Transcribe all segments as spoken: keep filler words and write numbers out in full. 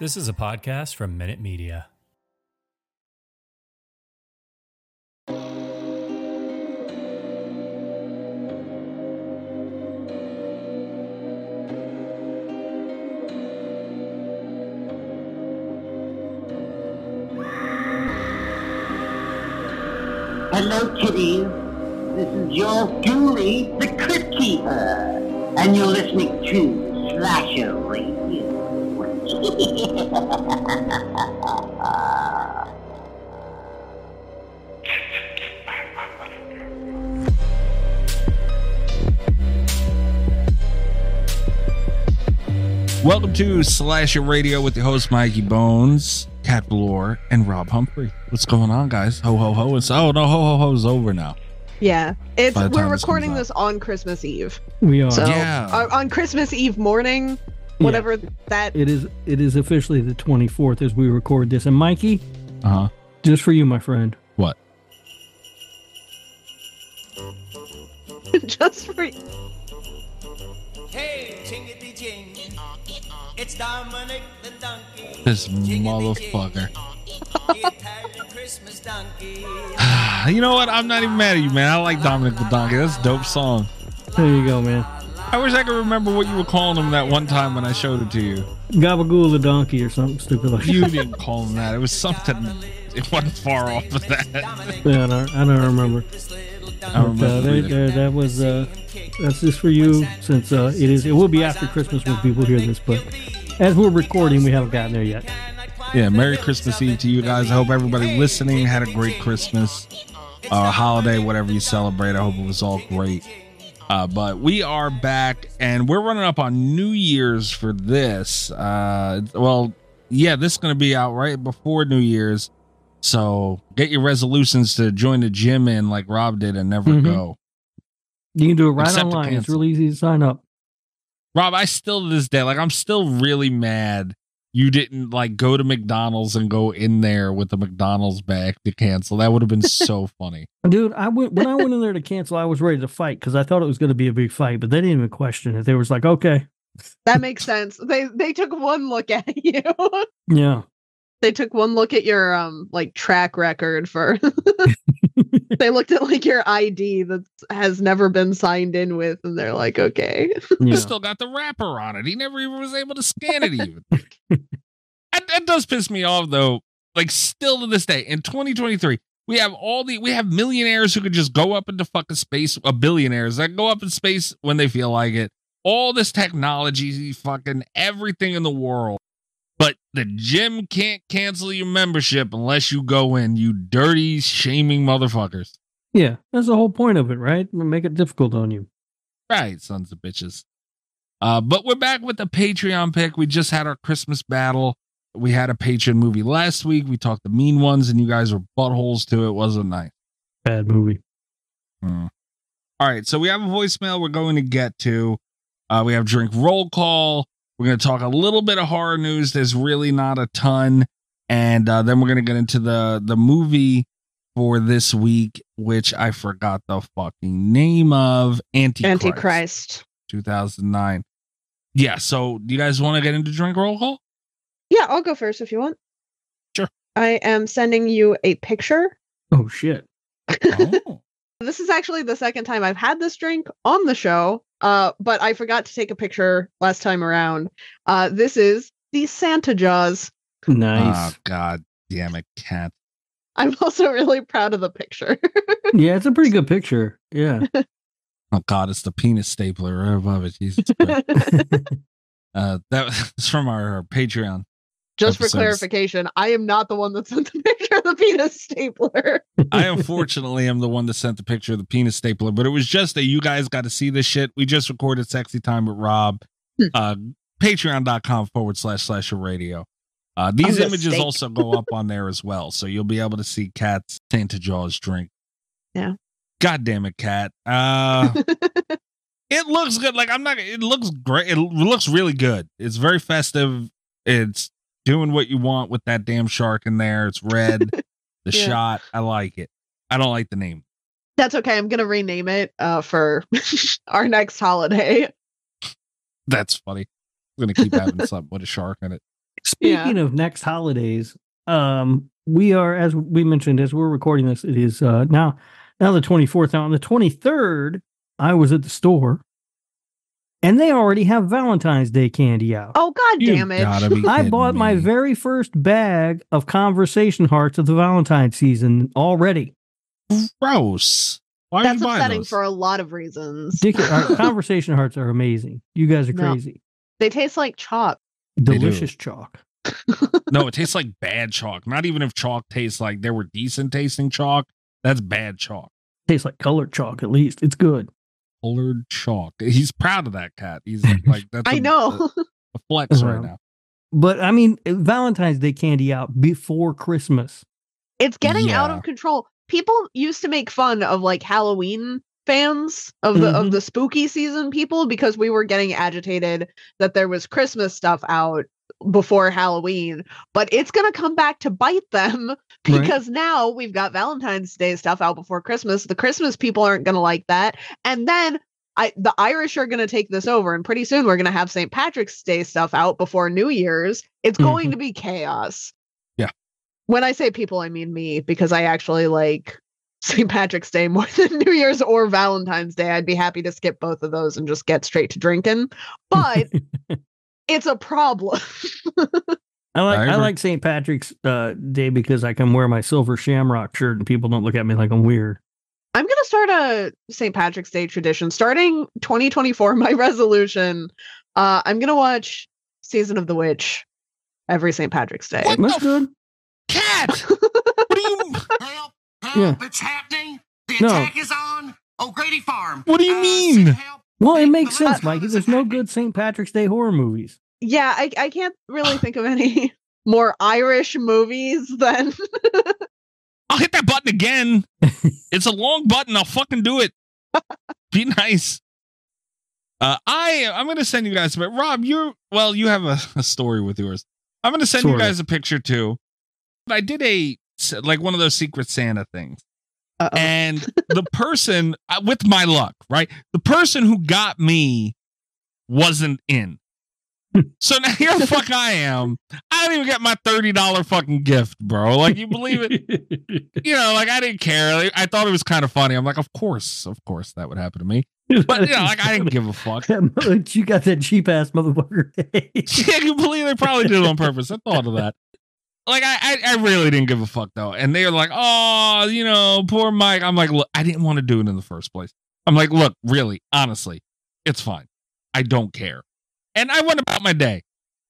This is a podcast from Minute Media. Hello, kitties. This is your Dooley, the Crypt Keeper, and you're listening to Slasher Radio. Welcome to Slasher Radio with the host Mikey Bones, Cat Blore, and Rob Humphrey. What's going on, guys? Ho ho ho! It's oh no, ho ho ho is over now. Yeah, it's we're recording this, this on Christmas Eve. We are so, yeah. uh, on Christmas Eve morning. Whatever yeah. that it is, it is officially the twenty-fourth as we record this. And Mikey, uh-huh. just for you, my friend. What? Just for you. Hey, chingity ching. It's Dominic the Donkey. This motherfucker. You know what? I'm not even mad at you, man. I like Dominic the Donkey. That's a dope song. There you go, man. I wish I could remember what you were calling him that one time when I showed it to you. Gabagool the Donkey or something stupid like that. You didn't call him that. It was something. It wasn't far off of that. Yeah, I, don't, I don't remember. I remember. But, uh, they, they, that was, uh, that's just for you since uh, it is. It will be after Christmas when people hear this, but as we're recording, we haven't gotten there yet. Yeah, Merry Christmas Eve to you guys. I hope everybody listening had a great Christmas, uh, holiday, whatever you celebrate. I hope it was all great. Uh, but we are back, and we're running up on New Year's for this. Uh, well, yeah, this is going to be out right before New Year's. So get your resolutions to join the gym in like Rob did and never mm-hmm. go. You can do it right Except online. It's really easy to sign up. Rob, I still to this day, like I'm still really mad you didn't like go to McDonald's and go in there with the McDonald's bag to cancel. That would have been so funny. Dude, I went when I went in there to cancel, I was ready to fight because I thought it was going to be a big fight, but they didn't even question it. They was like, okay. That makes sense. They they took one look at you. Yeah. They took one look at your um like track record for they looked at like your I D that has never been signed in with, and they're like, okay. Yeah. You still got the wrapper on it. He never even was able to scan it even. That, that does piss me off though. Like still to this day, in twenty twenty-three, we have all the we have millionaires who could just go up into fucking space, uh, billionaires that go up in space when they feel like it. All this technology, fucking everything in the world. But the gym can't cancel your membership unless you go in, you dirty, shaming motherfuckers. Yeah, that's the whole point of it, right? Make it difficult on you. Right, sons of bitches. Uh, but we're back with the Patreon pick. We just had our Christmas battle. We had a Patreon movie last week. We talked the mean ones, and you guys were buttholes too. It wasn't nice. Bad movie. Hmm. All right, so we have a voicemail we're going to get to. Uh, we have Drink Roll Call. We're going to talk a little bit of horror news. There's really not a ton. And uh, then we're going to get into the, the movie for this week, which I forgot the fucking name of. Antichrist. Antichrist. two thousand nine. Yeah, so do you guys want to get into Drink Roll Call? Yeah, I'll go first if you want. Sure. I am sending you a picture. Oh, shit. Oh. This is actually the second time I've had this drink on the show, uh, but I forgot to take a picture last time around. Uh, this is the Santa Jaws. Nice. Oh, God damn it, Cat. I'm also really proud of the picture. Yeah, it's a pretty good picture. Yeah. Oh, God, it's the penis stapler right above it. Jesus Christ. uh, that was from our, our Patreon. Just episodes. For clarification, I am not the one that sent the picture of the penis stapler. I unfortunately am the one that sent the picture of the penis stapler, but it was just that you guys got to see this shit. We just recorded Sexy Time with Rob, uh, patreon.com forward slash slasher radio. Uh, these images steak. Also go up on there as well, so you'll be able to see Kat's Santa Jaws drink. Yeah. God damn it, Kat. Uh, it looks good. Like I'm not. It looks great. It looks really good. It's very festive. It's doing what you want with that damn shark in there. It's red. The yeah. shot. I like it. I don't like the name. That's okay. I'm going to rename it uh, for our next holiday. That's funny. I'm going to keep having something with a shark in it. Speaking yeah. of next holidays, um, we are, as we mentioned, as we're recording this, it is uh, now now the twenty-fourth. Now on the twenty-third, I was at the store, and they already have Valentine's Day candy out. Oh, God damn it. I bought me. my very first bag of Conversation Hearts of the Valentine's season already. Gross. Why That's upsetting for a lot of reasons. Dick, Conversation Hearts are amazing. You guys are no. crazy. They taste like chalk. Delicious chalk. No, it tastes like bad chalk. Not even if chalk tastes like there were decent tasting chalk. That's bad chalk. Tastes like colored chalk, at least. It's good. Colored chalk. He's proud of that cat. He's like, that's I a, know a, a flex right now. But I mean, Valentine's Day candy out before Christmas. It's getting yeah. out of control. People used to make fun of like Halloween fans of the mm-hmm. of the spooky season people because we were getting agitated that there was Christmas stuff out before Halloween, but it's going to come back to bite them because right. now we've got Valentine's Day stuff out before Christmas. The Christmas people aren't going to like that. And then I, the Irish are going to take this over. And pretty soon we're going to have Saint Patrick's Day stuff out before New Year's. It's going mm-hmm. to be chaos. Yeah. When I say people, I mean me, because I actually like Saint Patrick's Day more than New Year's or Valentine's Day. I'd be happy to skip both of those and just get straight to drinking. But it's a problem. I like I, I like Saint Patrick's uh, Day because I can wear my silver shamrock shirt and people don't look at me like I'm weird. I'm going to start a Saint Patrick's Day tradition. Starting twenty twenty-four, my resolution, uh, I'm going to watch Season of the Witch every Saint Patrick's Day. What That's good. Cat! What do you... Help! Help! Yeah. It's happening! The attack no. is on O'Grady Farm! What do you uh, mean? Well, it makes sense, Mike. There's no good Saint Patrick's Day horror movies. Yeah, I, I can't really think of any more Irish movies than... I'll hit that button again. It's a long button. I'll fucking do it. Be nice. Uh, I, I'm going to send you guys... But Rob, you're... Well, you have a, a story with yours. I'm going to send Sorry. you guys a picture, too. I did a... Like one of those Secret Santa things. Uh-oh. And the person, with my luck, right? The person who got me wasn't in. So now here the fuck I am. I don't even get my thirty dollar fucking gift, bro. Like, you believe it? You know, like, I didn't care. Like, I thought it was kind of funny. I'm like, of course, of course that would happen to me. But, you know, like, I didn't give a fuck. You got that cheap-ass motherfucker. Yeah, you believe they probably did it on purpose. I thought of that. Like, I, I really didn't give a fuck, though. And they were like, oh, you know, poor Mike. I'm like, look, I didn't want to do it in the first place. I'm like, look, really, honestly, it's fine. I don't care. And I went about my day.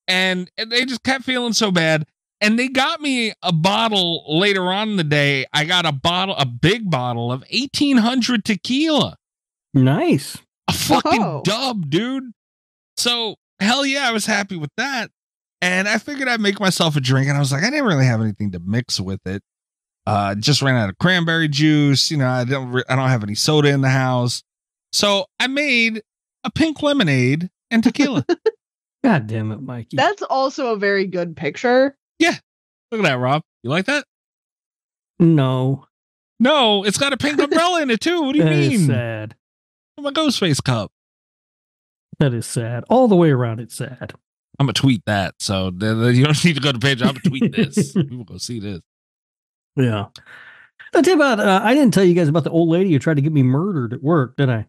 And they just kept feeling so bad. And they got me a bottle later on in the day. I got a bottle, a big bottle of eighteen hundred tequila. Nice. A fucking oh. dub, dude. So, hell yeah, I was happy with that. And I figured I'd make myself a drink. And I was like, I didn't really have anything to mix with it. Uh, just ran out of cranberry juice. You know, I don't, re- I don't have any soda in the house. So I made a pink lemonade and tequila. God damn it, Mikey. That's also a very good picture. Yeah. Look at that, Rob. You like that? No. No, it's got a pink umbrella in it, too. What do you that mean? That is sad. My Ghostface cup. That is sad. All the way around, it's sad. I'm going to tweet that. So you don't need to go to page. I'm going to tweet this. People go see this. Yeah. I'll tell you about, uh, I didn't tell you guys about the old lady who tried to get me murdered at work, did I?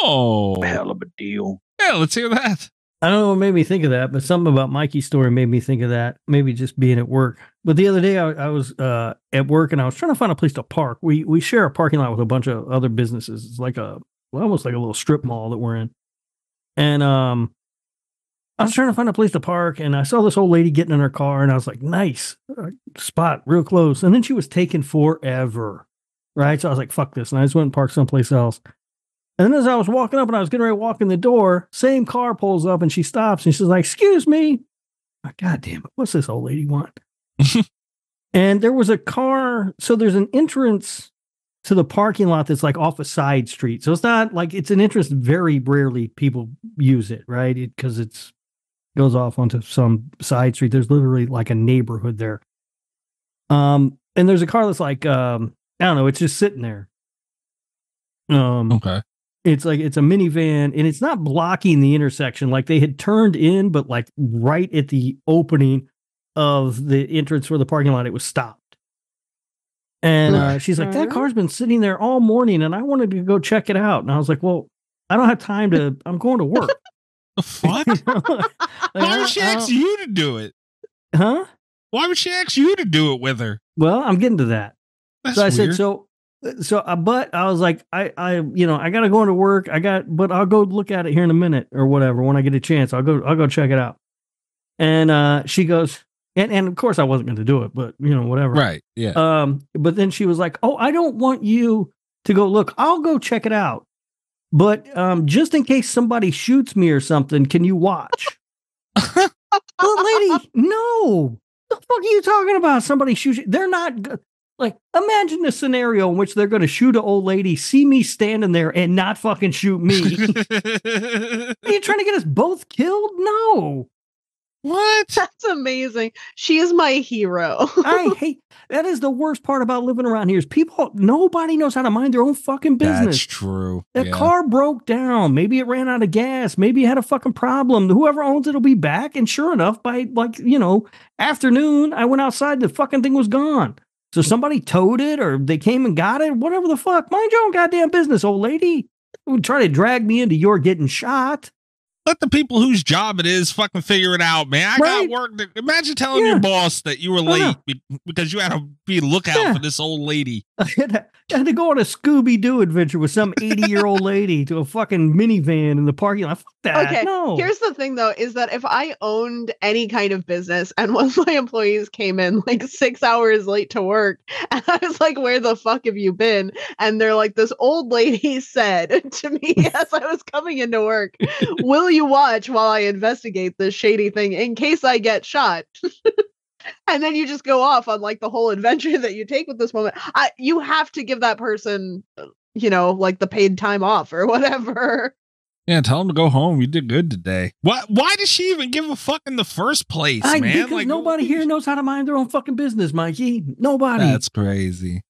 Oh. Hell of a deal. Yeah, let's hear that. I don't know what made me think of that, but something about Mikey's story made me think of that. Maybe just being at work. But the other day I, I was uh, at work and I was trying to find a place to park. We we share a parking lot with a bunch of other businesses. It's like a, well, almost like a little strip mall that we're in. And, um, I was trying to find a place to park, and I saw this old lady getting in her car, and I was like, nice uh, spot, real close. And then she was taking forever, right? So I was like, fuck this, and I just went and parked someplace else. And then as I was walking up, and I was getting ready to walk in the door, same car pulls up, and she stops, and she's like, excuse me. Oh, God damn it, what's this old lady want? And there was a car, so there's an entrance to the parking lot that's like off a side street. So it's not like, it's an entrance, very rarely people use it, right? Because it, it's goes off onto some side street. There's literally like a neighborhood there. Um, and there's a car that's like, um, I don't know, it's just sitting there. Um, okay. It's like it's a minivan, and it's not blocking the intersection. Like they had turned in, but like right at the opening of the entrance for the parking lot, it was stopped. And uh, she's like, "That car's been sitting there all morning, and I wanted to go check it out." And I was like, "Well, I don't have time to. I'm going to work." What? You know? Like, why would she ask you to do it? Huh? Why would she ask you to do it with her? Well, I'm getting to that. That's so I weird. said so. So, uh, but I was like, I, I, you know, I gotta go into work. I got, but I'll go look at it here in a minute or whatever. When I get a chance, I'll go, I'll go check it out. And uh, she goes, and and of course I wasn't going to do it, but you know, whatever. Right. Yeah. Um. But then she was like, oh, I don't want you to go look. I'll go check it out. But um, just in case somebody shoots me or something, can you watch? Well, lady, no. The fuck are you talking about? Somebody shoots you. They're not. G- Like, imagine a scenario in which they're going to shoot an old lady, see me standing there, and not fucking shoot me. Are you trying to get us both killed? No. What? That's amazing. She is my hero. I hate that. Is the worst part about living around here is people. Nobody knows how to mind their own fucking business. That's true. That yeah. car broke down. Maybe it ran out of gas. Maybe it had a fucking problem. Whoever owns it will be back. And sure enough, by like you know afternoon, I went outside. The fucking thing was gone. So somebody towed it or they came and got it, whatever the fuck. Mind your own goddamn business, old lady. Don't try to drag me into your getting shot. Let the people whose job it is fucking figure it out, man. I right? got work. To, imagine telling yeah. your boss that you were late uh, be, because you had to be lookout yeah. for this old lady. I had, to, I had to go on a Scooby-Doo adventure with some eighty-year-old lady to a fucking minivan in the parking lot. Fuck that. Okay. No. Here's the thing, though, is that if I owned any kind of business and one of my employees came in like six hours late to work and I was like, where the fuck have you been? And they're like, this old lady said to me as I was coming into work, will you You watch while I investigate this shady thing in case I get shot? And then you just go off on like the whole adventure that you take with this woman. I, you have to give that person, you know, like the paid time off or whatever. Yeah, tell them to go home. You did good today. Why Why did she even give a fuck in the first place, I, man? Because like, nobody here knows how to mind their own fucking business, Mikey. Nobody. That's crazy.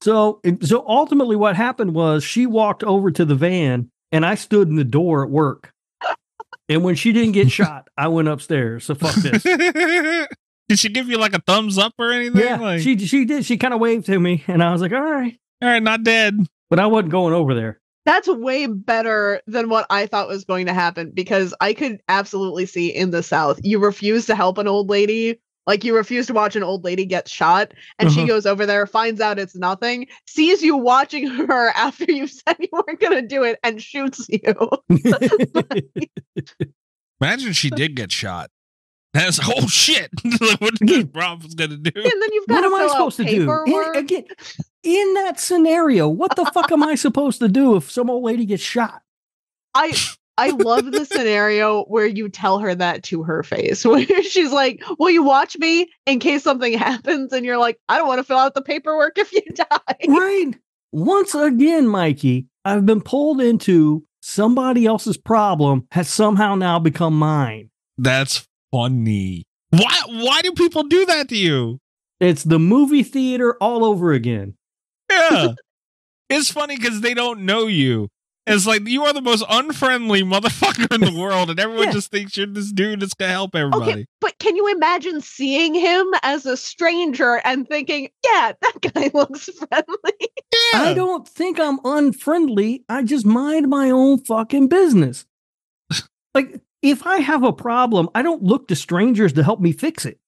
So, so ultimately what happened was she walked over to the van and I stood in the door at work. And when she didn't get shot, I went upstairs. So fuck this. Did she give you like a thumbs up or anything? Yeah, like... she she did. She kind of waved to me, and I was like, all right. All right, not dead. But I wasn't going over there. That's way better than what I thought was going to happen, because I could absolutely see in the South, you refuse to help an old lady. Like, you refuse to watch an old lady get shot, and uh-huh. she goes over there, finds out it's nothing, sees you watching her after you said you weren't going to do it, and shoots you. Imagine she did get shot. That's whole shit. Like, what the Rob was going to do? And then you've got what am I supposed to do? In, again, in that scenario, what the fuck am I supposed to do if some old lady gets shot? I... I love the scenario where you tell her that to her face, where she's like, will you watch me in case something happens? And you're like, I don't want to fill out the paperwork if you die. Right. Once again, Mikey, I've been pulled into somebody else's problem has somehow now become mine. That's funny. Why, why do people do that to you? It's the movie theater all over again. Yeah. It's funny because they don't know you. It's like, you are the most unfriendly motherfucker in the world, and everyone yeah. just thinks you're this dude that's gonna help everybody. Okay, but can you imagine seeing him as a stranger and thinking, yeah, that guy looks friendly? Yeah. I don't think I'm unfriendly. I just mind my own fucking business. Like, if I have a problem, I don't look to strangers to help me fix it.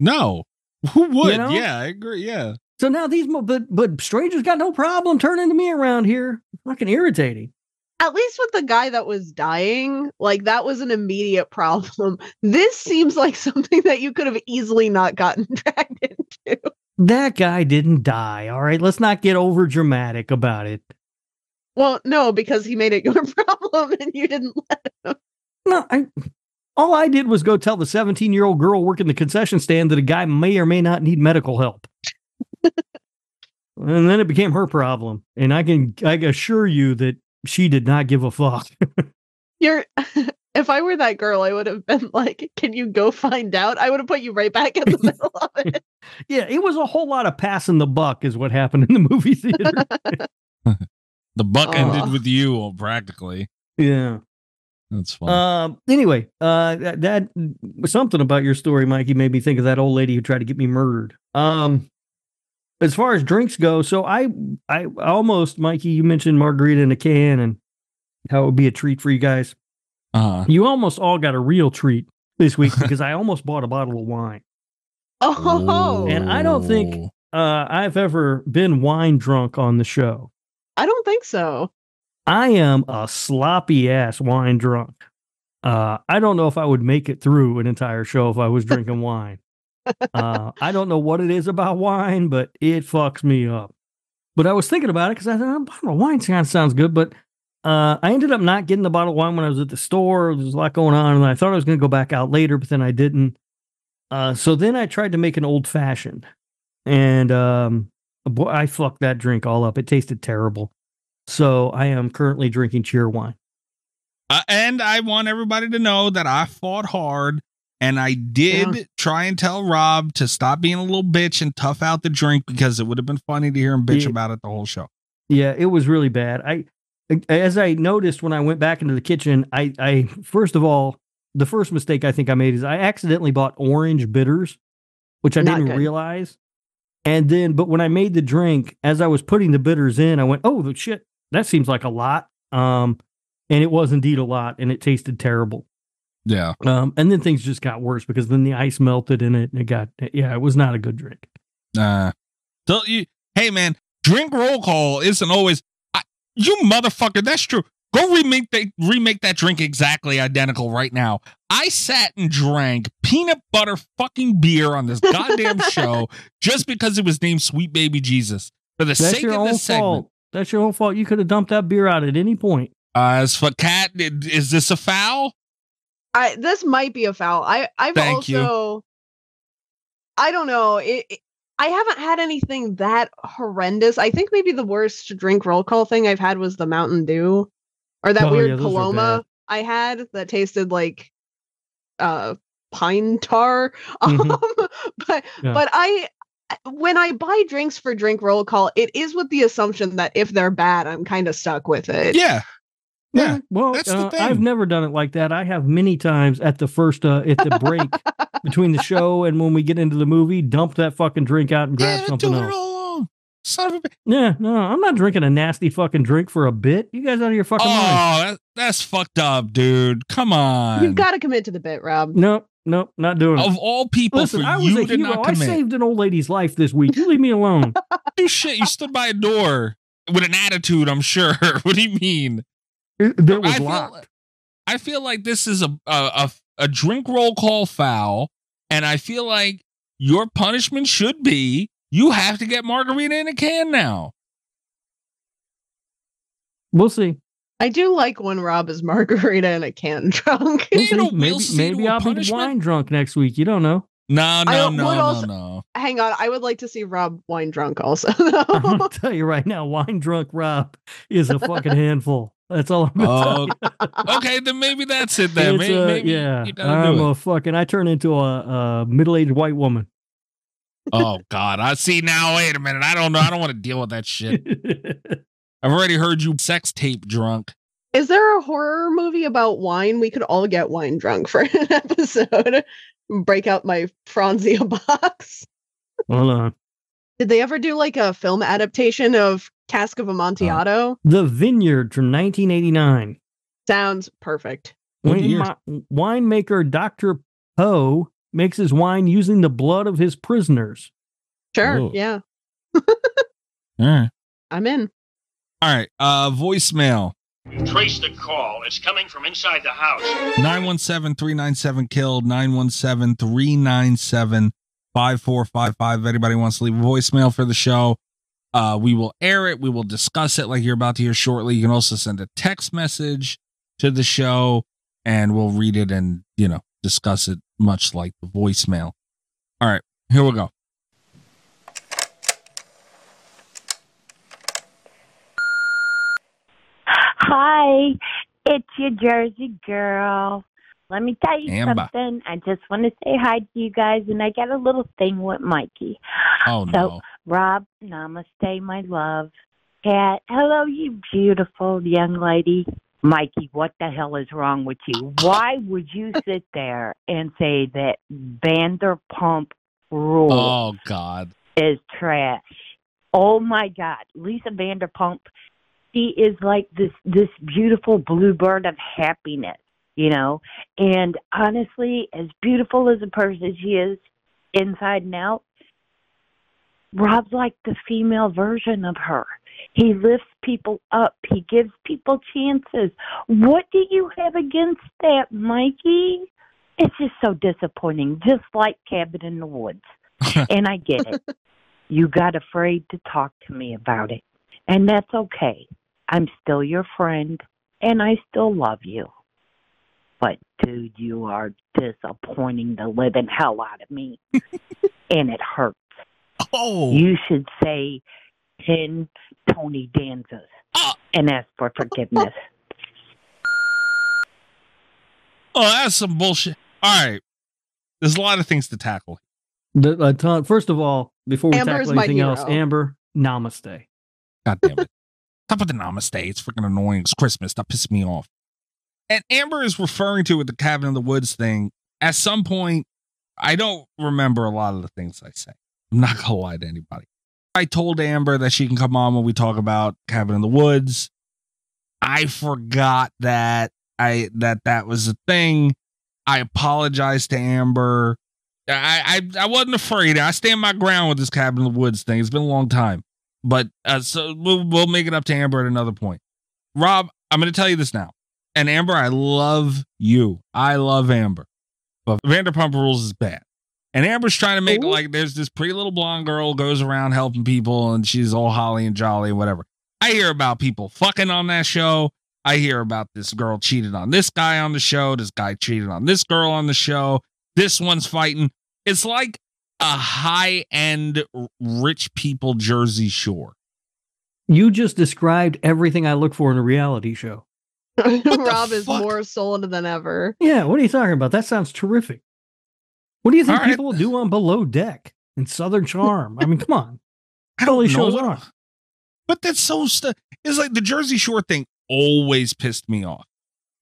No. Who would? You know? Yeah, I agree. Yeah. So now these, mo- but, but strangers got no problem turning to me around here. Fucking irritating. At least with the guy that was dying, like that was an immediate problem. This seems like something that you could have easily not gotten dragged into. That guy didn't die. All right. Let's not get over dramatic about it. Well, no, because he made it your problem and you didn't let him. No, I, all I did was go tell the seventeen year old girl working the concession stand that a guy may or may not need medical help. And then it became her problem. And I can, I assure you that she did not give a fuck. You're, if I were that girl, I would have been like, can you go find out? I would have put you right back in the middle of it. Yeah, it was a whole lot of passing the buck is what happened in the movie theater. The buck uh, ended with you, practically. Yeah. That's fun. Um, anyway, uh, that, that something about your story, Mikey, made me think of that old lady who tried to get me murdered. Um, as far as drinks go, so I, I almost, Mikey, you mentioned margarita in a can and how it would be a treat for you guys. Uh-huh. You almost all got a real treat this week because I almost bought a bottle of wine. Oh, and I don't think uh, I've ever been wine drunk on the show. I don't think so. I am a sloppy ass wine drunk. Uh, I don't know if I would make it through an entire show if I was drinking wine. Uh, I don't know what it is about wine, but it fucks me up. But I was thinking about it because I thought, a bottle of wine sounds, sounds good. But uh, I ended up not getting the bottle of wine when I was at the store. There was a lot going on, and I thought I was going to go back out later, but then I didn't. Uh, so then I tried to make an old fashioned, and um, boy, I fucked that drink all up. It tasted terrible. So I am currently drinking cheer wine. Uh, and I want everybody to know that I fought hard, and I did yeah. try and tell Rob to stop being a little bitch and tough out the drink, because it would have been funny to hear him bitch yeah. about it the whole show. Yeah, it was really bad. I, as I noticed when I went back into the kitchen, I, I first of all, the first mistake I think I made is I accidentally bought orange bitters, which I Not didn't good. realize. And then, but when I made the drink, as I was putting the bitters in, I went, oh, shit, that seems like a lot. Um, and it was indeed a lot, and it tasted terrible. Yeah. Um, and then things just got worse, because then the ice melted in it, and it got, yeah, it was not a good drink. Nah. Uh, hey, man, drink roll call isn't always, I, you motherfucker, that's true. Go remake that, remake that drink exactly identical right now. I sat and drank peanut butter fucking beer on this goddamn show just because it was named Sweet Baby Jesus. For the That's sake your of own this fault. segment. That's your own fault. You could have dumped that beer out at any point. Uh, as for Kat, is this a foul? I, this might be a foul. I, I've Thank also... You. I don't know. It, it, I haven't had anything that horrendous. I think maybe the worst drink roll call thing I've had was the Mountain Dew. Or that oh, weird yeah, Paloma I had that tasted like uh, pine tar. Mm-hmm. um, but yeah. but I, when I buy drinks for drink roll call, it is with the assumption that if they're bad, I'm kind of stuck with it. Yeah. Yeah. Well, that's uh, the thing. I've never done it like that. I have many times at the first, uh, at the break between the show and when we get into the movie, dump that fucking drink out and grab yeah, something else. Son of a... Yeah, no, I'm not drinking a nasty fucking drink for a bit. You guys out of your fucking oh, mind. Oh, that, that's fucked up, dude. Come on. You've got to commit to the bit, Rob. No, no, not doing it. Of all people, Listen, for I was you a hero. Not commit. I saved an old lady's life this week. You leave me alone. You shit, you stood by a door with an attitude, I'm sure. What do you mean? It, there was I locked. Feel, I feel like this is a, a, a, a drink roll call foul, and I feel like your punishment should be you have to get margarita in a can now. We'll see. I do like when Rob is margarita in a can drunk. We'll you know, maybe we'll maybe I'll punishment. be wine drunk next week. You don't know. No, no, no, no, also, no. Hang on. I would like to see Rob wine drunk also. I'll tell you right now, wine drunk Rob is a fucking handful. That's all I'm going to uh, tell you. Okay, then maybe that's it then. Maybe, a, maybe yeah, you I'm do a it. fucking, I turn into a, a middle-aged white woman. Oh God! I see now. Wait a minute. I don't know. I don't want to deal with that shit. I've already heard you sex tape drunk. Is there a horror movie about wine? We could all get wine drunk for an episode. Break out my Franzia box. Hold on. Did they ever do like a film adaptation of Cask of Amontillado? Uh, the Vineyard from nineteen eighty-nine. Sounds perfect. Wine, winemaker Doctor Poe makes his wine using the blood of his prisoners. Sure. Whoa. Yeah. All right. I'm in. All right. Uh, voicemail. We've traced the call. It's coming from inside the house. nine one seven, three nine seven killed. nine one seven, three nine seven, five four five five. If anybody wants to leave a voicemail for the show, uh, we will air it. We will discuss it like you're about to hear shortly. You can also send a text message to the show and we'll read it and, you know, discuss it. Much like the voicemail. All right, here we go. Hi, it's your Jersey girl. Let me tell you Amba. something. I just want to say hi to you guys, and I got a little thing with Mikey. Oh, so, no. Rob, namaste, my love. Pat. Hello, you beautiful young lady. Mikey, what the hell is wrong with you? Why would you sit there and say that Vanderpump Rules oh, God. is trash? Oh, my God. Lisa Vanderpump, she is like this, this beautiful blue bird of happiness, you know? And honestly, as beautiful as a person she is inside and out, Rob's like the female version of her. He lifts people up. He gives people chances. What do you have against that, Mikey? It's just so disappointing, just like Cabin in the Woods. And I get it. You got afraid to talk to me about it. And that's okay. I'm still your friend, and I still love you. But, dude, you are disappointing the living hell out of me. And it hurts. Oh. You should say ten Tony Danzas oh. and ask for forgiveness. Oh, that's some bullshit. All right. There's a lot of things to tackle. The, uh, ton, first of all, before we Amber's tackle anything else, Amber, namaste. God damn it. Stop with the namaste. It's freaking annoying. It's Christmas. Stop pissing me off. And Amber is referring to with the Cabin in the Woods thing. At some point, I don't remember a lot of the things I say. I'm not going to lie to anybody. I told Amber that she can come on when we talk about Cabin in the Woods. I forgot that I that that was a thing. I apologize to Amber. I, I, I wasn't afraid. I stand my ground with this Cabin in the Woods thing. It's been a long time. But uh, so we'll, we'll make it up to Amber at another point. Rob, I'm going to tell you this now. And Amber, I love you. I love Amber. But Vanderpump Rules is bad. And Amber's trying to make Ooh. like there's this pretty little blonde girl goes around helping people and she's all holly and jolly and whatever. I hear about people fucking on that show. I hear about this girl cheated on this guy on the show. This guy cheated on this girl on the show. This one's fighting. It's like a high end rich people Jersey Shore. You just described everything I look for in a reality show. Rob is fuck? more sold than ever. Yeah. What are you talking about? That sounds terrific. What do you think right. people will do on Below Deck and Southern Charm? I mean, come on. All these shows are. But that's so stu- it's like the Jersey Shore thing always pissed me off.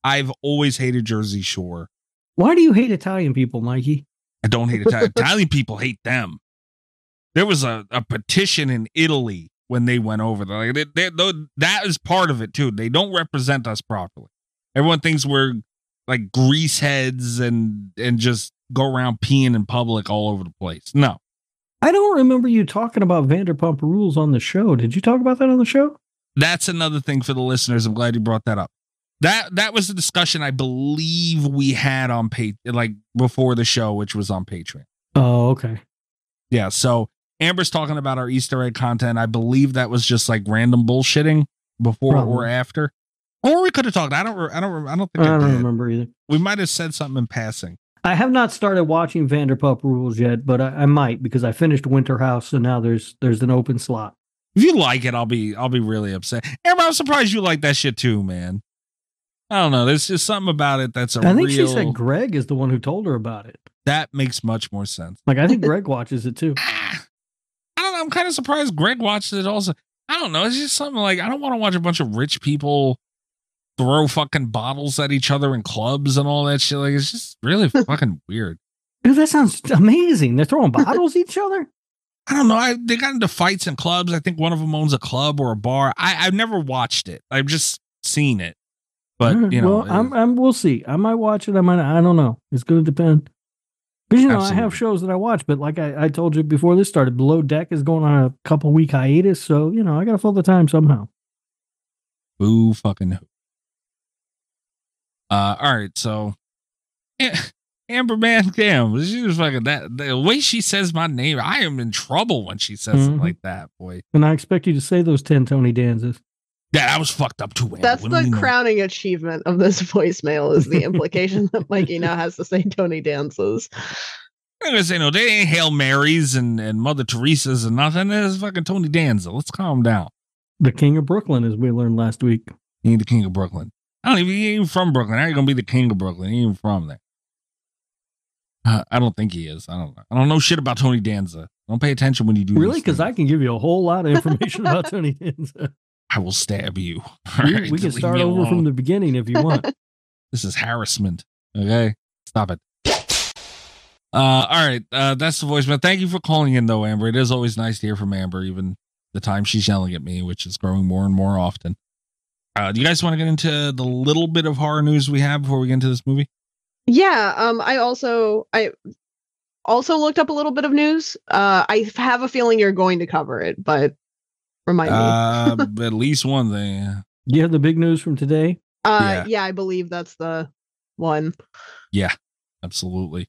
I've always hated Jersey Shore. Why do you hate Italian people, Mikey? I don't hate Italian. Italian people hate them. There was a, a petition in Italy when they went over there. Like, they, they, they, that is part of it, too. They don't represent us properly. Everyone thinks we're like grease heads and, and just go around peeing in public all over the place. No. I don't remember you talking about Vanderpump Rules on the show. Did you talk about that on the show? That's another thing for the listeners. I'm glad you brought that up. That that was the discussion I believe we had on Patreon, like before the show, which was on Patreon. Oh, okay. Yeah, so Amber's talking about our Easter egg content. I believe that was just like random bullshitting before Probably. or after. Or we could have talked. I don't I don't I don't think I, I don't did. remember either. We might have said something in passing. I have not started watching Vanderpump Rules yet, but I, I might because I finished Winter House, so now there's there's an open slot. If you like it, I'll be I'll be really upset. Amber, I'm surprised you like that shit too, man. I don't know. There's just something about it that's a real... I think real... she said Greg is the one who told her about it. That makes much more sense. Like I think Greg watches it too. Ah, I don't know. I'm kind of surprised Greg watched it also. I don't know. It's just something like I don't want to watch a bunch of rich people throw fucking bottles at each other in clubs and all that shit. Like, it's just really fucking weird. Dude, that sounds amazing. They're throwing bottles at each other? I don't know. I, they got into fights in clubs. I think one of them owns a club or a bar. I, I've never watched it. I've just seen it. But, right, you know. Well, I'm, I'm, we'll see. I might watch it. I might. I don't know. It's going to depend. Because, you know, absolutely. I have shows that I watch. But like I, I told you before this started, Below Deck is going on a couple week hiatus. So, you know, I got to fill the time somehow. Boo fucking no. Uh, all right, so Amber, man, damn, she was fucking that. The way she says my name, I am in trouble when she says mm-hmm. it like that, boy. And I expect you to say those ten Tony Danzas. Yeah, I was fucked up too. Amber. That's what the crowning know? achievement of this voicemail is the implication that Mikey now has to say Tony Danzas. I'm gonna say no, they ain't Hail Marys and, and Mother Teresa's and nothing. It's fucking Tony Danza. Let's calm down. The King of Brooklyn, as we learned last week. He ain't the King of Brooklyn. I don't even, he ain't even from Brooklyn. How are you going to be the King of Brooklyn? He ain't even from there. Uh, I don't think he is. I don't know. I don't know shit about Tony Danza. Don't pay attention when you do Really? Because I can give you a whole lot of information about Tony Danza. I will stab you. All we, right, we can start over alone. From the beginning if you want. This is harassment. Okay, stop it. Uh, all right, uh, that's the voicemail. Thank you for calling in, though, Amber. It is always nice to hear from Amber, even the time she's yelling at me, which is growing more and more often. Uh, do you guys want to get into the little bit of horror news we have before we get into this movie? Yeah, um, I also I also looked up a little bit of news. Uh, I have a feeling you're going to cover it, but remind uh, me. At least one thing. You have the big news from today? Uh, yeah. yeah, I believe that's the one. Yeah, absolutely.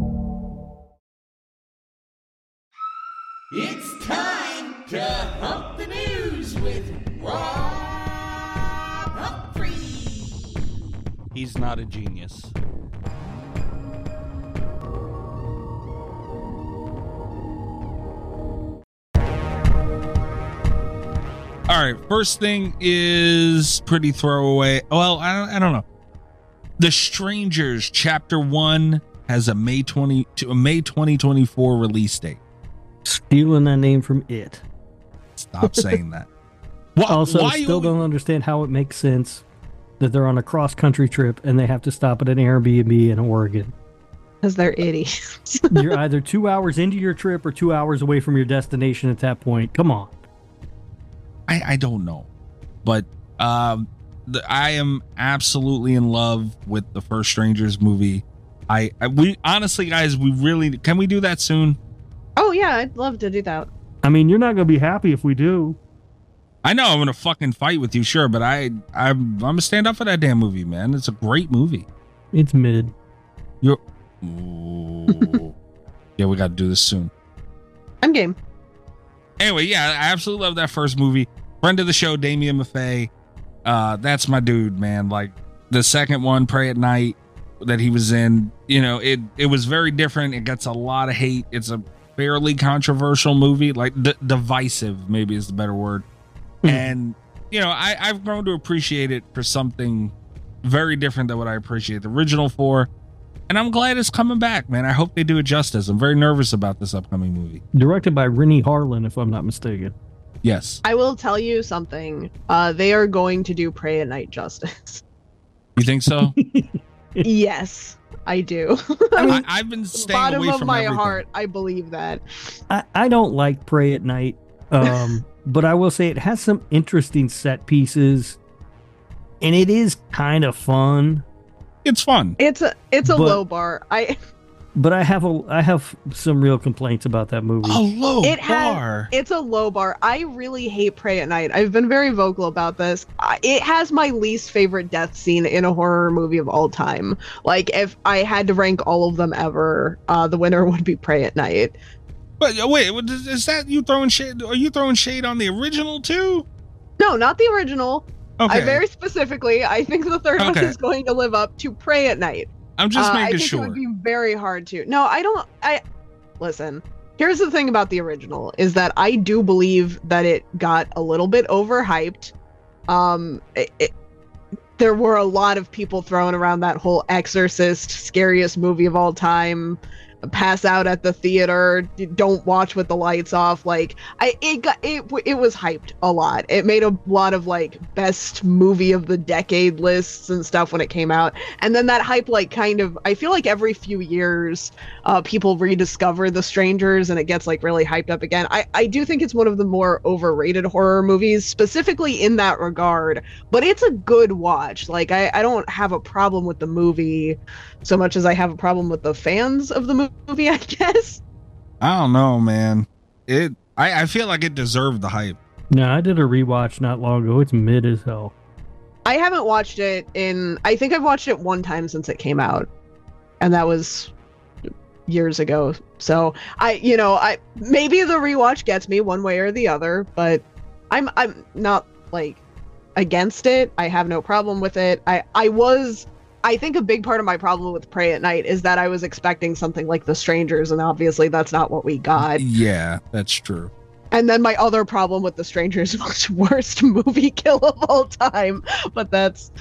It's time to hump the news with Rob Humphrey. He's not a genius. All right, first thing is pretty throwaway. Well, I don't, I don't know. The Strangers Chapter One has a May twenty to a May twenty twenty-four release date. Stealing that name from it. Stop saying that. What, also, why still we... don't understand how it makes sense that they're on a cross-country trip and they have to stop at an Airbnb in Oregon. Because they're idiots. You're either two hours into your trip or two hours away from your destination at that point. Come on. I, I don't know. But um, the, I am absolutely in love with the first Strangers movie. I, I we honestly, guys, we really... Can we do that soon? Oh, yeah, I'd love to do that. I mean, you're not going to be happy if we do. I know I'm going to fucking fight with you, sure, but I, I'm, I'm going to stand up for that damn movie, man. It's a great movie. It's mid. You're... Ooh. Yeah, we got to do this soon. I'm game. Anyway, yeah, I absolutely love that first movie. Friend of the show, Damien Maffei. Uh, that's my dude, man. Like, the second one, Prey at Night, that he was in, you know, it, it was very different. It gets a lot of hate. It's a... fairly controversial movie, like d- divisive maybe is the better word. Mm. And you know, I, I've grown to appreciate it for something very different than what I appreciate the original for. And I'm glad it's coming back, man. I hope they do it justice. I'm very nervous about this upcoming movie. Directed by Renny Harlin, if I'm not mistaken. Yes. I will tell you something. Uh, they are going to do Prey at Night justice. You think so? Yes. I do. I mean, I, I've been staying bottom away from of my everything. Heart. I believe that. I, I don't like Prey at Night, um, but I will say it has some interesting set pieces, and it is kind of fun. It's fun. It's a it's a but, low bar. I. But I have a I have some real complaints about that movie. A low it bar. Has, it's a low bar. I really hate Prey at Night. I've been very vocal about this. It has my least favorite death scene in a horror movie of all time. Like, if I had to rank all of them ever, uh, the winner would be Prey at Night. But wait, is that you throwing shade? Are you throwing shade on the original too? No, not the original. Okay. I very specifically, I think the third okay. one is going to live up to Prey at Night. I'm just making uh, I think sure. It would be very hard to. No, I don't. I listen. Here's the thing about the original is that I do believe that it got a little bit overhyped. Um, it, it, there were a lot of people throwing around that whole Exorcist, scariest movie of all time, pass out at the theater, don't watch with the lights off. Like, I, it got it. It was hyped a lot. It made a lot of like best movie of the decade lists and stuff when it came out. And then that hype, like, kind of, I feel like every few years, uh, people rediscover The Strangers and it gets like really hyped up again. I, I do think it's one of the more overrated horror movies, specifically in that regard. But it's a good watch. Like, I, I don't have a problem with the movie so much as I have a problem with the fans of the movie. movie I guess I don't know, man. It I, I feel like it deserved the hype. No, I did a rewatch not long ago. It's mid as hell. I haven't watched it in I think I've watched it one time since it came out, and that was years ago. So I you know I maybe the rewatch gets me one way or the other, but I'm I'm not like against it. I have no problem with it. I, I was... I think a big part of my problem with Prey at Night is that I was expecting something like The Strangers, and obviously that's not what we got. Yeah, that's true. And then my other problem with The Strangers was worst movie kill of all time, but that's...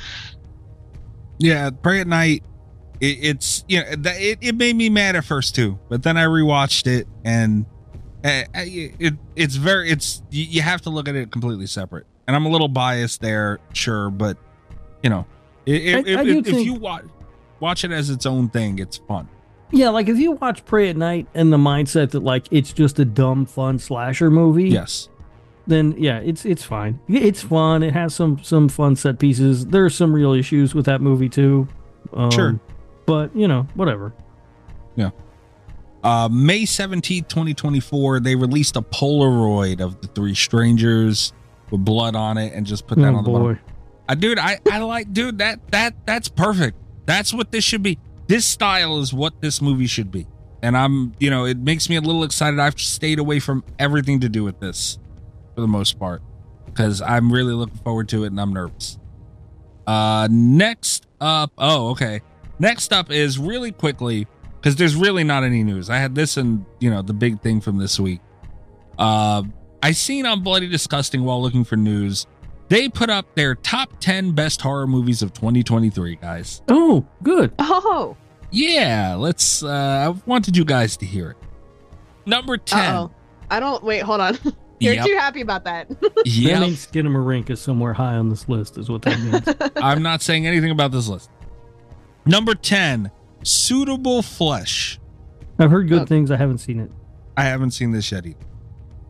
Yeah, Prey at Night, it, it's, you know, it, it made me mad at first too, but then I rewatched it, and uh, it, it it's very, it's, you have to look at it completely separate. And I'm a little biased there, sure, but, you know, If, I, I if, if you watch watch it as its own thing, it's fun. Yeah, like if you watch Prey at Night in the mindset that like it's just a dumb, fun slasher movie. Yes. Then yeah, it's it's fine. It's fun. It has some some fun set pieces. There are some real issues with that movie too. Um, sure. But you know, whatever. Yeah. Uh, May seventeenth, twenty twenty-four, they released a Polaroid of the three strangers with blood on it, and just put that oh, on the boy. Bottom. Uh, dude, I, I like, dude, that, that, that's perfect. That's what this should be. This style is what this movie should be. And I'm, you know, it makes me a little excited. I've stayed away from everything to do with this for the most part, because I'm really looking forward to it and I'm nervous. Uh, next up. Oh, okay. Next up is really quickly, because there's really not any news. I had this and, you know, the big thing from this week. Uh, I seen on Bloody Disgusting while looking for news. They put up their top ten best horror movies of twenty twenty-three, guys. Oh, good. Oh. Yeah, let's... Uh, I wanted you guys to hear it. Number ten. Uh-oh. I don't... Wait, hold on. You're yep. too happy about that. Yeah. I think Skinamarink is somewhere high on this list, is what that means. I'm not saying anything about this list. Number ten, Suitable Flesh. I've heard good oh. things. I haven't seen it. I haven't seen this yet either.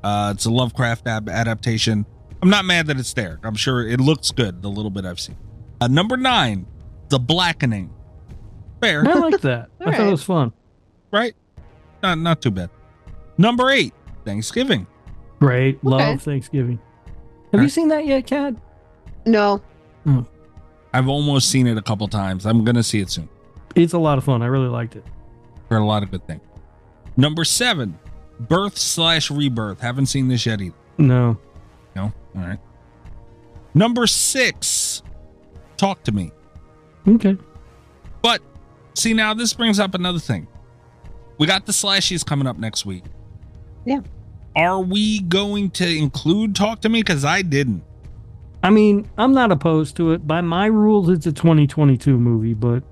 Uh, it's a Lovecraft ab- adaptation. I'm not mad that it's there. I'm sure it looks good, the little bit I've seen. Uh, number nine, The Blackening. Fair. I like that. I right. thought it was fun. Right? Not not too bad. Number eight, Thanksgiving. Great. Okay. Love Thanksgiving. Have right. you seen that yet, Kat? No. Hmm. I've almost seen it a couple times. I'm going to see it soon. It's a lot of fun. I really liked it. Heard a lot of good things. Number seven, Birth slash Rebirth. Haven't seen this yet either. No. No? All right. Number six, Talk to Me. Okay. But, see, now this brings up another thing. We got the slashies coming up next week. Yeah. Are we going to include Talk to Me? Because I didn't. I mean, I'm not opposed to it. By my rules, it's a twenty twenty-two movie, but...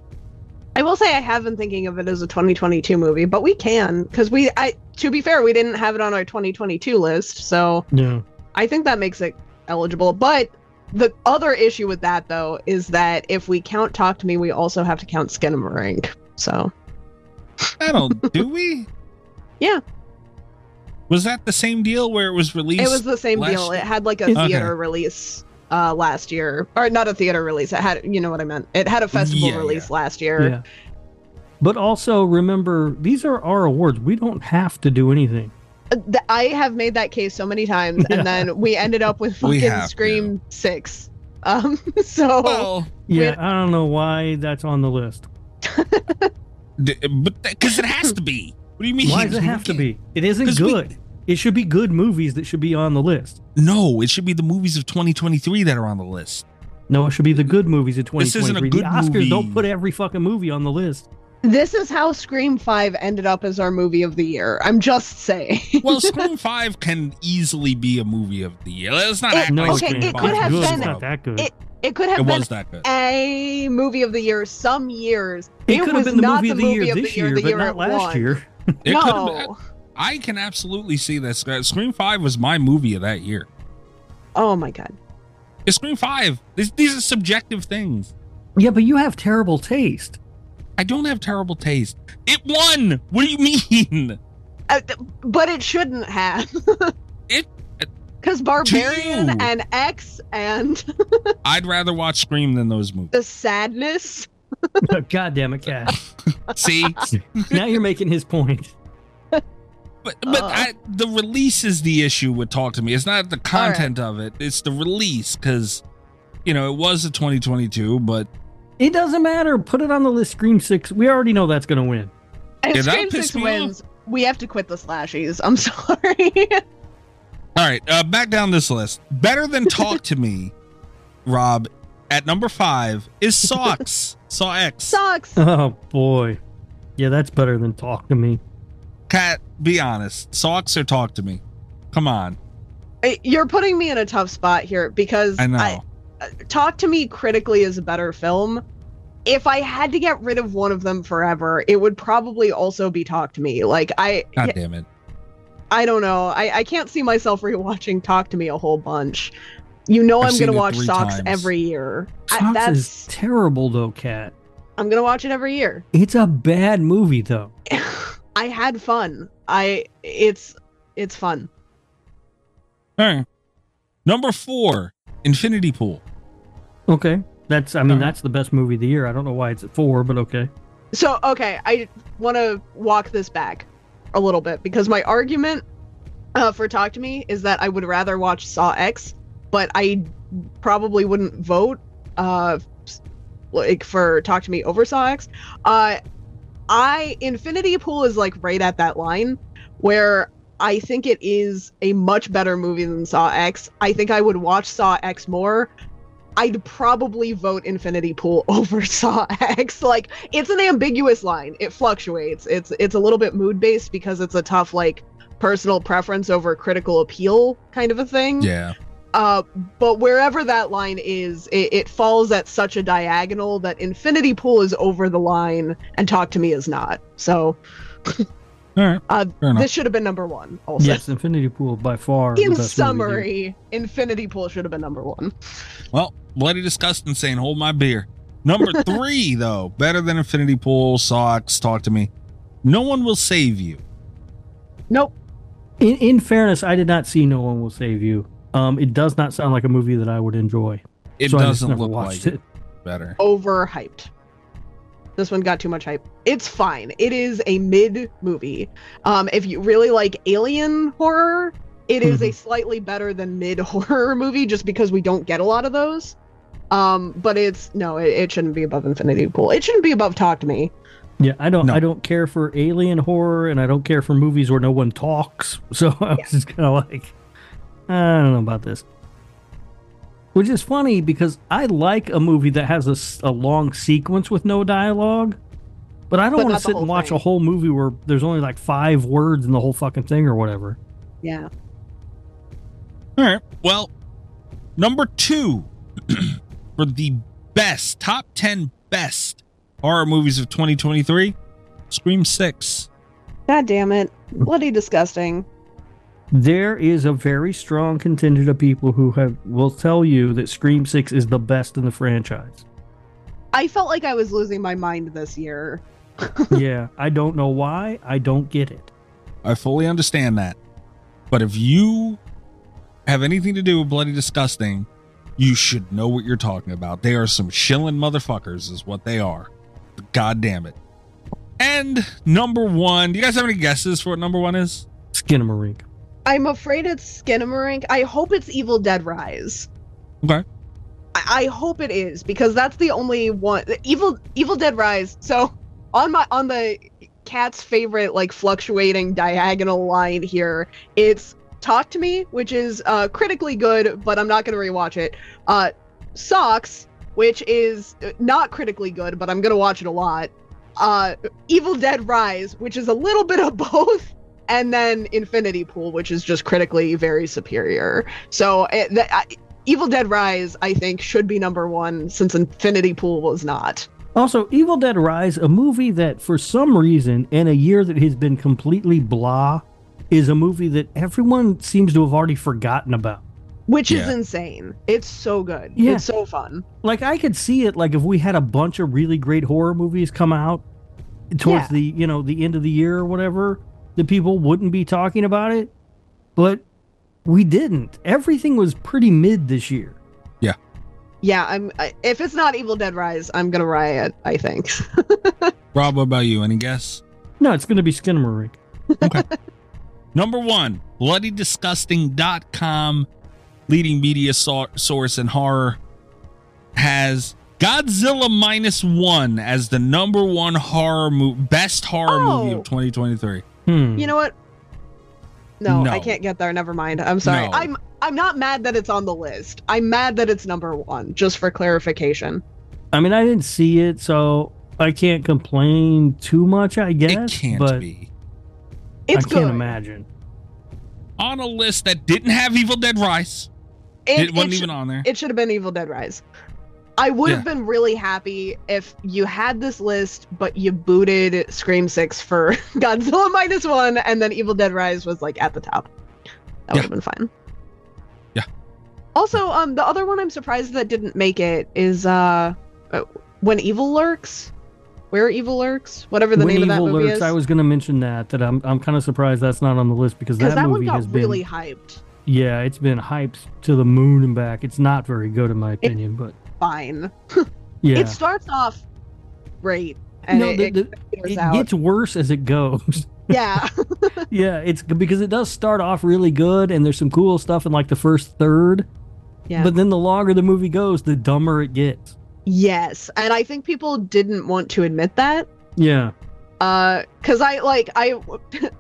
I will say I have been thinking of it as a twenty twenty-two movie, but we can. Because we, I, to be fair, we didn't have it on our twenty twenty-two list, so... Yeah. I think that makes it eligible. But the other issue with that, though, is that if we count Talk to Me, we also have to count Skinamarink. So. I don't, do we? Yeah. Was that the same deal where it was released? It was the same deal. Year? It had like a okay. theater release uh, last year. Or not a theater release. It had, you know what I meant. It had a festival yeah, release yeah. last year. Yeah. But also remember, these are our awards. We don't have to do anything. I have made that case so many times, and yeah. then we ended up with fucking have, Scream yeah. six. Um, so well, yeah, I don't know why that's on the list, but because it has to be. What do you mean? Why does it have to be? It isn't good. We, it should be good movies that should be on the list. No, it should be the movies of twenty twenty-three that are on the list. No, it should be the good movies of twenty twenty-three. This isn't a good the Oscars movie. Don't put every fucking movie on the list. This is how Scream five ended up as our movie of the year. I'm just saying. Well, Scream five can easily be a movie of the year. Let's not it, act no, like okay, Scream it could have been not that good. It, it could have it been was that good. A movie of the year some years. It, it could was have been the not movie of the movie year of this the year, year, the year but not last won. Year. It no. Been, I can absolutely see that. Scream five was my movie of that year. Oh, my God. It's Scream five. These, these are subjective things. Yeah, but you have terrible taste. I don't have terrible taste. It won. What do you mean? Uh, but it shouldn't have. it because Barbarian and X and. I'd rather watch Scream than those movies. The sadness. God damn it, Cash. See, now you're making his point. But but uh, I, the release is the issue with Talk to Me. It's not the content right. of it. It's the release because, you know, it was a twenty twenty-two, but. It doesn't matter. Put it on the list. Scream six. We already know that's going to win. And if Scream six wins, off. We have to quit the slashies. I'm sorry. All right. Uh, back down this list. Better Than Talk to Me Rob, at number five is Socks. Saw X. Socks. Oh, boy. Yeah, that's better than Talk to Me. Kat, be honest. Socks or Talk to Me? Come on. You're putting me in a tough spot here because I know. I, Talk to Me critically is a better film. If I had to get rid of one of them forever, it would probably also be Talk to Me. Like I, God damn it. I don't know. I, I can't see myself rewatching Talk to Me a whole bunch. You know I've I'm going to watch Socks times. every year. Socks I, that's is terrible though, Kat. I'm going to watch it every year. It's a bad movie though. I had fun. I it's it's fun. All right. Number four, Infinity Pool. Okay. That's, I mean, right. that's the best movie of the year. I don't know why it's at four, but okay. So, okay, I want to walk this back a little bit because my argument uh, for Talk to Me is that I would rather watch Saw X, but I probably wouldn't vote uh, like for Talk to Me over Saw X. Uh, I, Infinity Pool is like right at that line where I think it is a much better movie than Saw X. I think I would watch Saw X more. I'd probably vote Infinity Pool over Saw X. Like, it's an ambiguous line. It fluctuates. It's it's a little bit mood-based because it's a tough, like, personal preference over critical appeal kind of a thing. Yeah. Uh, but wherever that line is, it, it falls at such a diagonal that Infinity Pool is over the line and Talk to Me is not. So... All right. Uh, this should have been number one. Also. Yes, Infinity Pool by far. In summary, Infinity Pool should have been number one. Well, Bloody Disgusting saying, hold my beer. Number three, though, better than Infinity Pool, Socks, Talk to Me. No One Will Save You. Nope. In, in fairness, I did not see No One Will Save You. Um, it does not sound like a movie that I would enjoy. It so doesn't look like it. Better. Overhyped. This one got too much hype. It's fine. It is a mid movie. Um, if you really like alien horror, it is a slightly better than mid horror movie just because we don't get a lot of those. Um, but it's no, it, it shouldn't be above Infinity Pool. It shouldn't be above Talk to Me. Yeah, I don't. No. I don't care for alien horror, and I don't care for movies where no one talks. So I was yeah. just kind of like, I don't know about this. Which is funny because I like a movie that has a, a long sequence with no dialogue, but I don't want to sit and watch thing. a whole movie where there's only like five words in the whole fucking thing or whatever. Yeah. All right. Well, number two for the best, top ten best horror movies of twenty twenty-three, Scream six. God damn it. Bloody disgusting. There is a very strong contingent of people who have will tell you that Scream six is the best in the franchise. I felt like I was losing my mind this year. Yeah, I don't know why. I don't get it. I fully understand that. But if you have anything to do with Bloody Disgusting, you should know what you're talking about. They are some shillin' motherfuckers is what they are. God damn it. And number one, do you guys have any guesses for what number one is? Skinamarink. I'm afraid it's Skinamarink. I hope it's Evil Dead Rise. Okay. I, I hope it is because that's the only one. Evil Evil Dead Rise. So on my on the cat's favorite like fluctuating diagonal line here, it's Talk to Me, which is uh, critically good, but I'm not going to rewatch it. Uh, Socks, which is not critically good, but I'm going to watch it a lot. Uh, Evil Dead Rise, which is a little bit of both. And then Infinity Pool, which is just critically very superior. So it, the, uh, Evil Dead Rise, I think, should be number one since Infinity Pool was not. Also, Evil Dead Rise, a movie that for some reason, in a year that has been completely blah, is a movie that everyone seems to have already forgotten about. Which yeah. is insane. It's so good. Yeah. It's so fun. Like, I could see it, like, if we had a bunch of really great horror movies come out towards yeah. the, you know, the end of the year or whatever. The people wouldn't be talking about it, but we didn't. Everything was pretty mid this year. Yeah. Yeah. I'm. I, if it's not Evil Dead Rise, I'm gonna riot. I think. Rob, what about you? Any guess? No, it's gonna be Skinamarink. Okay. Number one, bloody disgusting dot com, leading media so- source in horror, has Godzilla Minus One as the number one horror mo- best horror oh. movie of twenty twenty-three. You know what? No, no, I can't get there. Never mind. I'm sorry. No. I'm I'm not mad that it's on the list. I'm mad that it's number one, just for clarification. I mean, I didn't see it, so I can't complain too much, I guess. It can't but be. It's I good. can't imagine. On a list that didn't have Evil Dead Rise. It, it wasn't it even sh- on there. It should have been Evil Dead Rise. I would yeah. have been really happy if you had this list, but you booted Scream six for Godzilla Minus One, and then Evil Dead Rise was like at the top. That would have yeah. been fine. Yeah. Also, um, the other one I'm surprised that didn't make it is uh, When Evil Lurks. Where Evil Lurks, whatever the when name Evil of that movie Lurks, is. I was going to mention that. That I'm I'm kind of surprised that's not on the list because that, that movie one got has really been hyped. Yeah, it's been hyped to the moon and back. It's not very good in my opinion, it's but fine. yeah, it starts off great, and no, it, the, the, it, it gets worse as it goes. Yeah, yeah, it's because it does start off really good, and there's some cool stuff in like the first third. Yeah, but then the longer the movie goes, the dumber it gets. Yes, and I think people didn't want to admit that. Yeah. Uh, cause I like I,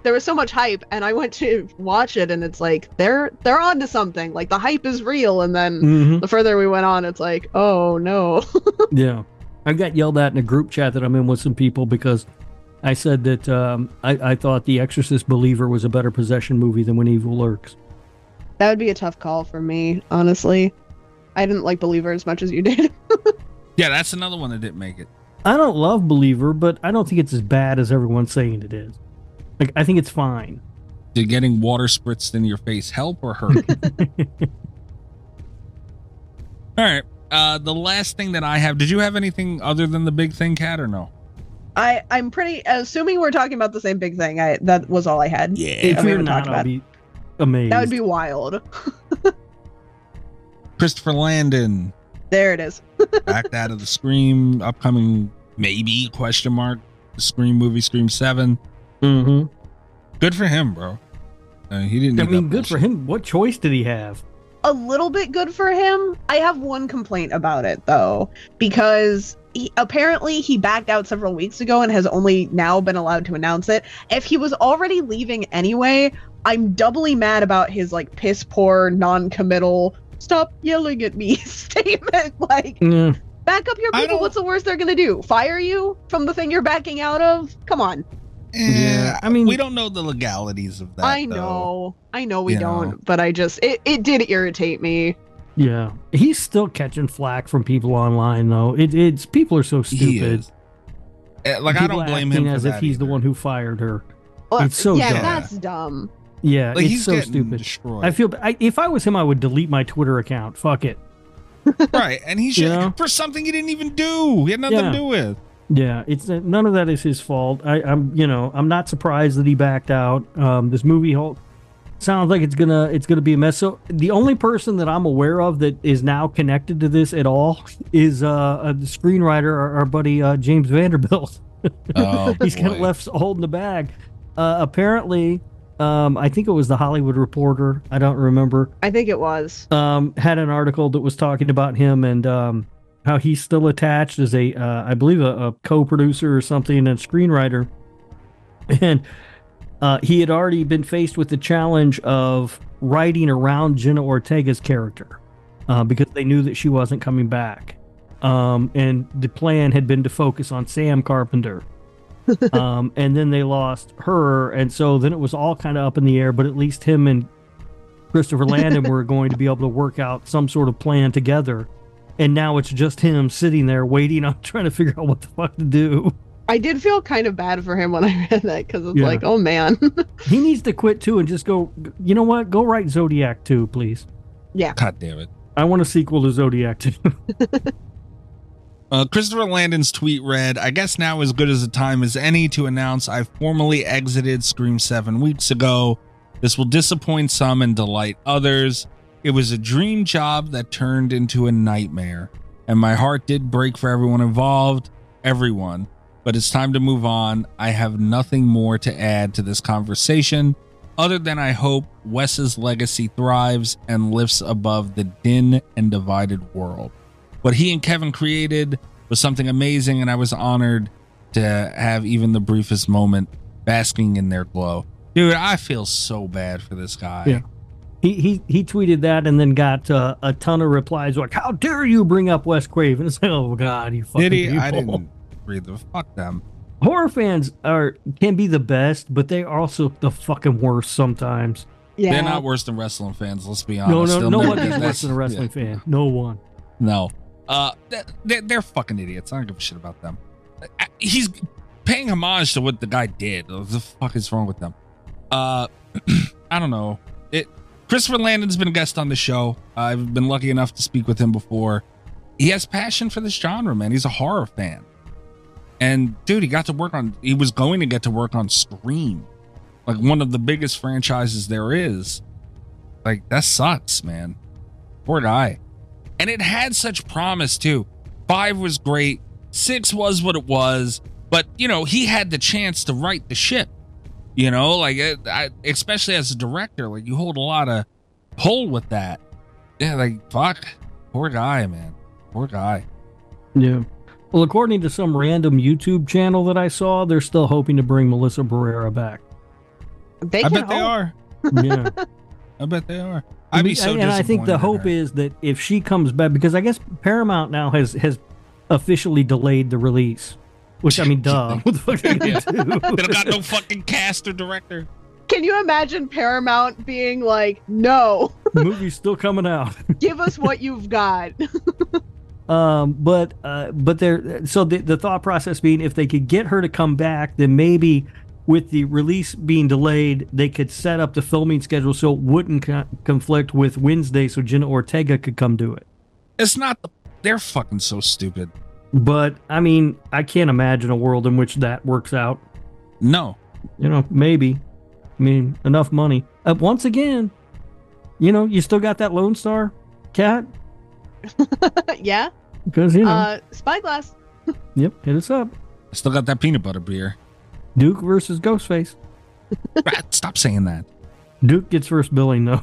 there was so much hype, and I went to watch it, and it's like they're they're onto something. Like the hype is real, and then mm-hmm. the further we went on, it's like, oh no. yeah, I got yelled at in a group chat that I'm in with some people because I said that um, I I thought The Exorcist Believer was a better possession movie than When Evil Lurks. That would be a tough call for me, honestly. I didn't like Believer as much as you did. yeah, that's another one that didn't make it. I don't love Believer, but I don't think it's as bad as everyone's saying it is. Like, I think it's fine. Did getting water spritzed in your face help or hurt? All right. Uh, the last thing that I have. Did you have anything other than the big thing, Kat, or no? I, I'm pretty... Assuming we're talking about the same big thing, I that was all I had. Yeah. If you're not, I'll be amazed. That would be wild. Christopher Landon. There it is. Backed out of the Scream upcoming, maybe, question mark, Scream movie, Scream seven. Mm-hmm. Good for him, bro. I mean, he didn't I mean, good bullshit. for him. What choice did he have? A little bit good for him. I have one complaint about it, though, because he, apparently he backed out several weeks ago and has only now been allowed to announce it. If he was already leaving anyway, I'm doubly mad about his, like, piss-poor, non-committal stop yelling at me statement. Like, mm. back up your people. What's the worst they're gonna do? Fire you from the thing you're backing out of? Come on. Yeah, I mean, we don't know the legalities of that. I though. know, I know we you don't, know. But I just it, it did irritate me. Yeah, he's still catching flack from people online though. It, it's people are so stupid. Like people I don't blame him for as that if he's either. the one who fired her. Well, it's so yeah, dumb. that's dumb. Yeah, like, it's he's so stupid. Destroyed. I feel I, if I was him, I would delete my Twitter account. Fuck it. Right, and he should you know? for something he didn't even do. He had nothing yeah. to do with. Yeah, it's uh, none of that is his fault. I, I'm, you know, I'm not surprised that he backed out. Um, this movie whole, sounds like it's gonna, it's gonna be a mess. So the only person that I'm aware of that is now connected to this at all is uh, a screenwriter, our, our buddy uh, James Vanderbilt. Oh, he's kind of left holding the bag. Uh, apparently. Um, I think it was the Hollywood Reporter. I don't remember. I think it was. Um, had an article that was talking about him and um, how he's still attached as a, uh, I believe, a, a co-producer or something and screenwriter. And uh, he had already been faced with the challenge of writing around Jenna Ortega's character uh, because they knew that she wasn't coming back. Um, and the plan had been to focus on Sam Carpenter. um, and then they lost her, and so then it was all kind of up in the air, but at least him and Christopher Landon were going to be able to work out some sort of plan together, and now it's just him sitting there waiting on trying to figure out what the fuck to do. I did feel kind of bad for him when I read that, because it's yeah. like, oh man. He needs to quit too and just go, you know what, go write Zodiac two, please. Yeah. God damn it. I want a sequel to Zodiac two. Uh, Christopher Landon's tweet read, I guess now as good as a time as any to announce I've formally exited Scream seven weeks ago. This will disappoint some and delight others. It was a dream job that turned into a nightmare, and my heart did break for everyone involved, everyone, but it's time to move on. I have nothing more to add to this conversation other than I hope Wes's legacy thrives and lifts above the din and divided world. What he and Kevin created was something amazing, and I was honored to have even the briefest moment basking in their glow. Dude, I feel so bad for this guy. Yeah. He he he tweeted that and then got uh, a ton of replies like, "How dare you bring up Wes Craven?" It's like, oh god, you fucking Did he? I didn't read the fuck them. Horror fans are can be the best, but they are also the fucking worst sometimes. Yeah, they're not worse than wrestling fans. Let's be honest. No, no, no one is worse than a wrestling yeah. fan. No one. No, uh, they're, they're fucking idiots. I don't give a shit about them. He's paying homage to what the guy did. What the fuck is wrong with them? Uh, I don't know. It. Christopher Landon's been a guest on the show. I've been lucky enough to speak with him before. He has passion for this genre, man. He's a horror fan. And dude, he got to work on, he was going to get to work on Scream, like one of the biggest franchises there is. Like, that sucks, man. Poor guy. And it had such promise too. Five was great. Six was what it was, but you know, he had the chance to right the ship. You know, like, it, I, especially as a director, like, you hold a lot of pull with that. Yeah, like, fuck. Poor guy, man. Poor guy. Yeah. Well, according to some random YouTube channel that I saw, they're still hoping to bring Melissa Barrera back. They I bet hope. they are. Yeah. I bet they are. I'd be so disappointed. And I think the hope her. is that if she comes back, because I guess Paramount now has, has officially delayed the release. Which, I mean, duh. What the fuck are you going to do? They got no fucking cast or director. Can you imagine Paramount being like, no. The movie's still coming out. Give us what you've got. um, But uh, but there. So the, the thought process being, if they could get her to come back, then maybe with the release being delayed, they could set up the filming schedule so it wouldn't co- conflict with Wednesday so Jenna Ortega could come do it. It's not. The, they're fucking so stupid. But, I mean, I can't imagine a world in which that works out. No. You know, maybe. I mean, enough money. Uh, once again, you know, you still got that Lone Star cat? Yeah. Because, you know. Uh, Spyglass. Yep, hit us up. I still got that peanut butter beer. Duke versus Ghostface. Stop saying that. Duke gets first billing, though.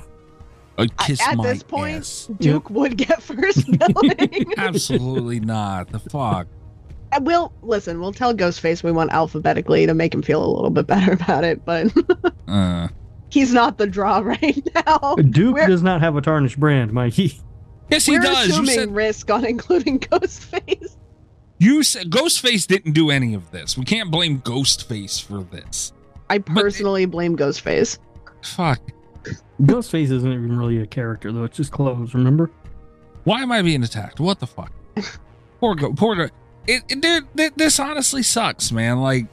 Kiss At this point, ass. Duke yep. would get first billing. Absolutely not. The fuck. We'll listen. We'll tell Ghostface we want alphabetically to make him feel a little bit better about it, but uh, he's not the draw right now. Duke We're, does not have a tarnished brand, Mikey. Yes, he We're does. Assuming you said, risk on including Ghostface. You said Ghostface didn't do any of this. We can't blame Ghostface for this. I personally it, blame Ghostface. Fuck. Ghostface isn't even really a character, though. It's just clothes, remember? Why am I being attacked? What the fuck? Poor go, poor go. It, it, it, this honestly sucks, man. Like,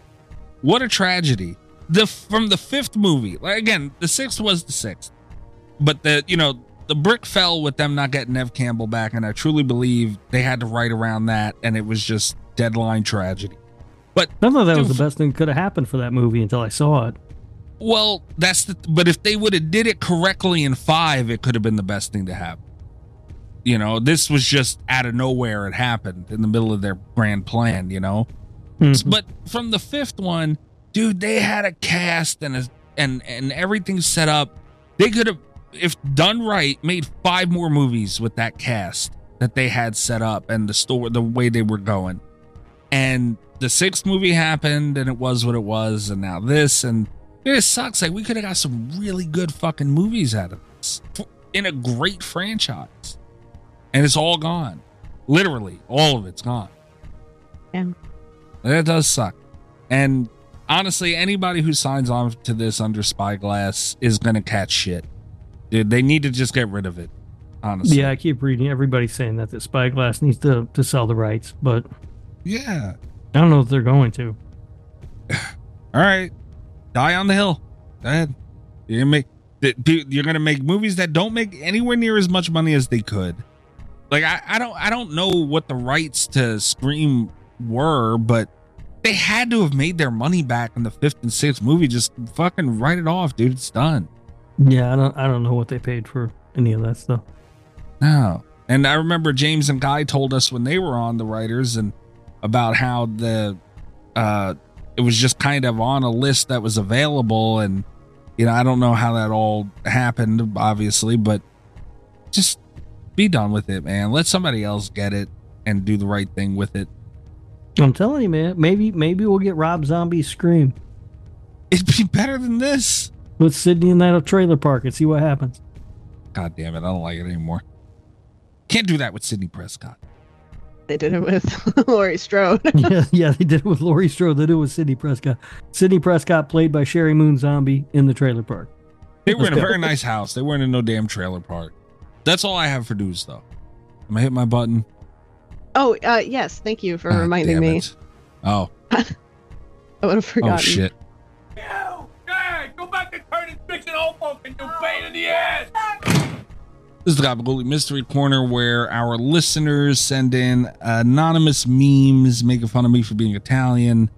what a tragedy. The From the fifth movie, like, again, the sixth was the sixth. But, the you know, the brick fell with them not getting Nev Campbell back, and I truly believe they had to write around that, and it was just deadline tragedy. But I thought that dude, was the best thing that could have happened for that movie until I saw it. Well, that's the, but if they would have did it correctly in five, it could have been the best thing to happen. You know, this was just out of nowhere. It happened in the middle of their grand plan, you know, mm-hmm. But from the fifth one, dude, they had a cast and, a, and, and everything set up. They could have, if done right, made five more movies with that cast that they had set up and the story, the way they were going. And the sixth movie happened and it was what it was. And now this, and it just sucks. Like, we could have got some really good fucking movies out of this in a great franchise, and it's all gone. Literally, all of it's gone. Yeah, that does suck. And honestly, anybody who signs on to this under Spyglass is gonna catch shit. Dude, they need to just get rid of it. Honestly. Yeah, I keep reading everybody's saying that that Spyglass needs to to sell the rights, but yeah, I don't know if they're going to. All right. Die on the hill. Go ahead. You're gonna make you're gonna make movies that don't make anywhere near as much money as they could. Like I, I don't I don't know what the rights to Scream were, but they had to have made their money back in the fifth and sixth movie. Just fucking write it off, dude. It's done. Yeah, I don't I don't know what they paid for any of that stuff. No. And I remember James and Guy told us when they were on the writers and about how the uh it was just kind of on a list that was available. And, you know, I don't know how that all happened, obviously, but just be done with it, man. Let somebody else get it and do the right thing with it. I'm telling you, man, maybe, maybe we'll get Rob Zombie's Scream. It'd be better than this. Let's Sydney and that trailer park and see what happens. God damn it, I don't like it anymore. Can't do that with Sidney Prescott. They did it with Laurie Strode. yeah, yeah, they did it with Laurie Strode. They did it with Sidney Prescott. Sidney Prescott played by Sherry Moon Zombie in the trailer park. They were Let's in a go. very nice house. They weren't in no damn trailer park. That's all I have for news, though. Am I hitting my button? Oh, uh, yes. Thank you for ah, reminding me. It. Oh. I would have forgotten. Oh, shit. No! Hey, go back to Curtis Fix and Old Folk and do pain in the ass! This is the Gobblegoly Mystery Corner, where our listeners send in anonymous memes making fun of me for being Italian.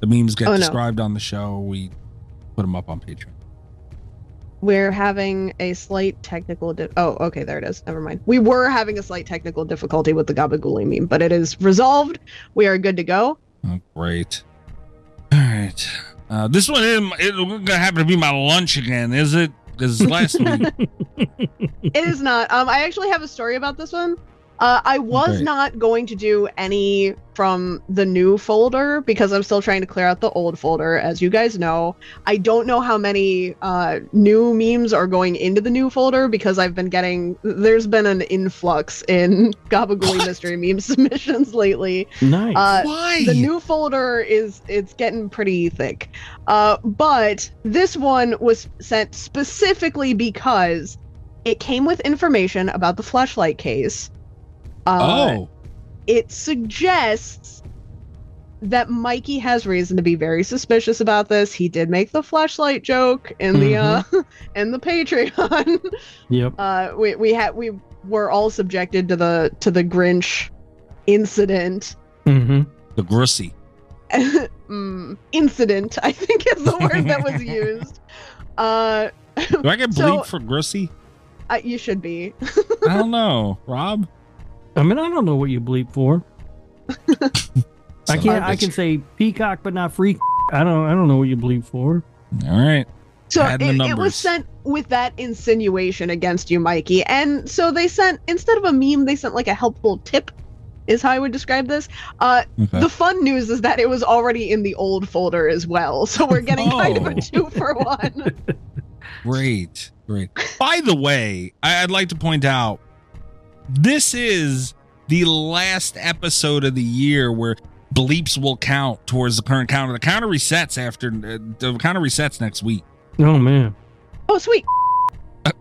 The memes get oh, described no. on the show. We put them up on Patreon. We're having a slight technical... Di- oh, okay, there it is. Never mind. We were having a slight technical difficulty with the Gobblegoly meme, but it is resolved. We are good to go. Oh, great. All right. Uh, this one isn't going to happen to be my lunch again, is it? This is last week. It is not. Um, I actually have a story about this one. Uh, I was okay. not going to do any from the new folder because I'm still trying to clear out the old folder. As you guys know, I don't know how many uh, new memes are going into the new folder because I've been getting, there's been an influx in Gobblegoly Mystery meme submissions lately. Nice. Uh, Why? The new folder is, it's getting pretty thick. Uh, but this one was sent specifically because it came with information about the Fleshlight case. Uh, oh, it suggests that Mikey has reason to be very suspicious about this. He did make the flashlight joke in mm-hmm. the uh, in the Patreon. Yep. Uh, we we had we were all subjected to the to the Grinch incident. Mm-hmm. The Grussy mm, incident, I think, is the word that was used. Uh, Do I get bleeped so, for Grussy? Uh, you should be. I don't know, Rob. I mean, I don't know what you bleep for. I can I can say peacock, but not freak. I don't I don't know what you bleep for. All right. So it, it was sent with that insinuation against you, Mikey. And so they sent, instead of a meme, they sent like a helpful tip, is how I would describe this. Uh, okay. The fun news is that it was already in the old folder as well. So we're getting oh. kind of a two for one. Great. Great. By the way, I, I'd like to point out, this is the last episode of the year where bleeps will count towards the current counter. The counter resets after uh, the counter resets next week. Oh, man. Oh, sweet. Uh,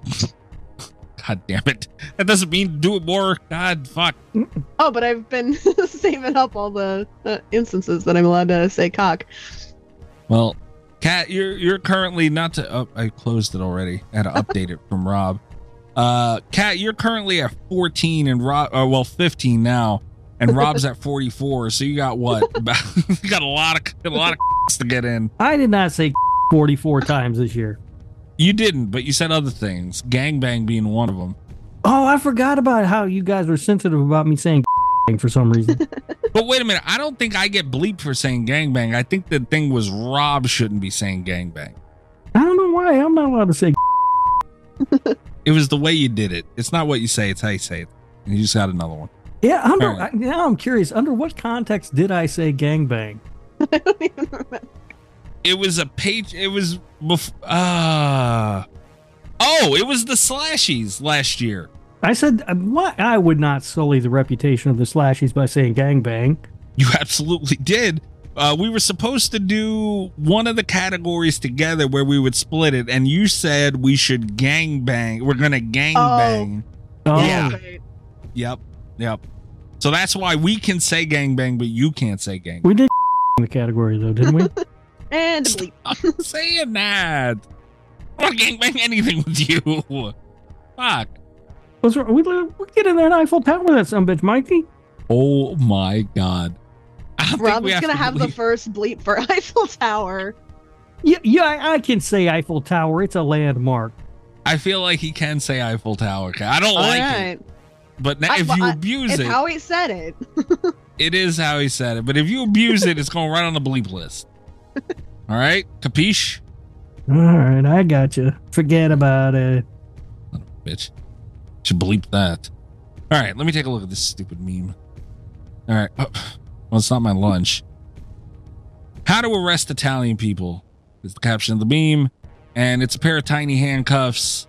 God damn it. That doesn't mean do it more. God, fuck. Oh, but I've been saving up all the uh, instances that I'm allowed to say cock. Well, Kat, you're, you're currently not to. Oh, I closed it already. I had to update it from Rob. Uh, Kat, you're currently at fourteen and Rob, uh, well, fifteen now, and Rob's at forty-four. So you got what? you got a lot of a lot of to get in. I did not say forty-four times this year. You didn't, but you said other things. Gangbang being one of them. Oh, I forgot about how you guys were sensitive about me saying for some reason. But wait a minute, I don't think I get bleeped for saying gangbang. I think the thing was Rob shouldn't be saying gangbang. I don't know why. I'm not allowed to say. It was the way you did it. It's not what you say. It's how you say it. And you just got another one. Yeah. Under, I, now I'm curious. Under what context did I say gangbang? I don't even remember. It was a page. It was. Bef- uh, oh, it was the Slashies last year. I said what? I would not sully the reputation of the Slashies by saying gangbang. You absolutely did. Uh, we were supposed to do one of the categories together where we would split it, and you said we should gangbang. We're going to gangbang. Oh. Oh. Yeah. Yep. Yep. So that's why we can say gangbang, but you can't say gangbang. We did in the category, though, didn't we? And bleep. I'm saying that. I don't gangbang anything with you. Fuck. What's wrong? We, we get in there and Eiffel Tower with that sumbitch, Mikey. Oh, my God. Rob is going to have bleep. the first bleep for Eiffel Tower. Yeah, yeah, I can say Eiffel Tower. It's a landmark. I feel like he can say Eiffel Tower. I don't All like right. it. But now, I, if you I, abuse it's it. It's how he said it. It is how he said it. But if you abuse it, it's going right on the bleep list. All right? Capiche? All right. I got you. Forget about it. Son of a bitch. Should bleep that. All right. Let me take a look at this stupid meme. All right. Oh. Well, it's not my lunch. How to arrest Italian people is the caption of the meme, and it's a pair of tiny handcuffs.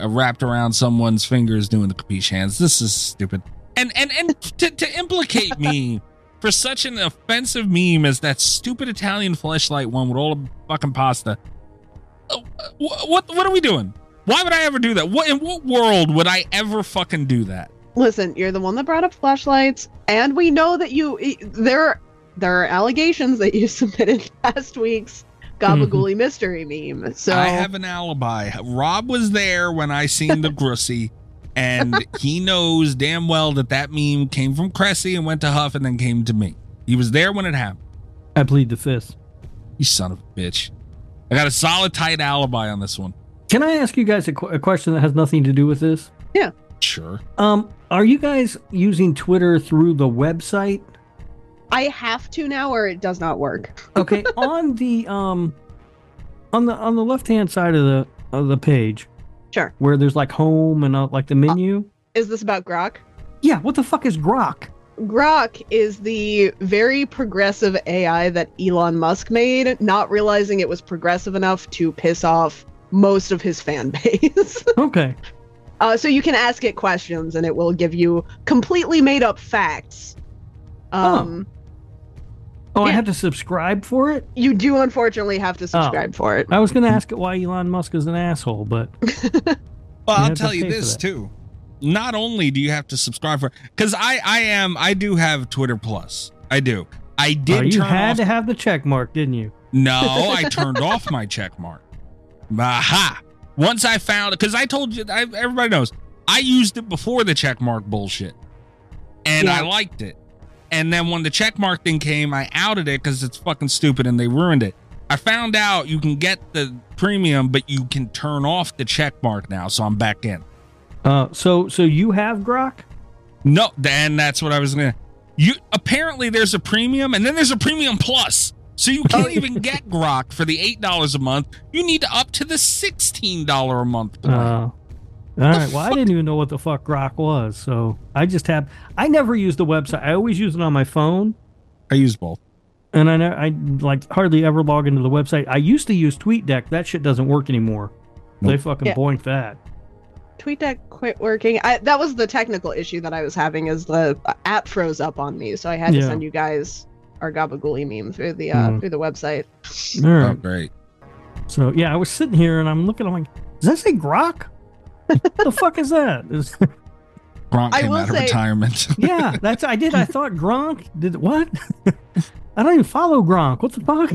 uh, wrapped around someone's fingers doing the capiche hands. This is stupid. And and and to, to implicate me for such an offensive meme as that stupid Italian fleshlight one with all the fucking pasta. Uh, what, what what are we doing? Why would I ever do that? What in what world would I ever fucking do that? Listen, you're the one that brought up flashlights, and we know that you there there are allegations that you submitted last week's Gabagool mm-hmm. mystery meme. So I have an alibi. Rob was there when I seen the Grussy, and he knows damn well that that meme came from Cressy and went to Huff and then came to me. He was there when it happened. I plead the fifth. You son of a bitch. I got a solid tight alibi on this one. Can I ask you guys a, qu- a question that has nothing to do with this? Yeah. Sure. Um, are you guys using Twitter through the website? I have to now, or it does not work. Okay. on the um, on the on the left hand side of the of the page. Sure. Where there's like home and uh, like the menu. Uh, is this about Grok? Yeah. What the fuck is Grok? Grok is the very progressive A I that Elon Musk made, not realizing it was progressive enough to piss off most of his fan base. Okay. Uh, so you can ask it questions, and it will give you completely made-up facts. Um, oh, oh yeah. I have to subscribe for it? You do, unfortunately, have to subscribe oh. for it. I was going to ask it why Elon Musk is an asshole, but... well, I'll tell you this, too. Not only do you have to subscribe for it, because I, I am, I do have Twitter Plus. I do. I did oh, you turn You had off... to have the check mark, didn't you? No, I turned off my check mark. Aha! Once I found it, because I told you, I, everybody knows, I used it before the checkmark bullshit, and yeah. I liked it. And then when the checkmark thing came, I outed it because it's fucking stupid and they ruined it. I found out you can get the premium, but you can turn off the checkmark now, so I'm back in. Uh, so so you have Grok? No, then that's what I was gonna. You apparently there's a premium, and then there's a premium plus. So you can't even get Grok for the eight dollars a month. You need to up to the sixteen dollars a month plan. Uh, all right. Well, I didn't even know what the fuck Grok was. So I just have... I never use the website. I always use it on my phone. I use both. And I, I like hardly ever log into the website. I used to use TweetDeck. That shit doesn't work anymore. Nope. They fucking yeah. boinked that. TweetDeck quit working. I, that was the technical issue that I was having is the app froze up on me. So I had yeah. to send you guys... our Gabagool meme through the uh, mm. through the website. All right. Oh, great. So yeah, I was sitting here and I'm looking. I'm like, does that say Grok? What the fuck is that? Gronk came out say, of retirement. yeah, that's I did. I thought Gronk did what? I don't even follow Gronk. What the fuck?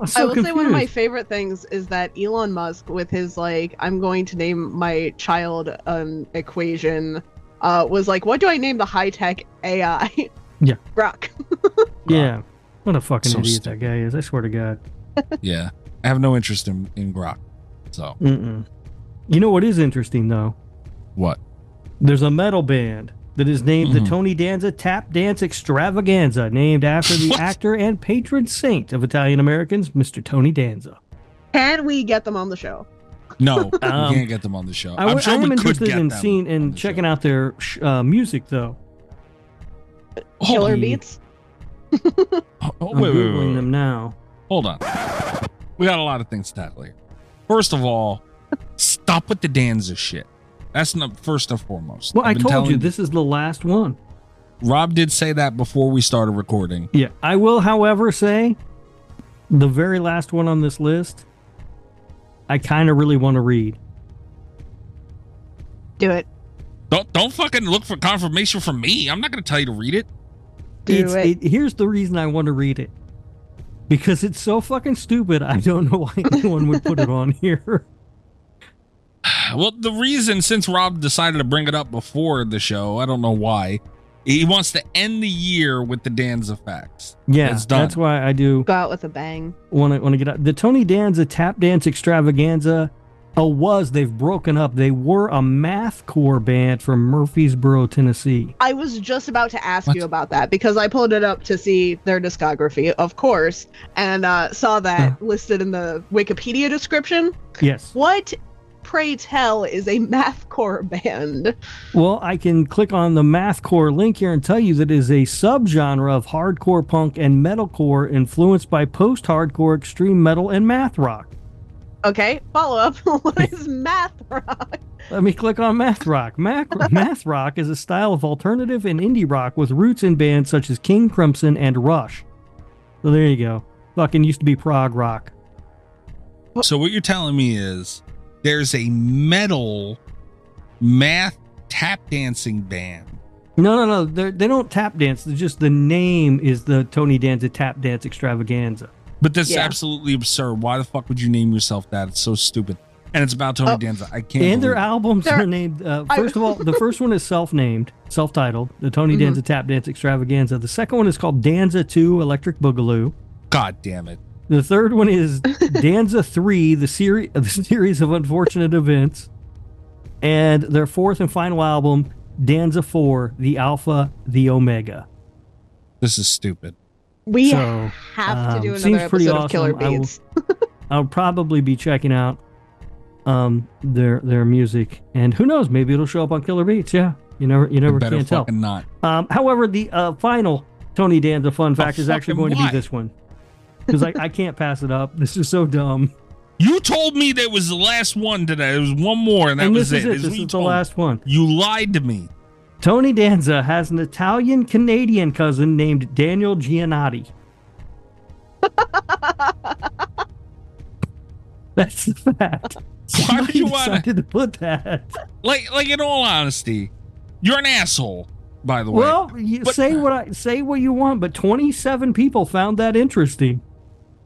I'm so I will confused. Say one of my favorite things is that Elon Musk with his like, I'm going to name my child an um, equation, uh, was like, what do I name the high tech A I? Yeah. Grok. yeah. What a fucking so idiot stupid. That guy is. I swear to God. yeah. I have no interest in, in Grok. So. Mm-mm. You know what is interesting, though? What? There's a metal band that is named mm-hmm. the Tony Danza Tap Dance Extravaganza, named after the actor and patron saint of Italian Americans, Mister Tony Danza. Can we get them on the show? No. um, we can't get them on the show. I, I'm sure I am we interested could get in seeing and checking show. Out their uh, music, though. Killer Holy. Beats. oh, wait, I'm Googling wait, wait. them now. Hold on. We got a lot of things to tackle here. First of all, stop with the Danza shit. That's not first and foremost. Well, I told you this is the last one. Rob did say that before we started recording. Yeah, I will, however, say the very last one on this list. I kind of really want to read. Do it. Don't don't fucking look for confirmation from me. I'm not going to tell you to read it. It's, it. it. Here's the reason I want to read it. Because it's so fucking stupid, I don't know why anyone would put it on here. Well, the reason, since Rob decided to bring it up before the show, I don't know why, he wants to end the year with the Danza facts. Yeah, it's done. That's why I do. Go out with a bang. Want to want to get out. The Tony Danza Tap Dance Extravaganza. Oh, was they've broken up. They were a mathcore band from Murfreesboro, Tennessee. I was just about to ask what? you about that because I pulled it up to see their discography, of course, and uh, saw that huh. listed in the Wikipedia description. Yes. What, pray tell, is a mathcore band? Well, I can click on the mathcore link here and tell you that it is a subgenre of hardcore punk and metalcore influenced by post-hardcore extreme metal and math rock. Okay, follow up. What is math rock? Let me click on math rock. Math, math rock is a style of alternative and indie rock with roots in bands such as King Crimson and Rush. So there you go. Fucking used to be prog rock. So what you're telling me is there's a metal math tap dancing band. No, no, no. They're, they don't tap dance. They're just the name is the Tony Danza Tap Dance Extravaganza. But that's yeah. absolutely absurd. Why the fuck would you name yourself that? It's so stupid. And it's about Tony oh. Danza. I can't. And their it. albums They're, are named. Uh, first I, of all, the first one is self-named, self-titled, the Tony mm-hmm. Danza Tap Dance Extravaganza. The second one is called Danza two Electric Boogaloo. God damn it. The third one is Danza three, the, seri- the series of unfortunate events. And their fourth and final album, Danza four, the Alpha, the Omega. This is stupid. We so, have um, to do another episode awesome. of Killer Beats. I will, I'll probably be checking out um, their their music, and who knows, maybe it'll show up on Killer Beats. Yeah, you never you never can tell. Not. Um, however, the uh, final Tony Danza fun fact oh, is actually going what? to be this one, because I, I can't pass it up. This is so dumb. You told me that was the last one today. There was one more, and that and was it. This is, it. This is the last one. You lied to me. Tony Danza has an Italian-Canadian cousin named Daniel Giannotti. That's the fact. Why would you want to put that? Like, like in all honesty, you're an asshole. By the way, well, you but, say what I say what you want, but twenty-seven people found that interesting.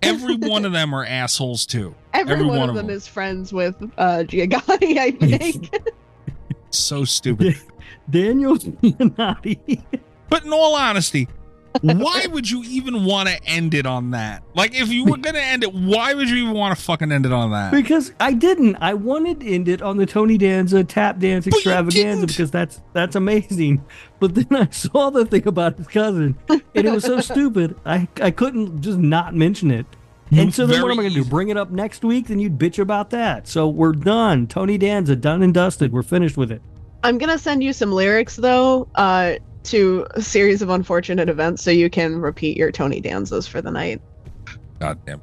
Every one of them are assholes too. Every, Every one, one of them, them is friends with uh, Giannotti, I think. So stupid. Daniel Giannotti. But in all honesty, why would you even want to end it on that? Like, if you were going to end it, why would you even want to fucking end it on that? Because I didn't. I wanted to end it on the Tony Danza Tap Dance but Extravaganza because that's that's amazing. But then I saw the thing about his cousin, and it was so stupid. I, I couldn't just not mention it. And so then what am I going to do? Bring it up next week? Then you'd bitch about that. So we're done. Tony Danza, done and dusted. We're finished with it. I'm going to send you some lyrics, though, uh, to a series of unfortunate events so you can repeat your Tony Danzas for the night. God damn.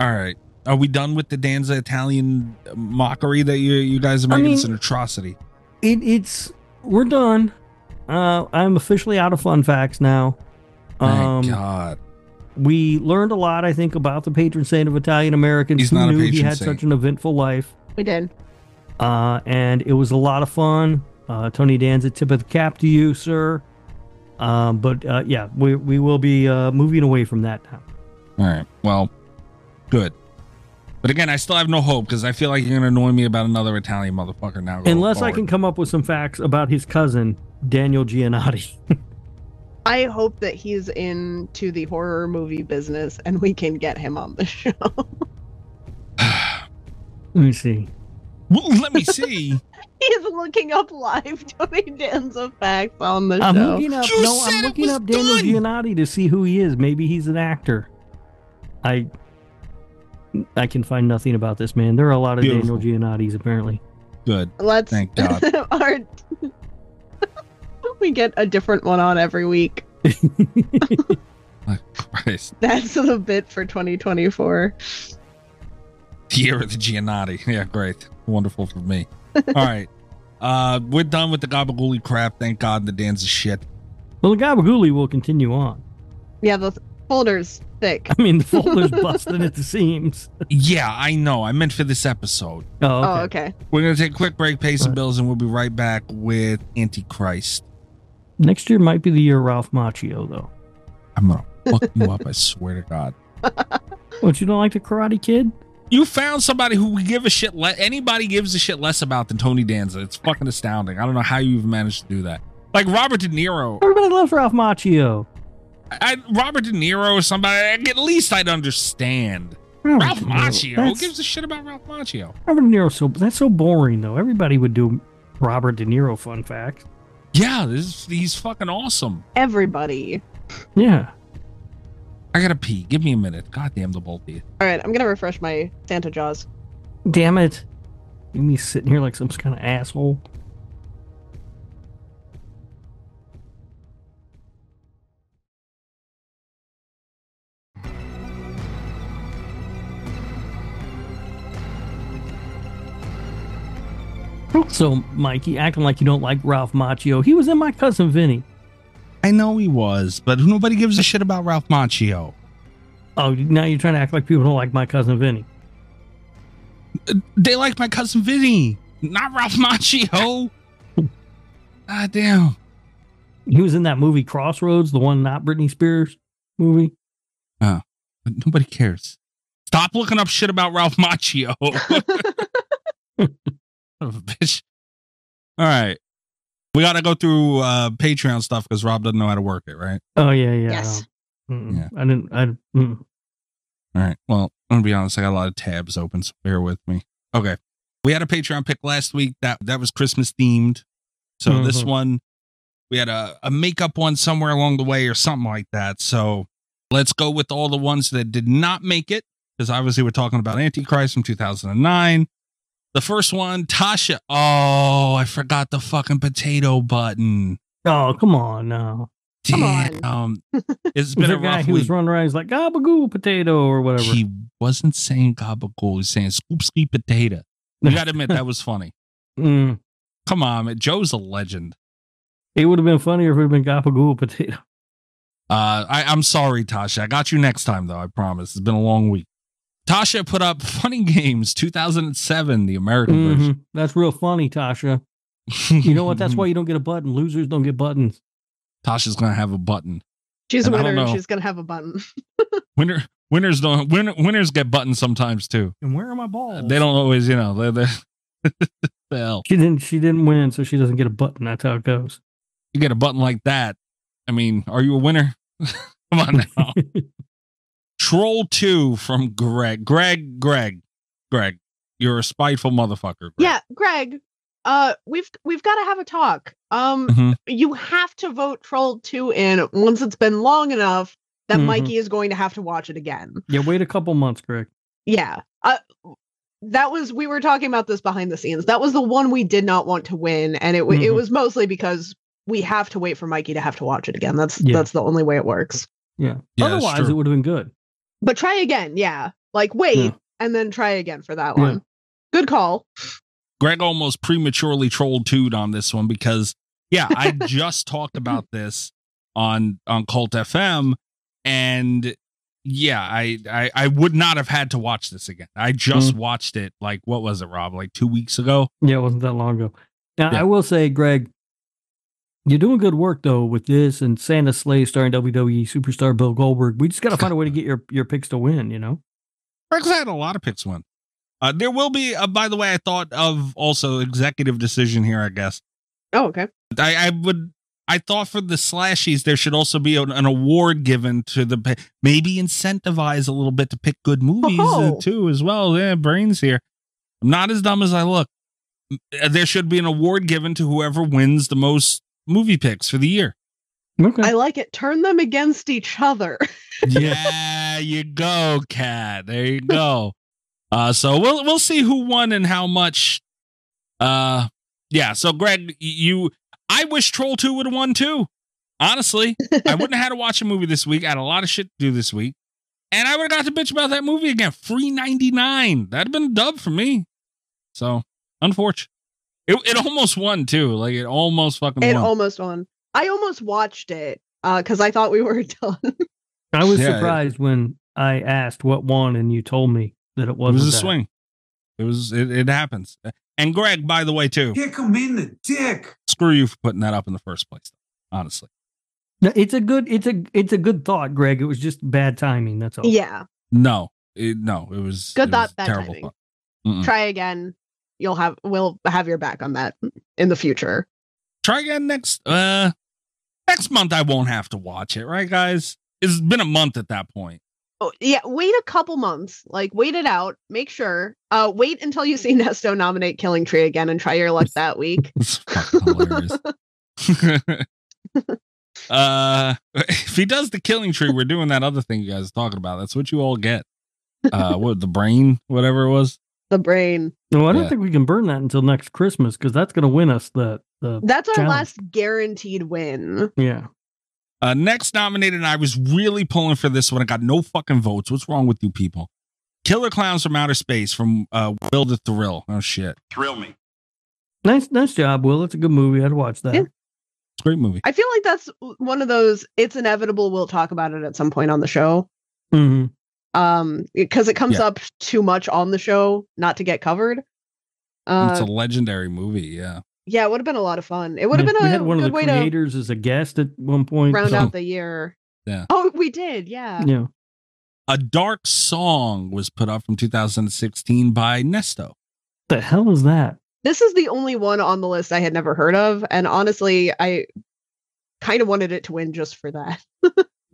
All right. Are we done with the Danza Italian mockery that you you guys have made? I mean, it's an atrocity. It, it's, we're done. Uh, I'm officially out of fun facts now. Um, Thank God. We learned a lot, I think, about the patron saint of Italian Americans. He's who not knew a patron he had saint. Such an eventful life. We did. Uh, and it was a lot of fun. Uh, Tony Danza, tip of the cap to you, sir. Um, but uh, yeah, we we will be uh, moving away from that now. All right. Well, good. But again, I still have no hope because I feel like you're going to annoy me about another Italian motherfucker now. Unless forward. I can come up with some facts about his cousin, Daniel Giannotti. I hope that he's into the horror movie business and we can get him on the show. Let me see. Well, let me see. He's looking up live Tony Danza facts on the I'm show. Looking up, you no, I'm looking up Daniel done. Giannotti to see who he is. Maybe he's an actor. I I can find nothing about this man. There are a lot of Beautiful. Daniel Giannottis, apparently. Good. Let's, Thank God. Our, we get a different one on every week. Oh, Christ. That's the bit for twenty twenty-four. The year of the Giannotti. Yeah, great. Wonderful for me. All right. Uh, we're done with the Gabagooli crap. Thank God the Danza shit. Well, the Gabagooli will continue on. Yeah, the folder's thick. I mean, the folder's busting at the seams. Yeah, I know. I meant for this episode. Oh, okay. Oh, okay. We're going to take a quick break, pay some bills, and we'll be right back with Antichrist. Next year might be the year Ralph Macchio, though. I'm going to fuck you up, I swear to God. What, you don't like the Karate Kid? You found somebody who would give a shit less. Anybody gives a shit less about than Tony Danza. It's fucking astounding. I don't know how you've managed to do that. Like Robert De Niro. Everybody loves Ralph Macchio. I, Robert De Niro or somebody. At least I'd understand. Robert Ralph Macchio. Who gives a shit about Ralph Macchio? Robert De Niro. So that's so boring though. Everybody would do Robert De Niro fun fact. Yeah, this, he's fucking awesome. Everybody. Yeah. I gotta pee. Give me a minute. God damn the bolt teeth. All right, I'm gonna refresh my Santa Jaws. Damn it. You me sitting here like some kind of asshole. So, Mikey, acting like you don't like Ralph Macchio. He was in My Cousin Vinny. I know he was, but nobody gives a shit about Ralph Macchio. Oh, now you're trying to act like people don't like My Cousin Vinny. They like My Cousin Vinny, not Ralph Macchio. God damn. He was in that movie Crossroads, the one not Britney Spears movie. Oh, but nobody cares. Stop looking up shit about Ralph Macchio. Son of a bitch. All right. We got to go through uh, Patreon stuff because Rob doesn't know how to work it, right? Oh, yeah, yeah. Yes. Um, yeah. I didn't. I, mm. All right. Well, I'm going to be honest. I got a lot of tabs open, so bear with me. Okay. We had a Patreon pick last week. That that was Christmas themed. So mm-hmm. this one, we had a, a makeup one somewhere along the way or something like that. So let's go with all the ones that did not make it, because obviously we're talking about Antichrist from two thousand nine. The first one, Tasha. Oh, I forgot the fucking potato button. Oh, come on now. Damn. Come on. Um, it's been a rough guy who was running around. He's like, gabagoo potato or whatever. He wasn't saying gabagoo. He was saying scoopski potato. You got to admit, that was funny. Mm. Come on, man. Joe's a legend. It would have been funnier if it had been gabagoo potato. Uh, I, I'm sorry, Tasha. I got you next time, though. I promise. It's been a long week. Tasha put up Funny Games two thousand seven, the American mm-hmm. version. That's real funny, Tasha. You know what? That's why you don't get a button. Losers don't get buttons. Tasha's going to have a button. She's and a winner. She's going to have a button. Winner, winners don't. Winner, winners get buttons sometimes, too. And where are my balls? They don't always, you know. They're, they're the hell? She didn't, she didn't win, so she doesn't get a button. That's how it goes. You get a button like that. I mean, are you a winner? Come on now. Troll two from Greg. Greg, Greg, Greg, you're a spiteful motherfucker. Greg. Yeah, Greg, uh, we've we've got to have a talk. Um, mm-hmm. You have to vote Troll two in once it's been long enough that mm-hmm. Mikey is going to have to watch it again. Yeah, wait a couple months, Greg. Yeah. Uh, that was, we were talking about this behind the scenes. That was the one we did not want to win. And it, mm-hmm. it was mostly because we have to wait for Mikey to have to watch it again. That's, yeah. that's the only way it works. Yeah. yeah Otherwise, it would have been good. But try again, yeah. Like, wait, yeah. and then try again for that one. Yeah. Good call. Greg almost prematurely trolled Tood on this one because, yeah, I just talked about this on on Cult F M, and yeah, I, I, I would not have had to watch this again. I just mm-hmm. watched it, like, what was it, Rob? Like two weeks ago? Yeah, it wasn't that long ago. Now, yeah. I will say, Greg, you're doing good work, though, with this and Santa Slay starring W W E superstar Bill Goldberg. We just got to find a way to get your, your picks to win, you know? Greg's had a lot of picks win. Uh, there will be, uh, by the way, I thought of also executive decision here, I guess. Oh, okay. I, I would, I thought for the slashies, there should also be an, an award given to the, maybe incentivize a little bit to pick good movies, oh. uh, too, as well. Yeah, brains here. I'm not as dumb as I look. There should be an award given to whoever wins the most movie picks for the year. Okay. I like it. Turn them against each other. Yeah, you go, Kat. There you go. Uh, so we'll we'll see who won and how much. Uh, yeah. So Greg, you, I wish Troll Two would have won too. Honestly, I wouldn't have had to watch a movie this week. I had a lot of shit to do this week, and I would have got to bitch about that movie again. Free ninety nine. That'd been a dub for me. So unfortunate. It, it almost won, too. Like, it almost fucking it won. It almost won. I almost watched it because uh, I thought we were done. I was yeah, surprised it, when I asked what won, and you told me that it wasn't. It was a that. swing. It was. It, it happens. And Greg, by the way, too. Kick him in the dick. Screw you for putting that up in the first place, though, honestly. No, it's a good. It's a. It's a good thought, Greg. It was just bad timing. That's all. Yeah. No. It, no. It was good it thought. Was bad terrible timing. Thought. Mm-mm. Try again. You'll have, we'll have your back on that in the future. Try again next, uh, next month. I won't have to watch it. Right, guys? It's been a month at that point. Oh yeah. Wait a couple months, like wait it out. Make sure, uh, wait until you see Nesto nominate Killing Tree again and try your luck that week. It's fucking hilarious. uh, if he does the Killing Tree, we're doing that other thing you guys are talking about. That's what you all get. Uh, what the brain, whatever it was. The brain. No, I don't yeah. think we can burn that until next Christmas because that's going to win us the, the That's our challenge. Last guaranteed win. Yeah. Uh, next nominated, and I was really pulling for this one. I got no fucking votes. What's wrong with you people? Killer Clowns from Outer Space from uh, Will the Thrill. Oh, shit. Thrill me. Nice, nice job, Will. It's a good movie. I'd watch that. Yeah. It's a great movie. I feel like that's one of those. It's inevitable. We'll talk about it at some point on the show. Mm-hmm. Um, because it comes yeah. up too much on the show not to get covered. Uh, it's a legendary movie. Yeah. Yeah, it would have been a lot of fun. It would have yeah, been a we had one good of the way creators to as a guest at one point. Round so. out the year. Yeah. Oh, we did. Yeah. Yeah. A Dark Song was put up from two thousand sixteen by Nesto. The hell is that? This is the only one on the list I had never heard of, and honestly, I kind of wanted it to win just for that.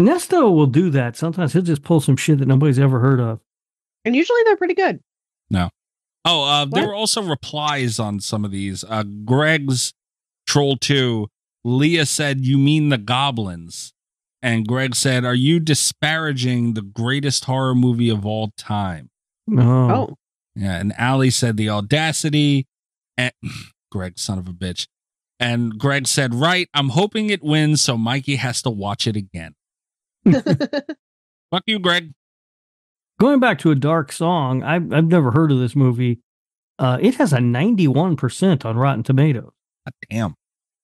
Nesto will do that. Sometimes he'll just pull some shit that nobody's ever heard of, and usually they're pretty good. No. Oh, uh, there were also replies on some of these. Uh, Greg's Troll two. Leah said, "You mean the goblins?" And Greg said, "Are you disparaging the greatest horror movie of all time?" No. Oh. Yeah. And Allie said, "The audacity." And Greg, son of a bitch. And Greg said, "Right. I'm hoping it wins, so Mikey has to watch it again." Fuck you, Greg. Going back to A Dark Song, I've, I've never heard of this movie. Uh, it has a ninety-one percent on Rotten Tomatoes. God damn.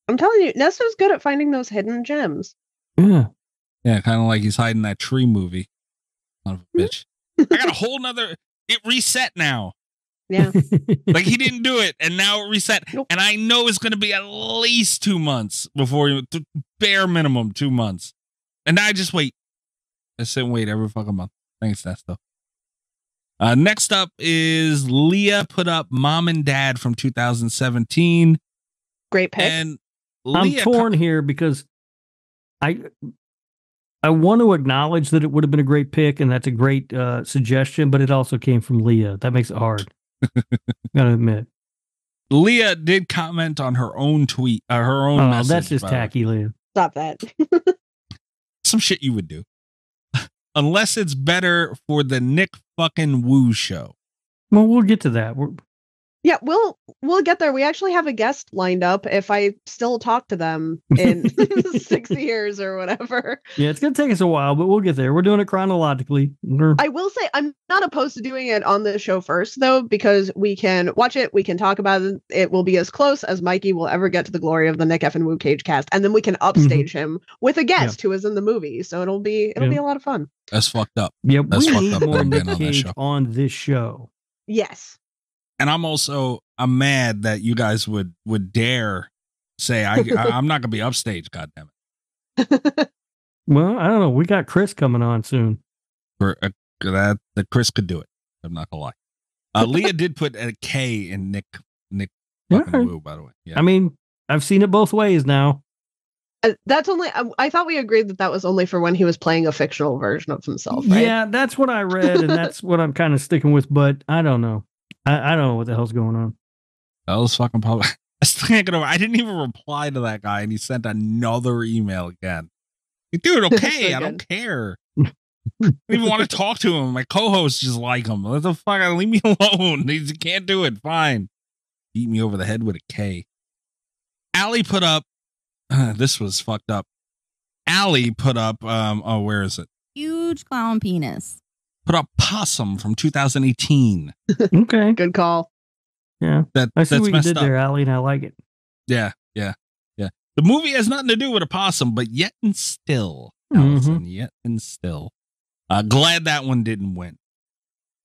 I'm telling you, Nesto's good at finding those hidden gems. Yeah. Yeah, kind of like he's hiding that tree movie. Son of a bitch. I got a whole nother. It reset now. Yeah. Like he didn't do it, and now it reset. Nope. And I know it's going to be at least two months before you, bare minimum two months. And now I just wait. I sit and wait every fucking month. Thanks, Nesto. Uh, next up is Leah put up Mom and Dad from two thousand seventeen. Great pick. And Leah I'm torn here because I. I want to acknowledge that it would have been a great pick, and that's a great uh, suggestion, but it also came from Leah. That makes it hard. Gotta admit. Leah did comment on her own tweet, uh, her own oh, message. That's just tacky, Leah. Stop that. Some shit you would do. Unless it's better for the Nick fucking Woo show. Well, we'll get to that. We're... Yeah, we'll we'll get there. We actually have a guest lined up if I still talk to them in six years or whatever. Yeah, it's going to take us a while, but we'll get there. We're doing it chronologically. We're... I will say I'm not opposed to doing it on the show first, though, because we can watch it. We can talk about it. It will be as close as Mikey will ever get to the glory of the Nick F and Woo Cage cast. And then we can upstage mm-hmm. him with a guest yeah. who is in the movie. So it'll be it'll yeah. be a lot of fun. That's fucked up. Yeah, That's we fucked need up more Nick on Cage show. on this show. Yes. And I'm also I'm mad that you guys would would dare say I, I I'm not gonna be upstage. God damn it. Well, I don't know. We got Chris coming on soon. For uh, that, that Chris could do it. I'm not gonna lie. Uh, Leah did put a K in Nick Nick fucking right. Woo, by the way. Yeah. I mean, I've seen it both ways now. Uh, that's only. I, I thought we agreed that that was only for when he was playing a fictional version of himself. Right? Yeah, that's what I read, and that's what I'm kind of sticking with. But I don't know. I, I don't know what the hell's going on. That was fucking public. I still can't get over. I didn't even reply to that guy, and he sent another email again. Dude, okay, so I don't care. I don't even want to talk to him. My co-hosts just like him. What the fuck? Leave me alone. He can't do it. Fine. Beat me over the head with a K. Allie put up. Uh, this was fucked up. Allie put up. Um. Oh, where is it? Huge clown penis. Put up Possum from two thousand eighteen. Okay. Good call. Yeah. That, I see that's what you did up. there, Allie, and I like it. Yeah, yeah, yeah. The movie has nothing to do with a possum, but yet and still. Mm-hmm. Allison, yet and still. Uh, glad that one didn't win.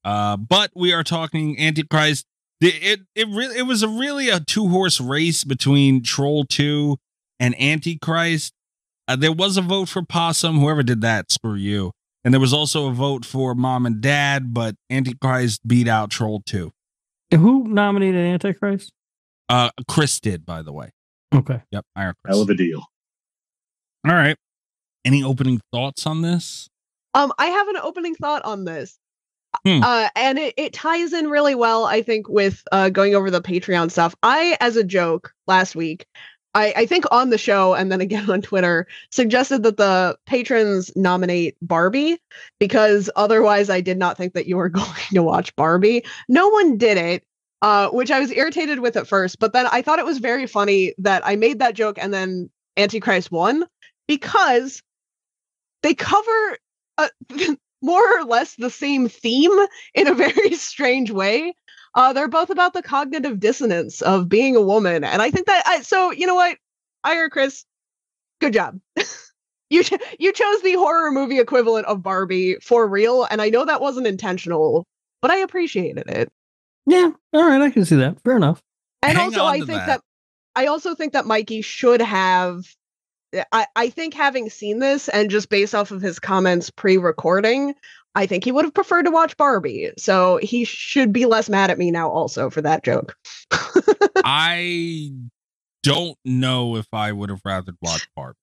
Uh, but we are talking Antichrist. It, it, it, re- it was a really a two-horse race between Troll two and Antichrist. Uh, there was a vote for Possum. Whoever did that, screw you. And there was also a vote for Mom and Dad, but Antichrist beat out Troll two. And who nominated Antichrist? Uh, Chris did, by the way. Okay. Yep. Iron Chris. Hell of a deal. All right. Any opening thoughts on this? Um, I have an opening thought on this. Hmm. Uh, and it, it ties in really well, I think, with uh, going over the Patreon stuff. I, as a joke, last week, I, I think on the show and then again on Twitter suggested that the patrons nominate Barbie because otherwise I did not think that you were going to watch Barbie. No one did it, uh, which I was irritated with at first, but then I thought it was very funny that I made that joke and then Antichrist won because they cover a, more or less the same theme in a very strange way. Uh, they're both about the cognitive dissonance of being a woman. And I think that, I, so you know what? Ira, Chris, good job. You ch- you chose the horror movie equivalent of Barbie for real. And I know that wasn't intentional, but I appreciated it. Yeah. All right. I can see that. Fair enough. And Hang also, I think that. that I also think that Mikey should have. I, I think having seen this and just based off of his comments pre-recording, I think he would have preferred to watch Barbie. So he should be less mad at me now also for that joke. I don't know if I would have rather watched Barbie.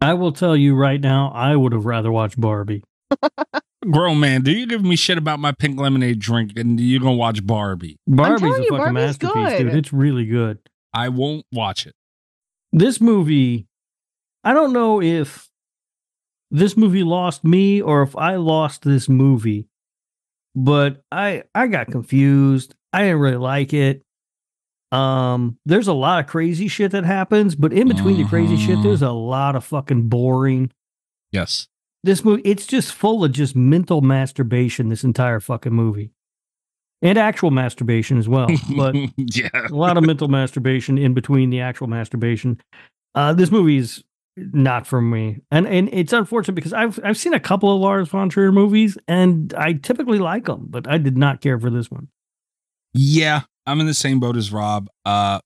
I will tell you right now, I would have rather watched Barbie. Grown man, do you give me shit about my pink lemonade drink and you're going to watch Barbie? Barbie's a fucking Barbie's masterpiece, good. dude. It's really good. I won't watch it. This movie... I don't know if this movie lost me or if I lost this movie, but I I got confused. I didn't really like it. Um, there's a lot of crazy shit that happens, but in between uh-huh. the crazy shit, there's a lot of fucking boring. Yes. This movie, it's just full of just mental masturbation, this entire fucking movie. And actual masturbation as well, but yeah. a lot of mental masturbation in between the actual masturbation. Uh, this movie is... Not for me, and and it's unfortunate because I've I've seen a couple of Lars von Trier movies, and I typically like them, but I did not care for this one. Yeah, I'm in the same boat as Rob. Uh,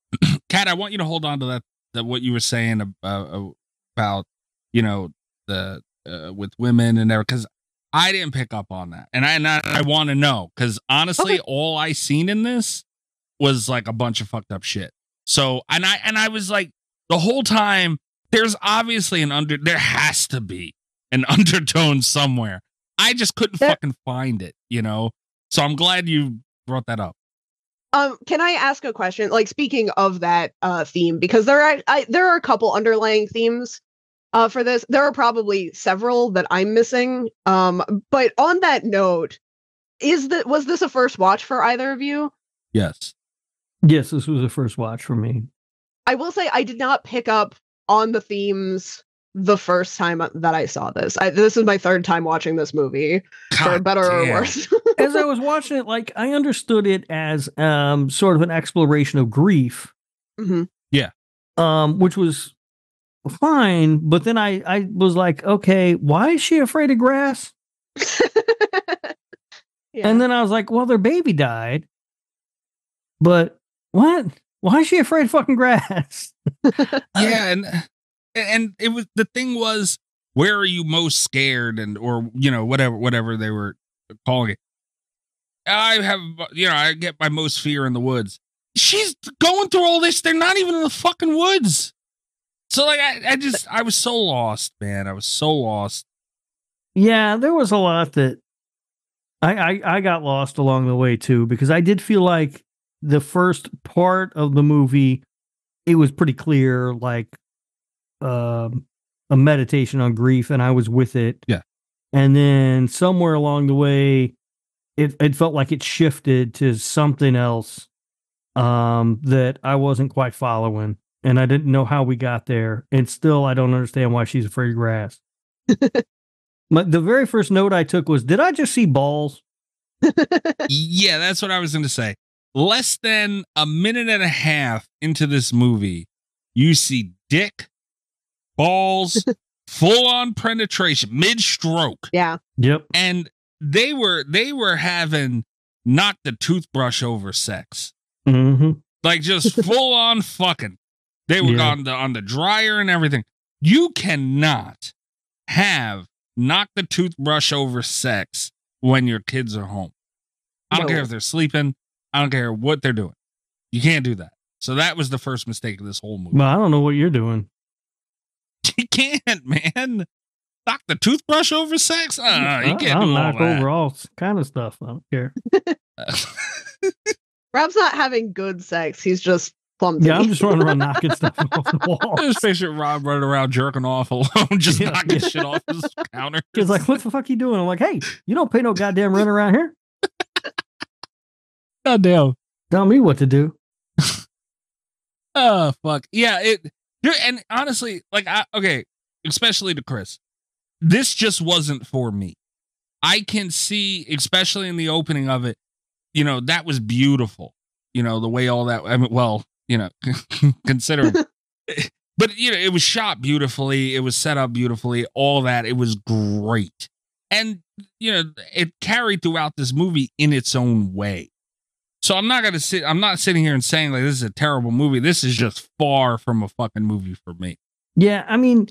Kat, I want you to hold on to that, that what you were saying about, about you know the uh, with women and everything, because I didn't pick up on that, and I and I, I want to know because honestly, okay. all I seen in this was like a bunch of fucked up shit. So and I and I was like the whole time. There's obviously an under, there has to be an undertone somewhere. I just couldn't there, fucking find it, you know? So I'm glad you brought that up. Um, can I ask a question? Like, speaking of that uh, theme, because there are, I, there are a couple underlying themes uh, for this. There are probably several that I'm missing. Um, but on that note, is that, was this a first watch for either of you? Yes. Yes, this was a first watch for me. I will say I did not pick up on the themes the first time that I saw this. I, this is my third time watching this movie, God for better damn. or worse. As I was watching it, like, I understood it as um sort of an exploration of grief. Mm-hmm. Yeah. Um, which was fine, but then I, I was like, okay, why is she afraid of grass? yeah. And then I was like, well, their baby died. But what? Why is she afraid of fucking grass? yeah, and and it was the thing was, where are you most scared, and or you know whatever whatever they were calling it. I have you know I get my most fear in the woods. She's going through all this. They're not even in the fucking woods. So like I, I just I was so lost, man. I was so lost. Yeah, there was a lot that I I, I got lost along the way too, because I did feel like. The first part of the movie, it was pretty clear, like uh, a meditation on grief, and I was with it. Yeah. And then somewhere along the way, it, it felt like it shifted to something else um, that I wasn't quite following, and I didn't know how we got there. And still, I don't understand why she's afraid of grass. But the very first note I took was, did I just see balls? Yeah, that's what I was going to say. Less than a minute and a half into this movie, you see dick, balls, full-on penetration, mid-stroke. Yeah. Yep. And they were they were having knock the toothbrush over sex. Mm-hmm. Like just full-on fucking. They were yeah. on the on the dryer and everything. You cannot have knock the toothbrush over sex when your kids are home. I don't no. care if they're sleeping. I don't care what they're doing. You can't do that. So that was the first mistake of this whole movie. Well, I don't know what you're doing. You can't, man. Knock the toothbrush over sex? I don't know. You can't I'll do knock all that. Over all kind of stuff. I don't care. Rob's not having good sex. He's just clumsy. Yeah, I'm just running around knocking stuff off the wall. I just picture Rob running around jerking off alone, just yeah, knocking yeah. shit off his counter. He's like, what the fuck you doing? I'm like, hey, you don't pay no goddamn rent around here. God damn. Tell me what to do. Oh, fuck. Yeah. It. And honestly, like, I, okay, especially to Chris, this just wasn't for me. I can see, especially in the opening of it, you know, that was beautiful. You know, the way all that, I mean, well, you know, considering, but you know, it was shot beautifully. It was set up beautifully, all that. It was great. And, you know, it carried throughout this movie in its own way. So I'm not going to sit, I'm not sitting here and saying like, this is a terrible movie. This is just far from a fucking movie for me. Yeah. I mean,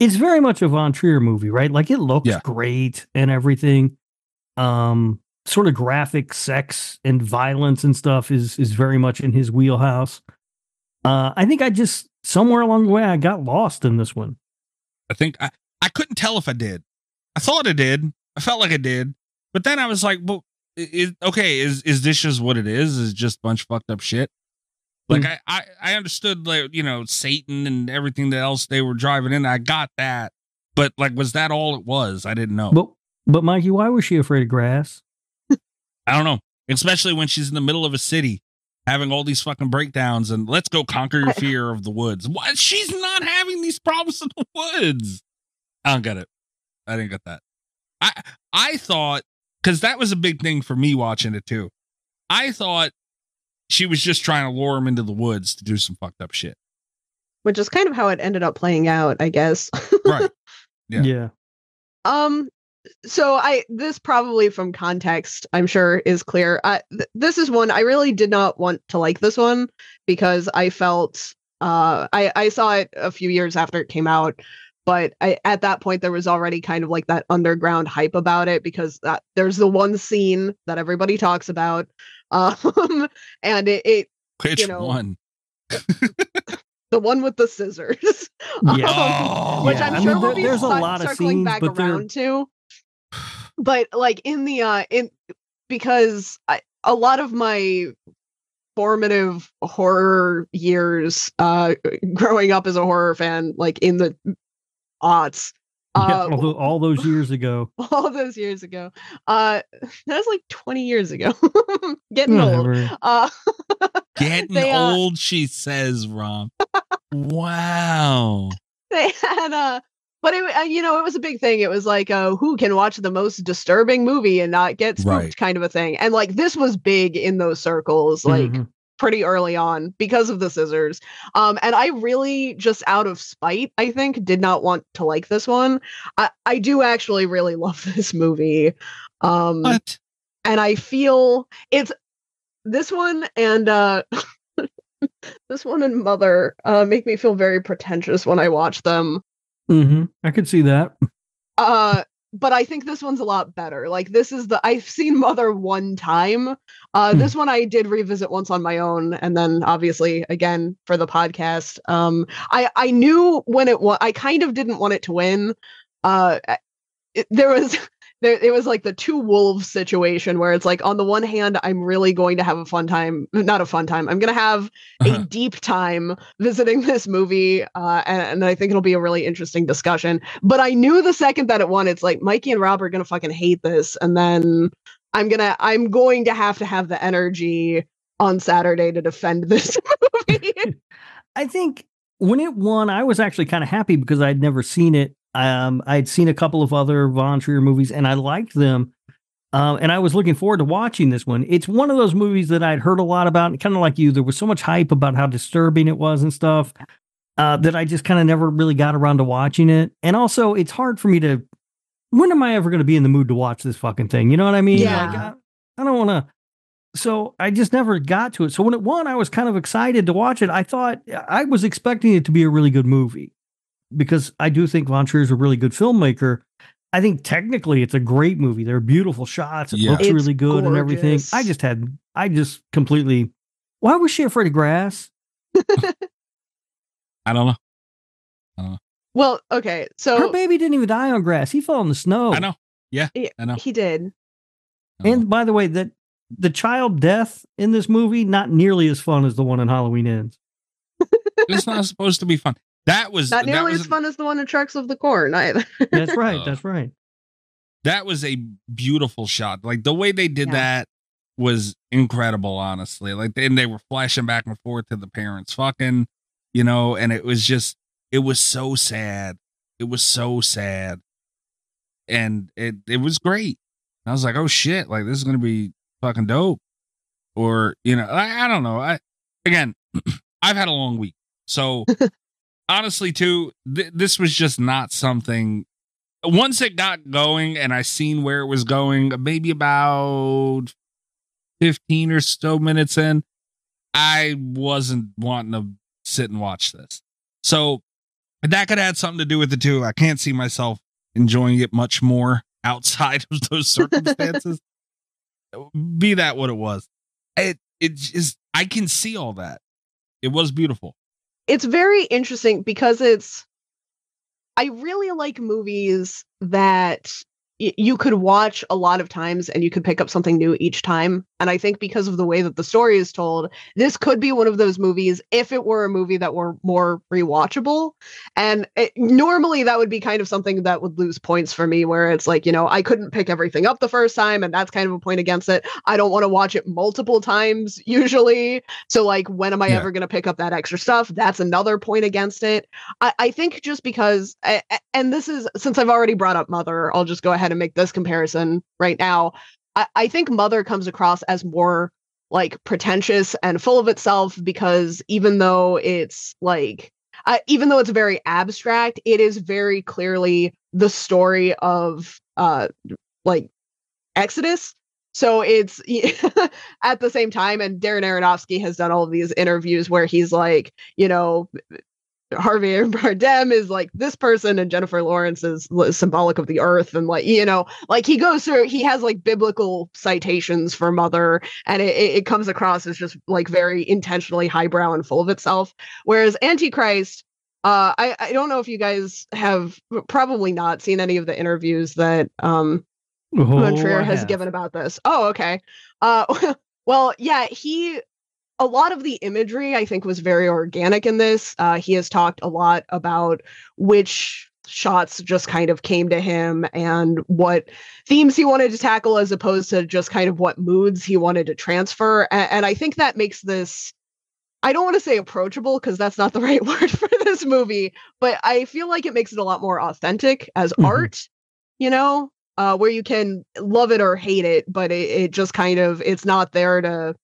it's very much a Von Trier movie, right? Like it looks yeah. great and everything. Um, sort of graphic sex and violence and stuff is, is very much in his wheelhouse. Uh, I think I just, somewhere along the way, I got lost in this one. I think I, I couldn't tell if I did. I thought I did. I felt like I did. But then I was like, well, is, okay, is, is this just what it is? Is it just a bunch of fucked up shit? Like mm. I, I, I understood, like, you know, Satan and everything else they were driving in. I got that. But like, was that all it was? I didn't know. But, but Mikey, why was she afraid of grass? I don't know. Especially when she's in the middle of a city having all these fucking breakdowns and let's go conquer your fear of the woods. What? She's not having these problems in the woods. I don't get it. I didn't get that. I I thought, because that was a big thing for me watching it too. I thought she was just trying to lure him into the woods to do some fucked up shit. Which is kind of how it ended up playing out, I guess. Right. Yeah. Yeah. Um, so I, this probably from context, I'm sure is clear. I, th- this is one, I really did not want to like this one because I felt, uh, I, I saw it a few years after it came out. But I, at that point, there was already kind of like that underground hype about it because that, there's the one scene that everybody talks about. Um, and it, it Which you know, one? The one with the scissors. Yeah. Um, oh, which yeah. I'm sure I mean, we'll be there's a lot of circling scenes, back around to. But like in the, uh, in because I, a lot of my formative horror years uh, growing up as a horror fan, like in the aughts, uh, yeah, all those years ago, all those years ago, uh, that was like twenty years ago. Getting Never. old, uh, getting they, uh, old, she says, Rob. Wow, they had a. Uh, But, it, you know, it was a big thing. It was like, uh, who can watch the most disturbing movie and not get spooked right. kind of a thing. And like this was big in those circles, like mm-hmm. pretty early on because of the scissors. Um, and I really just out of spite, I think, did not want to like this one. I, I do actually really love this movie. Um, what? And I feel it's this one and uh, this one and Mother uh, make me feel very pretentious when I watch them. Mm-hmm. I could see that. Uh, but I think this one's a lot better. Like this is the, I've seen Mother one time. Uh, hmm. This one I did revisit once on my own. And then obviously again for the podcast, um, I, I knew when it was, I kind of didn't want it to win. Uh, it, there was, there, it was like the two wolves situation where it's like, on the one hand, I'm really going to have a fun time, not a fun time. I'm going to have uh-huh. a deep time visiting this movie. Uh, and, and I think it'll be a really interesting discussion, but I knew the second that it won, it's like Mikey and Rob are going to fucking hate this. And then I'm going to, I'm going to have to have the energy on Saturday to defend this movie. I think when it won, I was actually kind of happy because I'd never seen it. Um, I'd seen a couple of other Von Trier movies and I liked them. Um, and I was looking forward to watching this one. It's one of those movies that I'd heard a lot about and kind of like you, there was so much hype about how disturbing it was and stuff, uh, that I just kind of never really got around to watching it. And also it's hard for me to, when am I ever going to be in the mood to watch this fucking thing? You know what I mean? Yeah. Like, I, I don't want to. So I just never got to it. So when it won, I was kind of excited to watch it. I thought I was expecting it to be a really good movie. Because I do think Von Trier is a really good filmmaker. I think technically it's a great movie. There are beautiful shots. It yeah. looks it's really good gorgeous. And everything. I just had, I just completely, why was she afraid of grass? I don't know. I don't know. Well, okay. So her baby didn't even die on grass. He fell in the snow. I know. Yeah, I know. He did. And by the way, that the child death in this movie, not nearly as fun as the one in Halloween Ends. It's not supposed to be fun. That was not nearly was, as fun as the one in Tracks of the Corn either. That's right. Uh, that's right. That was a beautiful shot. Like the way they did yeah. that was incredible, honestly. Like, and they were flashing back and forth to the parents fucking, you know, and it was just, it was so sad. It was so sad. And it, it was great. I was like, oh shit. Like this is going to be fucking dope. or, you know, I, I don't know. I, again, I've had a long week. So honestly, too, th- this was just not something. Once it got going and I seen where it was going, maybe about fifteen or so minutes in, I wasn't wanting to sit and watch this. So that could add something to do with it too. I can't see myself enjoying it much more outside of those circumstances. Be that what it was. It it just, I can see all that. It was beautiful. It's very interesting because it's, I really like movies that y- you could watch a lot of times and you could pick up something new each time. And I think because of the way that the story is told, this could be one of those movies if it were a movie that were more rewatchable. And it, normally that would be kind of something that would lose points for me where it's like, you know, I couldn't pick everything up the first time and that's kind of a point against it. I don't want to watch it multiple times usually. So like, when am I yeah. ever going to pick up that extra stuff? That's another point against it. I, I think just because, I, and this is, since I've already brought up Mother, I'll just go ahead and make this comparison right now. I think Mother comes across as more like pretentious and full of itself because even though it's like, uh, even though it's very abstract, it is very clearly the story of uh, like Exodus. So it's at the same time, and Darren Aronofsky has done all of these interviews where he's like, you know, Javier Bardem is like this person and Jennifer Lawrence is symbolic of the earth, and like, you know, like he goes through, he has like biblical citations for Mother, and it, it comes across as just like very intentionally highbrow and full of itself. Whereas Antichrist, uh I, I don't know if you guys have probably not seen any of the interviews that um oh, von Trier has given about this. Oh, okay. Uh well, yeah, he a lot of the imagery, I think, was very organic in this. Uh, he has talked a lot about which shots just kind of came to him and what themes he wanted to tackle as opposed to just kind of what moods he wanted to transfer. And, and I think that makes this, I don't want to say approachable because that's not the right word for this movie, but I feel like it makes it a lot more authentic as mm-hmm. art, you know, uh, where you can love it or hate it, but it, it just kind of, it's not there to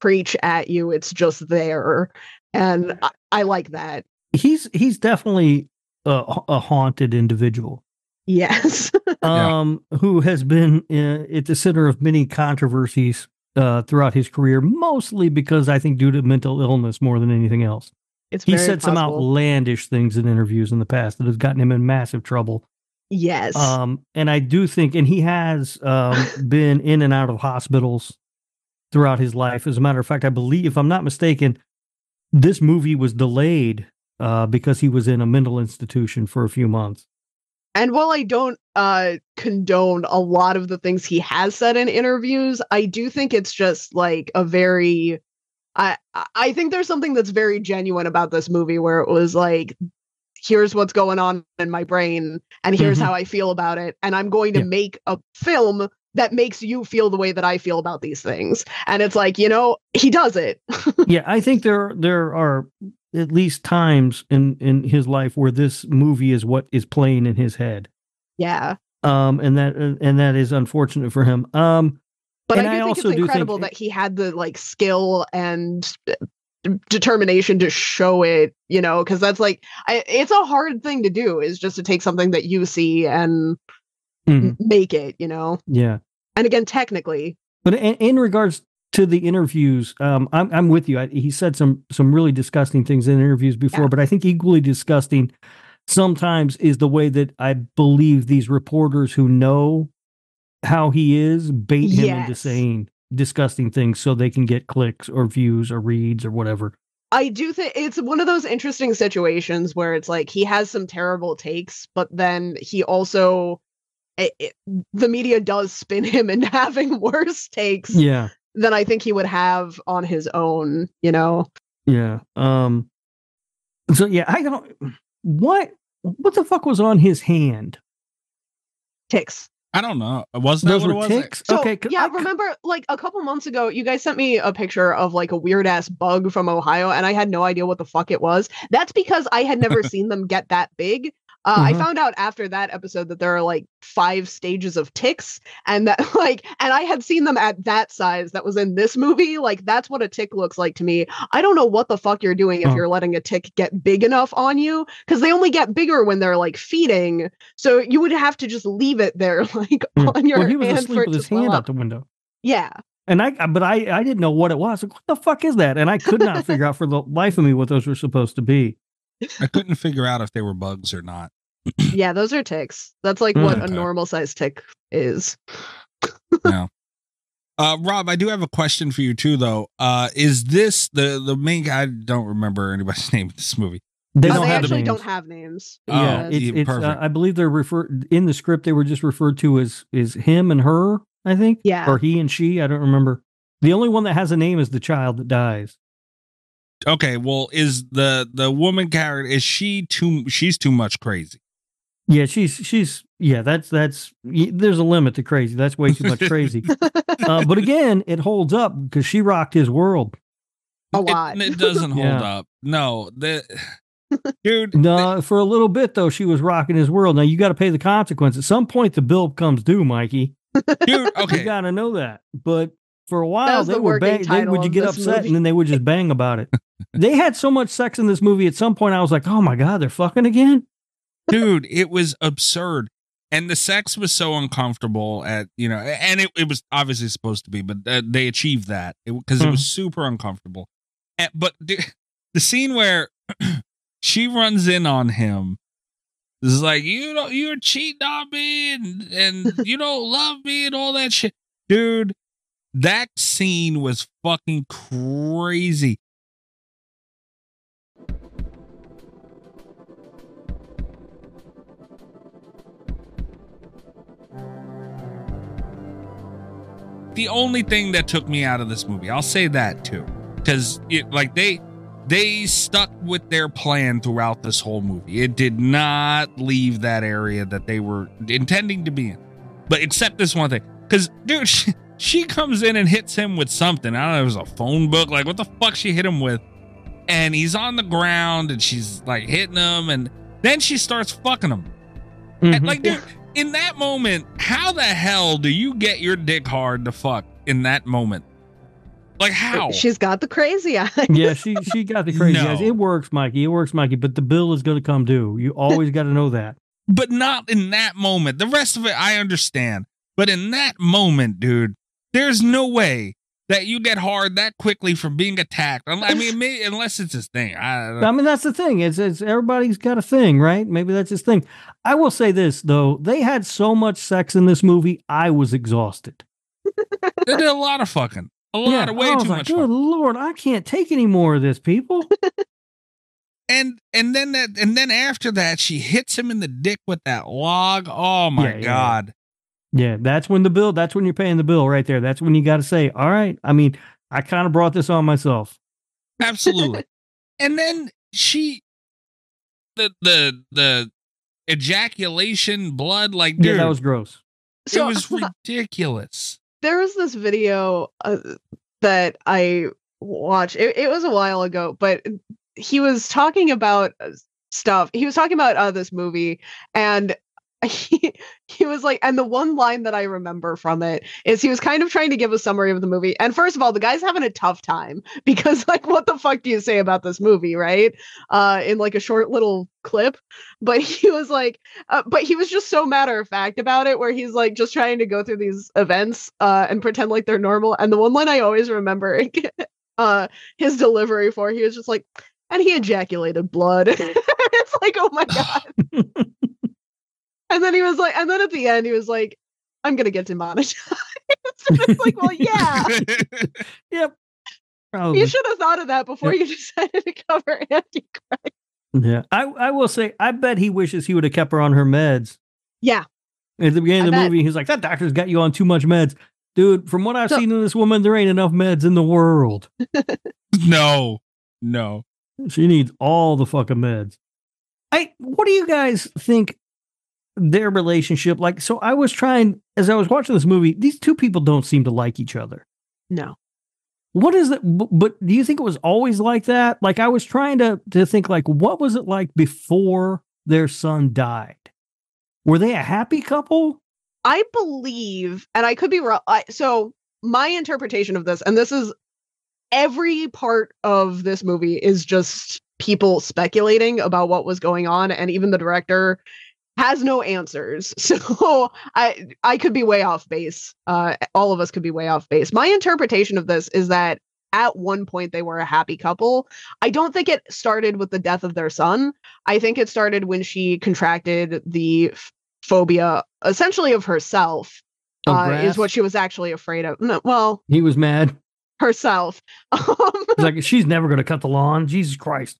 preach at you, it's just there. And I, I like that. He's he's definitely a, a haunted individual. Yes. um, yeah. Who has been uh, at the center of many controversies uh, throughout his career, mostly because I think due to mental illness more than anything else. It's he said possible. Some outlandish things in interviews in the past that has gotten him in massive trouble. Yes. Um, and I do think, and he has um, been in and out of hospitals throughout his life. As a matter of fact, I believe, if I'm not mistaken, this movie was delayed uh, because he was in a mental institution for a few months. And while I don't uh, condone a lot of the things he has said in interviews, I do think it's just like a very, I I think there's something that's very genuine about this movie where it was like, here's what's going on in my brain and here's mm-hmm. how I feel about it. And I'm going to yeah. make a film that makes you feel the way that I feel about these things. And it's like, you know, he does it. Yeah, I think there there are at least times in, in his life where this movie is what is playing in his head. Yeah. Um, and that and that is unfortunate for him. Um, but I do I think also it's incredible think, that he had the like skill and determination to show it, you know, because that's like, I, it's a hard thing to do, is just to take something that you see and Mm. make it, you know. Yeah. And again, technically, but in, in regards to the interviews, um I'm I'm with you. I, he said some some really disgusting things in interviews before, yeah. but I think equally disgusting sometimes is the way that I believe these reporters who know how he is bait him yes. into saying disgusting things so they can get clicks or views or reads or whatever. I do think it's one of those interesting situations where it's like he has some terrible takes, but then he also It, it, the media does spin him into having worse takes yeah. than I think he would have on his own, you know? Yeah. Um, so yeah, I don't, what, what the fuck was on his hand? Ticks. I don't know. Wasn't that Those what were it was? Ticks? So, okay. Yeah. I, remember like a couple months ago, you guys sent me a picture of like a weird ass bug from Ohio and I had no idea what the fuck it was. That's because I had never seen them get that big. Uh, mm-hmm. I found out after that episode that there are like five stages of ticks, and that like, and I had seen them at that size that was in this movie. Like, that's what a tick looks like to me. I don't know what the fuck you're doing if oh. you're letting a tick get big enough on you, because they only get bigger when they're like feeding. So you would have to just leave it there, like yeah. on your well, he was hand asleep for with his hand out the window. Yeah. And I, but I, I didn't know what it was. Like, what the fuck is that? And I could not figure out for the life of me what those were supposed to be. I couldn't figure out if they were bugs or not. Yeah, those are ticks. That's like mm, what okay. a normal size tick is. No. Uh, Rob, I do have a question for you too, though. Uh, is this the, the main guy? I don't remember anybody's name in this movie. They, don't oh, they actually the don't have names. Yeah, oh, it's, it's, uh, I believe they're referred in the script. They were just referred to as, as him and her, I think. Yeah. Or he and she. I don't remember. The only one that has a name is the child that dies. Okay, well, is the the woman character, is she too she's too much crazy? Yeah, she's she's yeah, that's that's there's a limit to crazy. That's way too much crazy. uh, but again, it holds up because she rocked his world a lot. It, it doesn't hold yeah. up. No, the dude. No, the, for a little bit though, she was rocking his world. Now you got to pay the consequence. At some point, the bill comes due, Mikey. Dude, okay, you got to know that. But for a while, they the were bang. They would you get upset, movie. And then they would just bang about it. They had so much sex in this movie. At some point, I was like, "Oh my god, they're fucking again, dude!" It was absurd, and the sex was so uncomfortable. At you know, and it, it was obviously supposed to be, but uh, they achieved that because it, mm-hmm. it was super uncomfortable. And, but the, the scene where she runs in on him. Is like you don't, you're cheating on me, and and you don't love me, and all that shit, dude. That scene was fucking crazy. The only thing that took me out of this movie, I'll say that too, because it like they they stuck with their plan throughout this whole movie. It did not leave that area that they were intending to be in, but except this one thing, because dude. She, She comes in and hits him with something. I don't know, it was a phone book. Like, what the fuck she hit him with? And he's on the ground, and she's, like, hitting him, and then she starts fucking him. Mm-hmm. And, like, dude, in that moment, how the hell do you get your dick hard to fuck in that moment? Like, how? She's got the crazy eyes. Yeah, she she got the crazy no. eyes. It works, Mikey. It works, Mikey. But the bill is going to come due. You always got to know that. But not in that moment. The rest of it, I understand. But in that moment, dude, there's no way that you get hard that quickly from being attacked. I mean, maybe, unless it's his thing. I, don't know. I mean, that's the thing. It's, it's everybody's got a thing, right? Maybe that's his thing. I will say this, though. They had so much sex in this movie, I was exhausted. They did a lot of fucking. A lot yeah, of way I was too like, much. Good fucking. Lord, I can't take any more of this, people. And and then that and then after that, she hits him in the dick with that log. Oh my yeah, God. Yeah. Yeah, that's when the bill, that's when you're paying the bill right there. That's when you got to say, all right, I mean, I kind of brought this on myself. Absolutely. And then she, the, the, the ejaculation, blood, like, dude. Yeah, that was gross. It so, was ridiculous. There was this video uh, that I watched. It, it was a while ago, but he was talking about stuff. He was talking about uh, this movie, and He, he was like, and the one line that I remember from it is he was kind of trying to give a summary of the movie. And first of all, the guy's having a tough time because, like, what the fuck do you say about this movie, right? Uh, in like a short little clip. But he was like, uh, but he was just so matter of fact about it, where he's like just trying to go through these events uh, and pretend like they're normal. And the one line I always remember uh, his delivery for, he was just like, and he ejaculated blood. It's like, oh my God. And then he was like, and then at the end, he was like, I'm going to get demonetized. It's like, well, yeah. Yep. Probably. You should have thought of that before yep. you decided to cover Antichrist. Yeah. I, I will say, I bet he wishes he would have kept her on her meds. Yeah. At the beginning of the I movie, bet. He's like, that doctor's got you on too much meds. Dude, from what I've so, seen in this woman, there ain't enough meds in the world. No. No. She needs all the fucking meds. I, what do you guys think? Their relationship, like, so I was trying as I was watching this movie, these two people don't seem to like each other. No. What is that? But, but do you think it was always like that? Like, I was trying to to think, like, what was it like before their son died. Were they a happy couple? I believe, and I could be wrong. I, so my interpretation of this, and this is every part of this movie is just people speculating about what was going on. And even the director has no answers. So I, I could be way off base. Uh, all of us could be way off base. My interpretation of this is that at one point they were a happy couple. I don't think it started with the death of their son. I think it started when she contracted the phobia, essentially of herself, of uh, is what she was actually afraid of. No, well, he was mad. Herself. Like, she's never going to cut the lawn. Jesus Christ.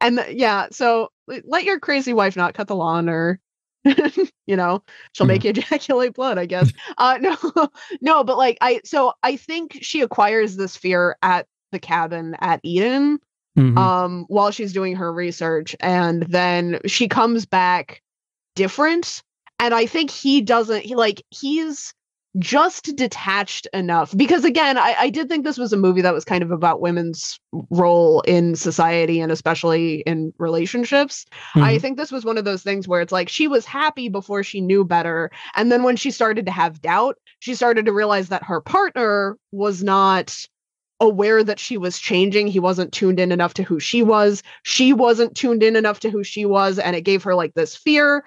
And the, yeah, so let your crazy wife not cut the lawn, or you know, she'll make you ejaculate blood, I guess. Uh, no, no, but like I, so I think she acquires this fear at the cabin at Eden, mm-hmm. um, while she's doing her research, and then she comes back different. And I think he doesn't, he like he's just detached enough, because again, I, I did think this was a movie that was kind of about women's role in society and especially in relationships. Mm-hmm. I think this was one of those things where it's like she was happy before she knew better. And then when she started to have doubt, she started to realize that her partner was not aware that she was changing. He wasn't tuned in enough to who she was. She wasn't tuned in enough to who she was. And it gave her like this fear.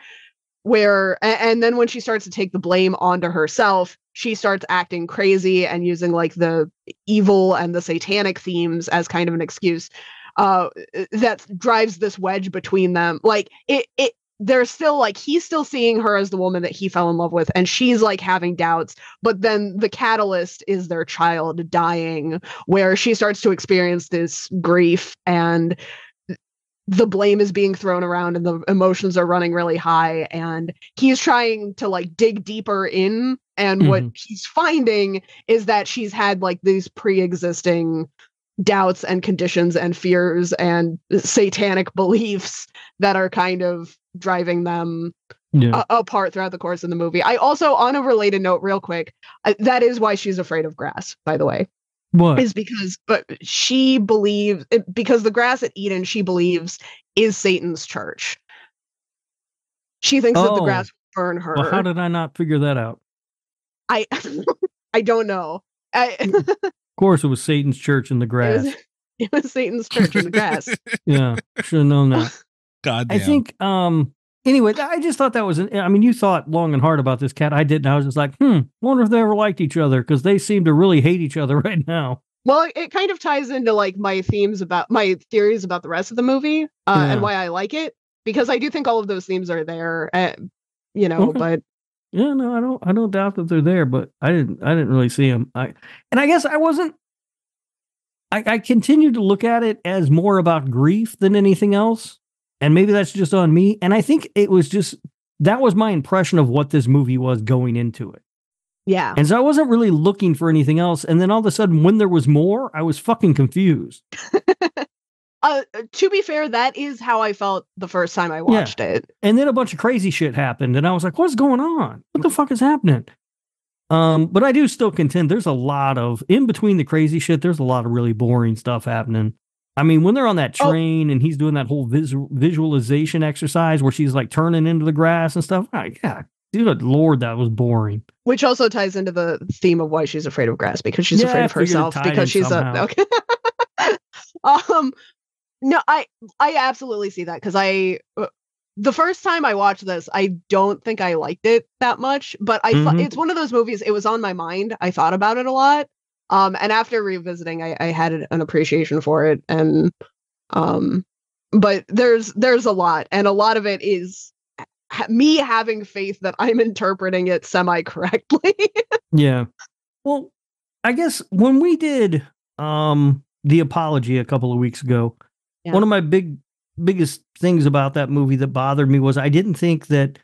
Where, and then when she starts to take the blame onto herself, she starts acting crazy and using like the evil and the satanic themes as kind of an excuse uh, that drives this wedge between them. Like it, it, they're still like, he's still seeing her as the woman that he fell in love with, and she's like having doubts. But then the catalyst is their child dying, where she starts to experience this grief, and the blame is being thrown around and the emotions are running really high, and he's trying to like dig deeper in. And mm-hmm. what he's finding is that she's had like these pre-existing doubts and conditions and fears and satanic beliefs that are kind of driving them yeah. a- apart throughout the course of the movie. I also, on a related note real quick, uh, that is why she's afraid of grass, by the way. What? Is because but she believes it, because the grass at Eden, she believes, is Satan's church. She thinks oh. that the grass will burn her. Well, how did I not figure that out? I I don't know. I, of course, it was Satan's church in the grass. It was, it was Satan's church in the grass. Yeah, should have known that. God damn. I think. Um. Anyway, I just thought that was. An, I mean, you thought long and hard about this, Cat. I didn't. I was just like, hmm, wonder if they ever liked each other, because they seem to really hate each other right now. Well, it kind of ties into like my themes about my theories about the rest of the movie uh, yeah. and why I like it, because I do think all of those themes are there, uh, you know. Okay. But yeah, no, I don't. I don't doubt that they're there, but I didn't. I didn't really see them. I and I guess I wasn't. I, I continued to look at it as more about grief than anything else. And maybe that's just on me. And I think it was just, that was my impression of what this movie was going into it. Yeah. And so I wasn't really looking for anything else. And then all of a sudden, when there was more, I was fucking confused. uh, to be fair, that is how I felt the first time I watched yeah. it. And then a bunch of crazy shit happened. And I was like, what's going on? What the fuck is happening? Um, but I do still contend there's a lot of, in between the crazy shit, there's a lot of really boring stuff happening. I mean, when they're on that train oh. and he's doing that whole vis- visualization exercise where she's like turning into the grass and stuff. Oh, yeah, dude, Lord, that was boring. Which also ties into the theme of why she's afraid of grass, because she's yeah, afraid of herself, because she's somehow. a. Okay. um, no, I I absolutely see that, because I the first time I watched this, I don't think I liked it that much, but I mm-hmm. it's one of those movies. It was on my mind. I thought about it a lot. Um, and after revisiting, I, I had an appreciation for it. And, um, but there's, there's a lot, and a lot of it is ha- me having faith that I'm interpreting it semi-correctly. Yeah. Well, I guess when we did, um, The Apology a couple of weeks ago, yeah. one of my big, biggest things about that movie that bothered me was I didn't think that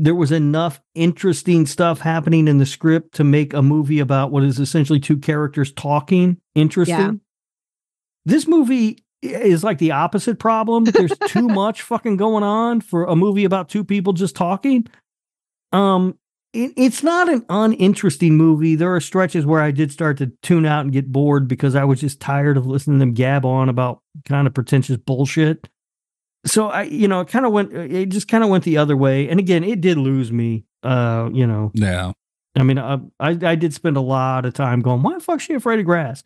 there was enough interesting stuff happening in the script to make a movie about what is essentially two characters talking interesting. Yeah. This movie is like the opposite problem. There's too much fucking going on for a movie about two people just talking. Um, it, it's not an uninteresting movie. There are stretches where I did start to tune out and get bored because I was just tired of listening to them gab on about kind of pretentious bullshit. so I, you know, it kind of went, it just kind of went the other way. And again, it did lose me, uh, you know. Yeah. I mean, I, I, I did spend a lot of time going, why the fuck is she afraid of grass?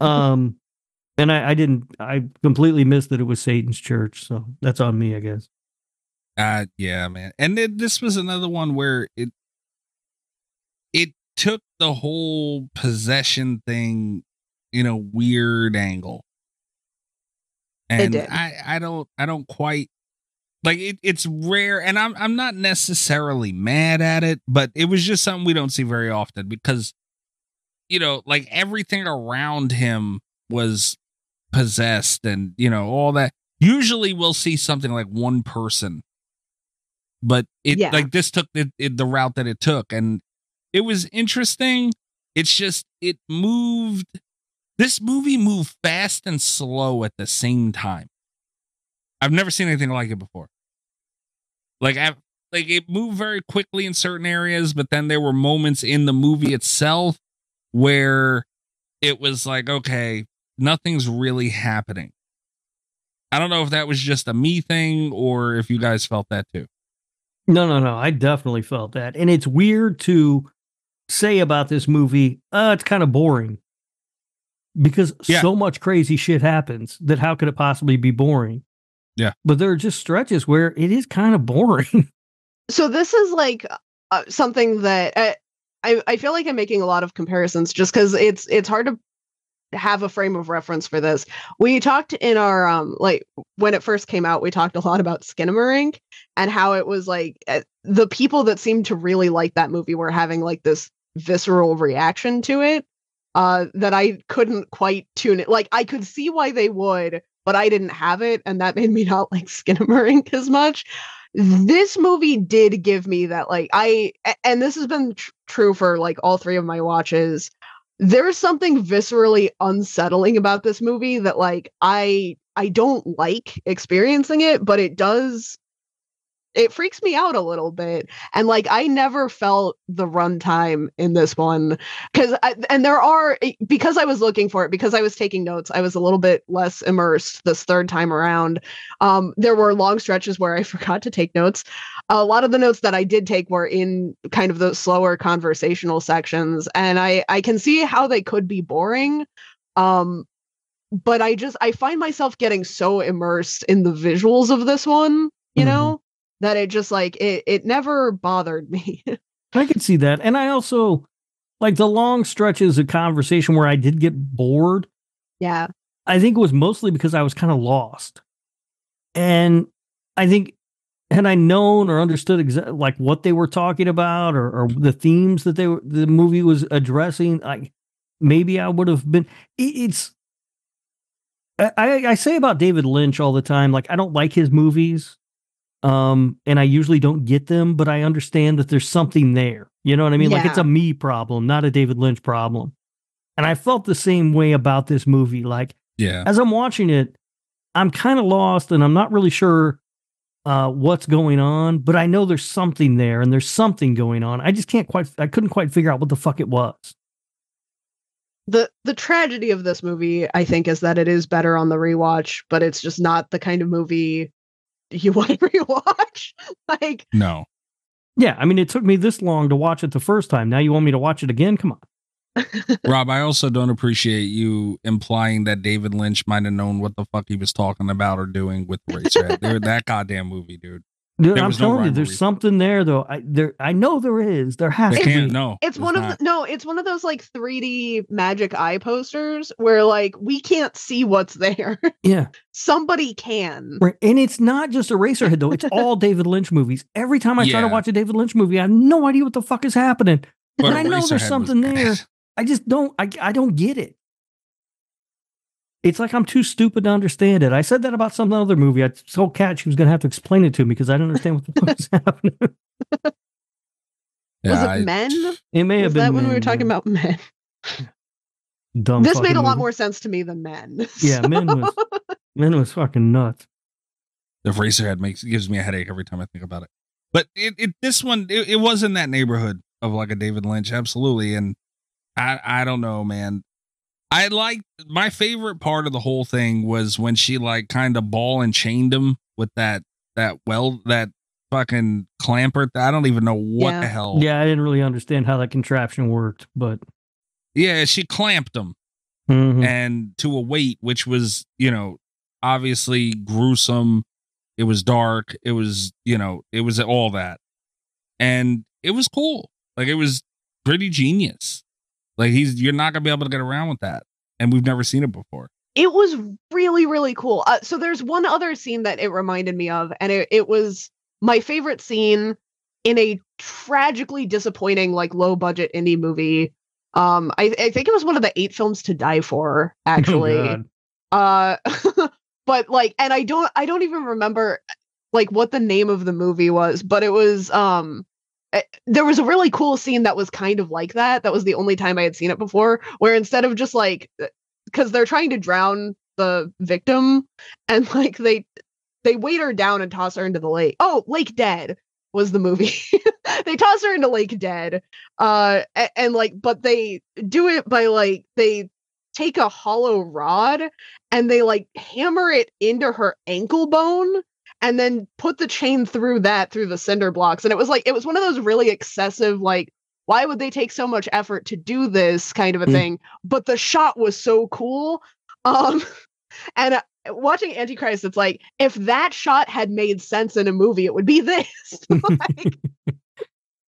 Um, and I, I didn't, I completely missed that it was Satan's church. So that's on me, I guess. Uh, yeah, man. And it, this was another one where it, it took the whole possession thing in a weird angle. And I, I don't, I don't quite like it. It's rare. And I'm, I'm not necessarily mad at it, but it was just something we don't see very often because, you know, like everything around him was possessed and, you know, all that. Usually we'll see something like one person, but it yeah. like this took the, it, the route that it took. And it was interesting. It's just, it moved. This movie moved fast and slow at the same time. I've never seen anything like it before. Like, I've, like it moved very quickly in certain areas, but then there were moments in the movie itself where it was like, okay, nothing's really happening. I don't know if that was just a me thing or if you guys felt that too. No, no, no. I definitely felt that. And it's weird to say about this movie, uh, it's kind of boring. Because yeah. so much crazy shit happens that how could it possibly be boring? Yeah. But there are just stretches where it is kind of boring. So this is like uh, something that I, I I feel like I'm making a lot of comparisons just because it's it's hard to have a frame of reference for this. We talked in our um like when it first came out, we talked a lot about Skinamarink and how it was like uh, the people that seemed to really like that movie were having like this visceral reaction to it. Uh, that I couldn't quite tune it. Like I could see why they would, but I didn't have it. And that made me not like Skinamarink as much. This movie did give me that. Like I, and this has been tr- true for like all three of my watches. There's something viscerally unsettling about this movie that like, I, I don't like experiencing it, but it does. It freaks me out a little bit. And like, I never felt the runtime in this one because, and there are, because I was looking for it, because I was taking notes, I was a little bit less immersed this third time around. Um, there were long stretches where I forgot to take notes. A lot of the notes that I did take were in kind of those slower conversational sections. And I, I can see how they could be boring. Um, but I just, I find myself getting so immersed in the visuals of this one, you mm-hmm. know? That it just like it it never bothered me. I could see that. And I also like the long stretches of conversation where I did get bored. Yeah. I think it was mostly because I was kind of lost. And I think had I known or understood exactly like what they were talking about or, or the themes that they were, the movie was addressing, like maybe I would have been it, it's I, I say about David Lynch all the time, like I don't like his movies. Um, and I usually don't get them, but I understand that there's something there. You know what I mean? Yeah. Like it's a me problem, not a David Lynch problem. And I felt the same way about this movie. Like, yeah, as I'm watching it, I'm kind of lost and I'm not really sure uh, what's going on, but I know there's something there and there's something going on. I just can't quite, I couldn't quite figure out what the fuck it was. The the tragedy of this movie, I think, is that it is better on the rewatch, but it's just not the kind of movie you want to rewatch? Like no. Yeah, I mean, it took me this long to watch it the first time. Now you want me to watch it again? Come on. Rob, I also don't appreciate you implying that David Lynch might have known what the fuck he was talking about or doing with Race Rat. That goddamn movie, dude. Dude, there I'm telling no you, there's something there though. I there, I know there is. There has they to can't, be. No, it's, it's one not. of the, no, it's one of those like three D magic eye posters where like we can't see what's there. Yeah, somebody can. Right. And it's not just Eraserhead though. It's all David Lynch movies. Every time I yeah. try to watch a David Lynch movie, I have no idea what the fuck is happening. But and I know there's something was... there. I just don't. I I don't get it. It's like I'm too stupid to understand it. I said that about some other movie. I told Kat she was going to have to explain it to me because I didn't understand what the fuck was happening. Yeah, was it I, Men? It may was have been that men, when we were talking yeah. about Men. Dumb. This made a movie. lot more sense to me than Men. So. Yeah, men was men was fucking nuts. The Eraserhead makes gives me a headache every time I think about it. But it, it this one it, it was in that neighborhood of like a David Lynch, absolutely. And I I don't know, man. I liked my favorite part of the whole thing was when she like kind of ball and chained him with that that weld that fucking clamper. I don't even know what yeah. the hell. Yeah, I didn't really understand how that contraption worked, but yeah, she clamped him mm-hmm. and to a weight, which was, you know, obviously gruesome. It was dark. It was, you know, it was all that. And it was cool. Like, it was pretty genius. Like, he's you're not going to be able to get around with that. And we've never seen it before. It was really, really cool. Uh, so there's one other scene that it reminded me of. And it, it was my favorite scene in a tragically disappointing, like, low budget indie movie. Um, I, I think it was one of the eight films to die for, actually. Oh, uh, but like, and I don't, I don't even remember like what the name of the movie was, but it was, um, it, there was a really cool scene that was kind of like that. That was the only time I had seen it before, where instead of just like, cause they're trying to drown the victim and like, they, they weight her down and toss her into the lake. Oh, Lake Dead was the movie. They toss her into Lake Dead. Uh, and, and like, but they do it by like, they take a hollow rod and they like hammer it into her ankle bone and then put the chain through that, through the cinder blocks. And it was like, it was one of those really excessive, like, why would they take so much effort to do this kind of a mm. thing? But the shot was so cool. Um, and uh, watching Antichrist, it's like, if that shot had made sense in a movie, it would be this. Like,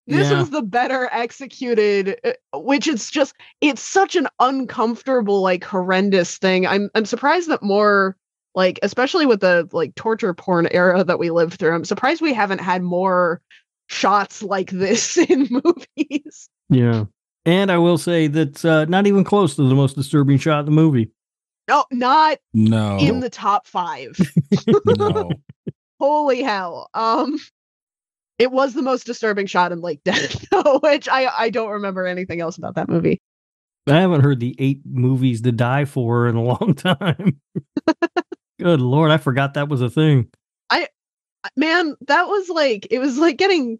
this yeah. was the better executed, which it's just, it's such an uncomfortable, like, horrendous thing. I'm I'm surprised that more, like, especially with the, like, torture porn era that we lived through, I'm surprised we haven't had more shots like this in movies. Yeah. And I will say that's uh, not even close to the most disturbing shot in the movie. No, not no. in the top five. No. Holy hell. Um, It was the most disturbing shot in Lake Dead, which I, I don't remember anything else about that movie. I haven't heard the eight movies to die for in a long time. Good Lord, I forgot that was a thing. I, man, that was like, it was like getting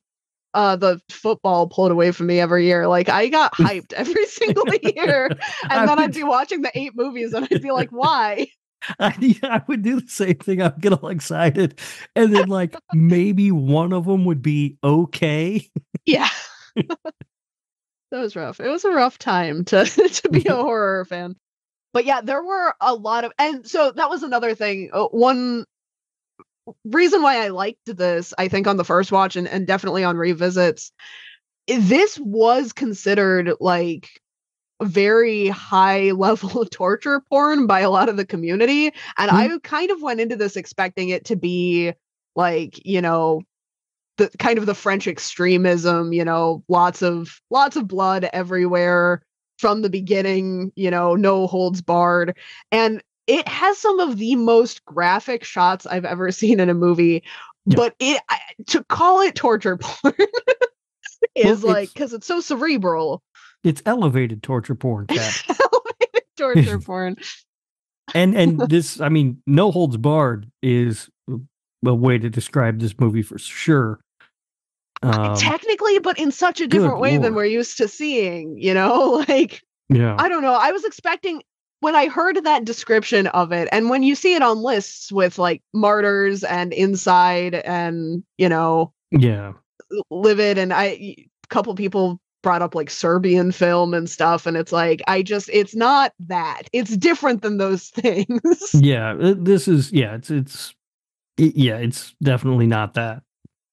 uh, the football pulled away from me every year. Like, I got hyped every single year, and I then would... I'd be watching the eight movies, and I'd be like, why? I, yeah, I would do the same thing. I'd get all excited. And then like maybe one of them would be okay. Yeah. That was rough. It was a rough time to, to be a horror fan. But yeah, there were a lot of, and so that was another thing. One reason why I liked this, I think on the first watch and, and definitely on revisits, this was considered like very high level torture porn by a lot of the community. And mm-hmm. I kind of went into this expecting it to be like, you know, the kind of the French extremism, you know, lots of lots of blood everywhere from the beginning, you know, no holds barred. And it has some of the most graphic shots I've ever seen in a movie, yeah. but it I, to call it torture porn is well, like, because it's, it's so cerebral. It's elevated torture porn. Elevated torture porn. And and this, I mean, no holds barred is a way to describe this movie for sure. Um, Technically, but in such a different way Lord. than we're used to seeing, you know, like, yeah. I don't know. I was expecting when I heard that description of it, and when you see it on lists with like Martyrs and Inside and, you know, yeah, Livid, and I, a couple people brought up like Serbian film and stuff. And it's like, I just, it's not that, it's different than those things. Yeah. This is, yeah, it's, it's, it, yeah, it's definitely not that.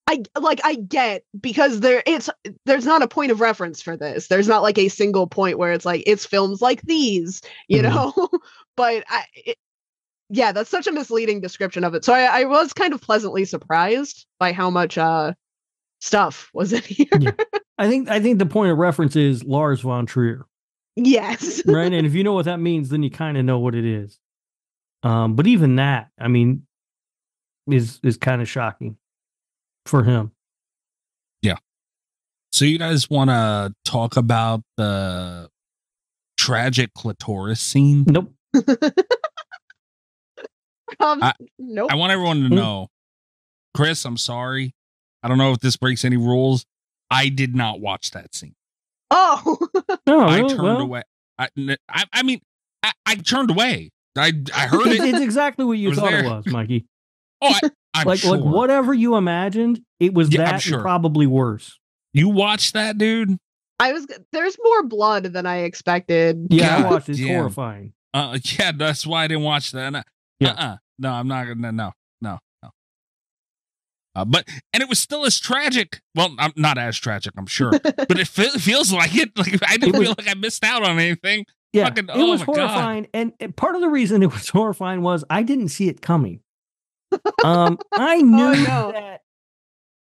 I like, I get because there it's, there's not a point of reference for this. There's not like a single point where it's like, it's films like these, you mm-hmm. know, but I, it, yeah, that's such a misleading description of it. So I, I was kind of pleasantly surprised by how much, uh, stuff was in here. Yeah. I think I think the point of reference is Lars von Trier. Yes. Right? And if you know what that means, then you kind of know what it is. Um, but even that, I mean, is is kind of shocking for him. Yeah. So you guys want to talk about the tragic clitoris scene? Nope. um, I, nope. I want everyone to know, Chris, I'm sorry. I don't know if this breaks any rules. I did not watch that scene. Oh, no, I turned well. away. I, I, I mean, I, I turned away. I, I heard it. It's exactly what you it thought there. it was, Mikey. Oh, I, I'm like, sure. like whatever you imagined, it was yeah, that and sure. probably worse. You watched that, dude? I was there's more blood than I expected. Yeah, God, I watched it. It's yeah. horrifying. Uh, yeah, that's why I didn't watch that. Uh, yeah, uh-uh. no, I'm not gonna. No, no, no. Uh, but and it was still as tragic. Well, I'm not as tragic, I'm sure, but it fe- feels like it. Like I didn't was, feel like I missed out on anything. Yeah, Fucking, it oh was horrifying, God. And, and part of the reason it was horrifying was I didn't see it coming. Um, I knew oh, no. that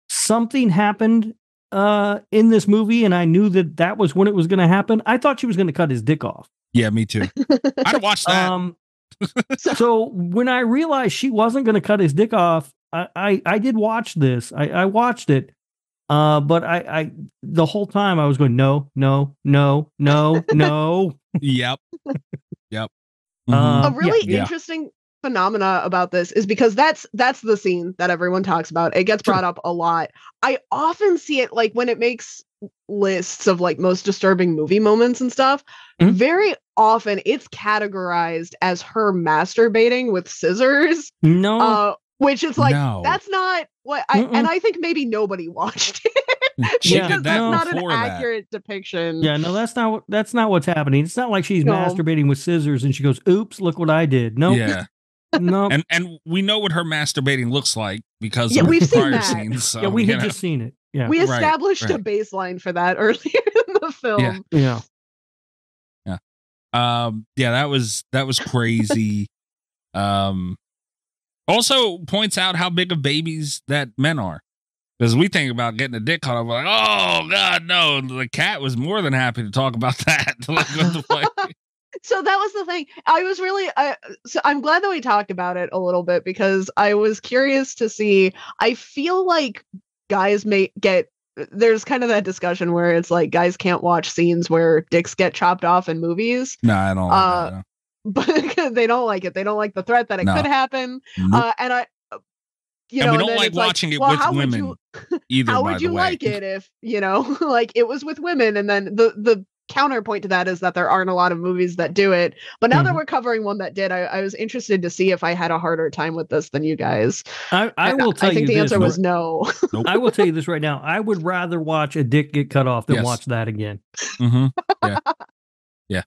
something happened uh in this movie, and I knew that that was when it was going to happen. I thought she was going to cut his dick off. Yeah, me too. I'd watch that. Um, so when I realized she wasn't going to cut his dick off, I, I, I did watch this. I, I watched it, uh, but I, I the whole time I was going, no, no, no, no, no. Yep. Yep. Mm-hmm. Uh, A really yeah, interesting... Yeah. phenomena about this is because that's that's the scene that everyone talks about. It gets brought up a lot. I often see it like when it makes lists of like most disturbing movie moments and stuff. Mm-hmm. Very often it's categorized as her masturbating with scissors. No, uh, which is like no. that's not what I Mm-mm. and I think maybe nobody watched it. She because did that that's not an accurate that. depiction. Yeah, no, that's not what that's not what's happening. It's not like she's no. masturbating with scissors and she goes, "Oops, look what I did." No. Yeah. No, and and we know what her masturbating looks like because yeah, of we've seen that. Scenes, so, yeah, we had know. just seen it. Yeah, we established right, right. a baseline for that earlier in the film. Yeah, yeah, yeah. Um, yeah, that was that was crazy. um, also points out how big of babies that men are, because we think about getting a dick cut off, like, oh God, no! The cat was more than happy to talk about that. Like, what the fuck? So that was the thing. I was really, uh, so I'm glad that we talked about it a little bit because I was curious to see, I feel like guys may get, there's kind of that discussion where it's like guys can't watch scenes where dicks get chopped off in movies. No, I don't. Uh, no, no. But they don't like it. They don't like the threat that it no. could happen. Nope. Uh, and I, you and know, we don't like watching like, it well, with how women would you, either, How would by you the way. like it if, you know, like it was with women and then the, the, counterpoint to that is that there aren't a lot of movies that do it, but now mm-hmm. that we're covering one that did, I, I was interested to see if I had a harder time with this than you guys. I, I will tell I, I think you the this, answer was no. Nope. I will tell you this right now. I would rather watch a dick get cut off than yes. watch that again. Mm-hmm. Yeah. Yeah.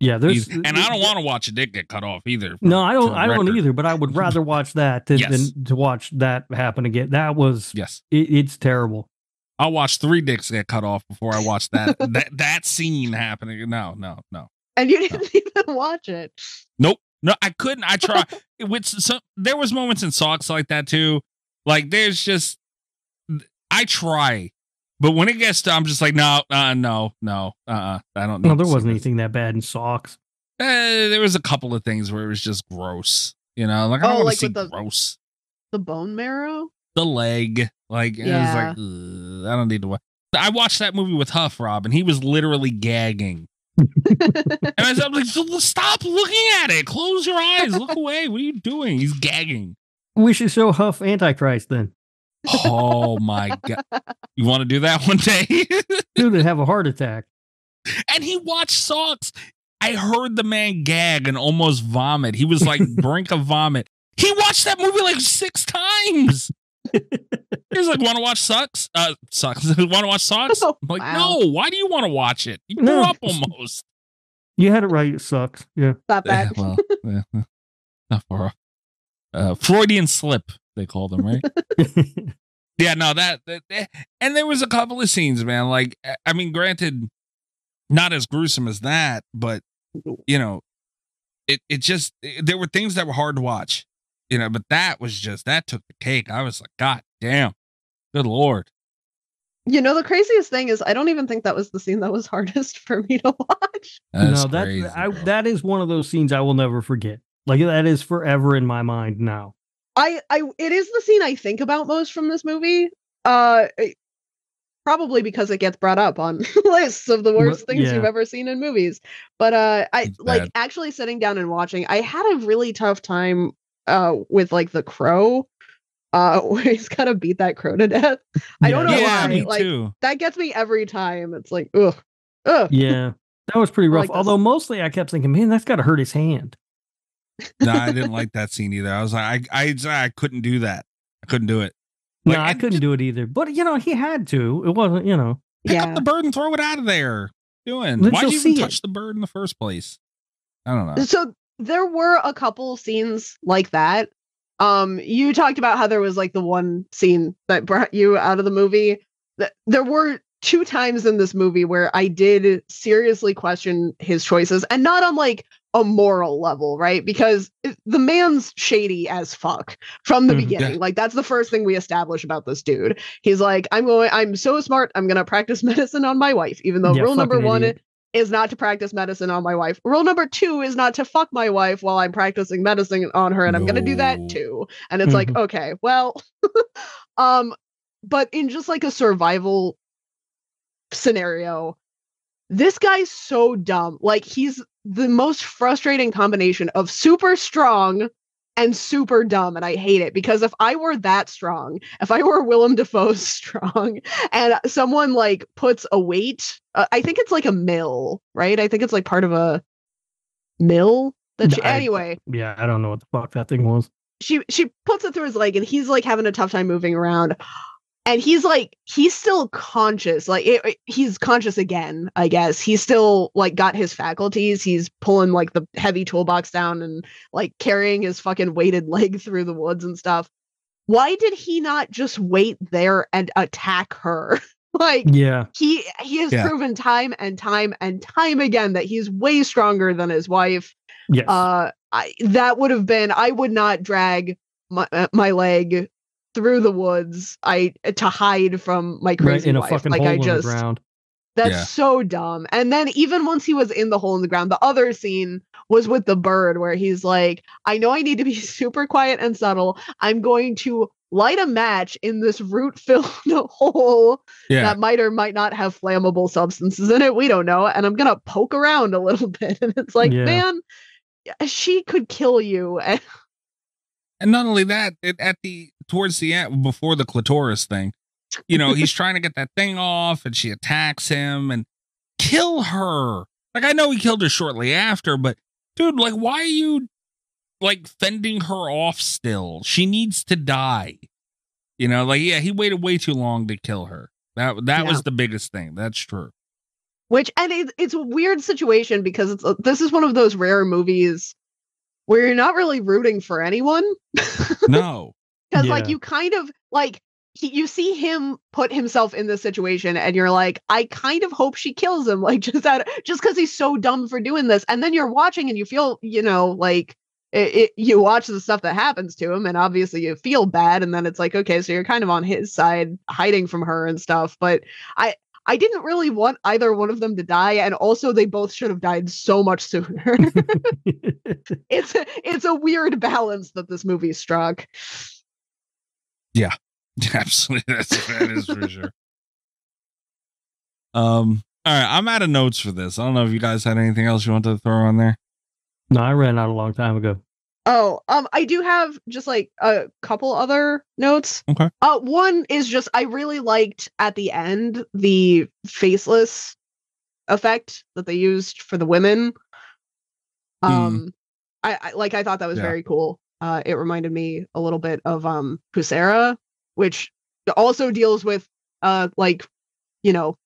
Yeah. There's and I don't want to watch a dick get cut off either. No, I don't. I record. don't either. But I would rather watch that than, yes. than to watch that happen again. That was yes. It, it's terrible. I'll watch three dicks get cut off before I watch that that, that scene happening. No, no, no. And you didn't no. even watch it. Nope. No, I couldn't. I tried. Which so there was moments in Socks like that too. Like there's just I try, but when it gets to, I'm just like no, uh, no, no. Uh, I don't know. No, there wasn't anything that bad in Socks. Uh, there was a couple of things where it was just gross. You know, like I don't oh, like see the, gross. The bone marrow. The leg, like yeah. it was like, I don't need to watch. I watched that movie with Huff, Rob, and he was literally gagging. And I was like, stop looking at it. Close your eyes. Look away. What are you doing? He's gagging. We should show Huff Antichrist then. Oh my God. You want to do that one day? Dude would have a heart attack. And he watched Socks. I heard the man gag and almost vomit. He was like brink of vomit. He watched that movie like six times. He was like, want to watch Socks? Uh, Socks. Want to watch Socks? Oh, I'm like, wow. no. Why do you want to watch it? You grew no. up almost. You had it right. It sucks. Yeah. Not bad. Yeah, well, yeah. Not far off. Uh, Freudian slip, they call them, right? yeah. No. That, that, that. And there was a couple of scenes, man. Like, I mean, granted, not as gruesome as that, but you know, it it just it, there were things that were hard to watch. You know, but that was just, that took the cake. I was like, God damn. Good Lord. You know, the craziest thing is I don't even think that was the scene that was hardest for me to watch. That's no, that, crazy, I, that is one of those scenes I will never forget. Like that is forever in my mind now. I, I, it is the scene I think about most from this movie. Uh, probably because it gets brought up on lists of the worst things yeah. you've ever seen in movies. But uh, I it's like bad. actually sitting down and watching, I had a really tough time uh with like the crow uh where he's gotta beat that crow to death. I don't know yeah, why. Me like too. That gets me every time. It's like ugh, ugh. Yeah, that was pretty rough. Like, although mostly I kept thinking, man, that's gotta hurt his hand. No, I didn't like that scene either. I was like, I, I, I couldn't do that. I couldn't do it. Like, no, I couldn't do it either. But, you know, he had to. It wasn't, you know. Pick yeah. up the bird and throw it out of there. Doing? Why'd you even touch it. the bird in the first place? I don't know. So there were a couple scenes like that. Um, you talked about how there was like the one scene that brought you out of the movie. There were two times in this movie where I did seriously question his choices, and not on like a moral level, right? Because it, the man's shady as fuck from the mm, beginning. Yeah. Like, that's the first thing we establish about this dude. He's like, I'm going, I'm so smart, I'm going to practice medicine on my wife, even though yeah, rule number one idiot. is not to practice medicine on my wife. Rule number two is not to fuck my wife while I'm practicing medicine on her. And no. I'm going to do that too. And it's like, okay, well, um, but in just like a survival scenario, this guy's so dumb. Like, he's the most frustrating combination of super strong and super dumb. And I hate it, because if I were that strong, if I were Willem Dafoe strong, and someone like puts a weight, uh, I think it's like a mill, right? I think it's like part of a mill. That she, I, anyway. Yeah, I don't know what the fuck that thing was. She, she puts it through his leg, and he's like having a tough time moving around. And he's like, he's still conscious. Like, it, it, he's conscious again, I guess. He's still like got his faculties. He's pulling like the heavy toolbox down and like carrying his fucking weighted leg through the woods and stuff. Why did he not just wait there and attack her? Like, yeah, he, he has yeah. proven time and time and time again that he's way stronger than his wife. Yes. Uh, I, that would have been, I would not drag my, my leg through the woods I to hide from my crazy right, in a wife. Fucking like hole I just in the ground. That's yeah. so dumb. And then even once he was in the hole in the ground, the other scene was with the bird, where he's like, I know I need to be super quiet and subtle. I'm going to light a match in this root filled hole yeah. that might or might not have flammable substances in it. We don't know. And I'm going to poke around a little bit. And it's like, yeah. man, she could kill you. And And not only that, it, at the towards the end, before the clitoris thing, you know, he's trying to get that thing off, and she attacks him and kill her. Like, I know he killed her shortly after, but dude, like, why are you like fending her off still? She needs to die. You know, like, yeah, he waited way too long to kill her. That that yeah. was the biggest thing. That's true. Which, and it, it's a weird situation, because it's this is one of those rare movies where you're not really rooting for anyone. No. Because, yeah. like, you kind of, like, he, you see him put himself in this situation, and you're like, I kind of hope she kills him, like, just out, just because he's so dumb for doing this. And then you're watching, and you feel, you know, like, it, it, you watch the stuff that happens to him, and obviously you feel bad, and then it's like, okay, so you're kind of on his side, hiding from her and stuff. But I... I didn't really want either one of them to die, and also they both should have died so much sooner. It's a, it's a weird balance that this movie struck. Yeah, absolutely, that's, that is for sure. Um, all right, I'm out of notes for this. I don't know if you guys had anything else you wanted to throw on there. No, I ran out a long time ago. Oh, um, I do have just like a couple other notes. Okay. Uh, one is just, I really liked at the end the faceless effect that they used for the women. Um, mm. I, I like, I thought that was yeah. very cool. Uh, it reminded me a little bit of um, Pusera, which also deals with uh, like, you know,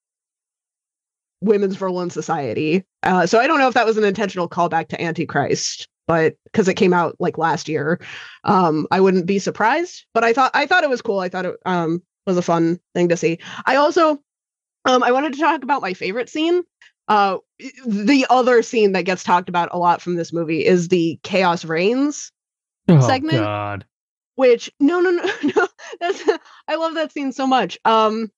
women's role in society. Uh, so I don't know if that was an intentional callback to Antichrist, but because it came out like last year, um, I wouldn't be surprised. But I thought I thought it was cool. I thought it um, was a fun thing to see. I also um, I wanted to talk about my favorite scene. Uh, the other scene that gets talked about a lot from this movie is the Chaos Reigns oh, segment. God. Which no no no no. That's, I love that scene so much. Um,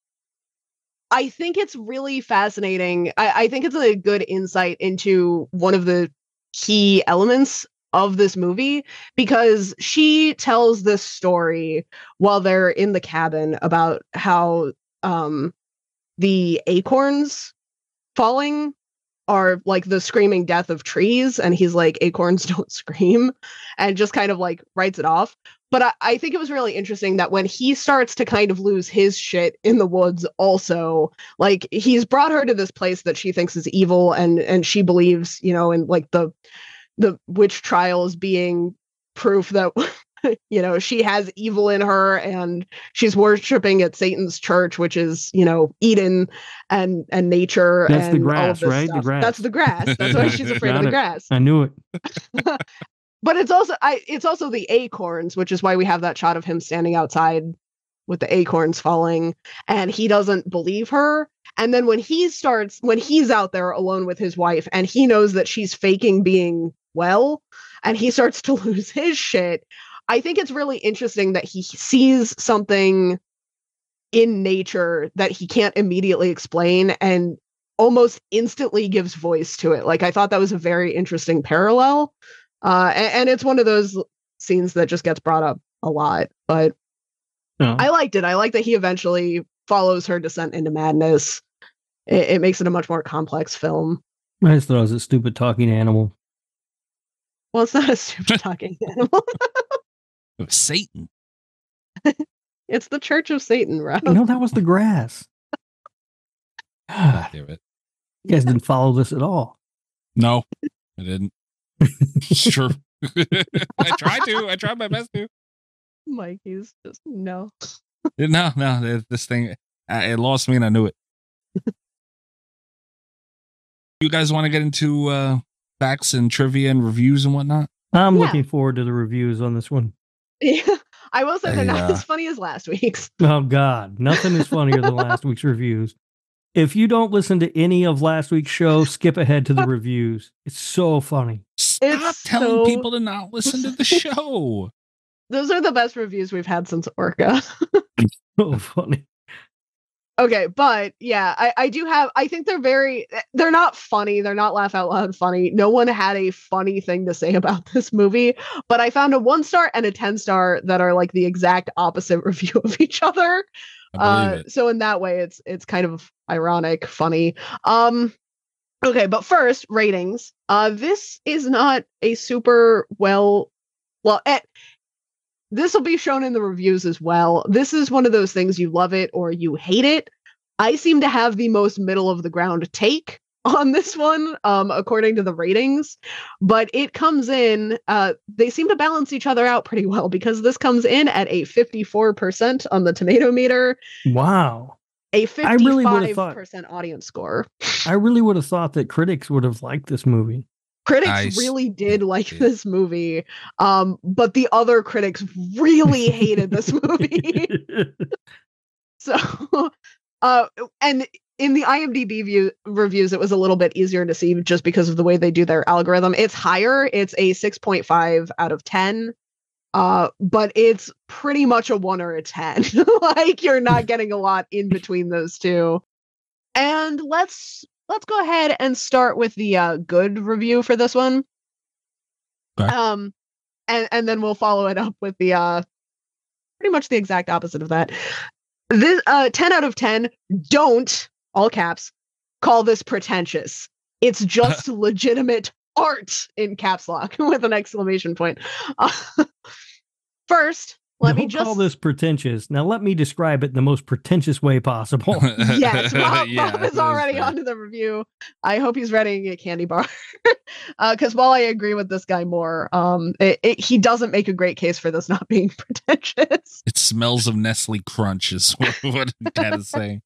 I think it's really fascinating. I, I think it's a good insight into one of the key elements of this movie, because she tells this story while they're in the cabin about how um the acorns falling are like the screaming death of trees, and he's like, acorns don't scream, and just kind of like writes it off. But I, I think it was really interesting that when he starts to kind of lose his shit in the woods also, like, he's brought her to this place that she thinks is evil, and and she believes, you know, in like the the witch trials being proof that, you know, she has evil in her and she's worshiping at Satan's church, which is, you know, Eden and and nature. That's and the grass, all right? Stuff. The grass. That's the grass. That's why she's afraid of the it. grass. I knew it. But it's also I it's also the acorns, which is why we have that shot of him standing outside with the acorns falling, and he doesn't believe her. And then when he starts, when he's out there alone with his wife and he knows that she's faking being well, and he starts to lose his shit. I think it's really interesting that he sees something in nature that he can't immediately explain and almost instantly gives voice to it. Like, I thought that was a very interesting parallel. Uh, and, and it's one of those scenes that just gets brought up a lot, but oh. I liked it. I like that he eventually follows her descent into madness. It, it makes it a much more complex film. I just thought it was a stupid talking animal. Well, it's not a stupid talking animal. It was Satan. It's the Church of Satan, right? No, that was the grass. God, damn it. You guys didn't follow this at all. No, I didn't. Sure. I tried to. I tried my best to. Mikey's just no. no, no. This thing, it lost me and I knew it. You guys want to get into uh, facts and trivia and reviews and whatnot? I'm yeah. looking forward to the reviews on this one. Yeah, I will say they're yeah. not as funny as last week's. Oh, God. Nothing is funnier than last week's reviews. If you don't listen to any of last week's show, skip ahead to the reviews. It's so funny. Stop it's telling so... people to not listen to the show. Those are the best reviews we've had since Orca. So funny. Okay, but yeah, I, I do have, I think they're very, they're not funny. They're not laugh out loud funny. No one had a funny thing to say about this movie, but I found a one star and a ten star that are like the exact opposite review of each other. Uh, so in that way, it's, it's kind of ironic, funny. Um, okay, but first, ratings. Uh, this is not a super well, well, eh, this will be shown in the reviews as well. This is one of those things you love it or you hate it. I seem to have the most middle of the ground take on this one, um, according to the ratings, but it comes in, uh, they seem to balance each other out pretty well because this comes in at a fifty-four percent on the tomato meter. Wow. A fifty-five percent really audience score. I really would have thought that critics would have liked this movie. Critics I really did like it. this movie, um, but the other critics really hated this movie. So, uh, and in the IMDb view, reviews, it was a little bit easier to see just because of the way they do their algorithm. It's higher. It's a six point five out of ten, uh, but it's pretty much a one or a ten. Like, you're not getting a lot in between those two. And let's... Let's go ahead and start with the uh, good review for this one. Okay. Um, and, and then we'll follow it up with the uh, pretty much the exact opposite of that. This uh, ten out of ten, don't, all caps, call this pretentious. It's just legitimate art in caps lock with an exclamation point. Uh, first, let don't me just call this pretentious. Now let me describe it in the most pretentious way possible. Yes, Rob, yeah, Rob is already is onto the review. I hope he's readying a candy bar. Because uh, while I agree with this guy more, um, it, it, he doesn't make a great case for this not being pretentious. It smells of Nestle Crunch is what, what I gotta say.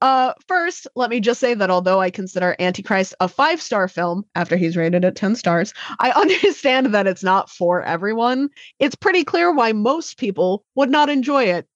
Uh, first, let me just say that although I consider Antichrist a five-star film after he's rated it ten stars, I understand that it's not for everyone. It's pretty clear why most people would not enjoy it.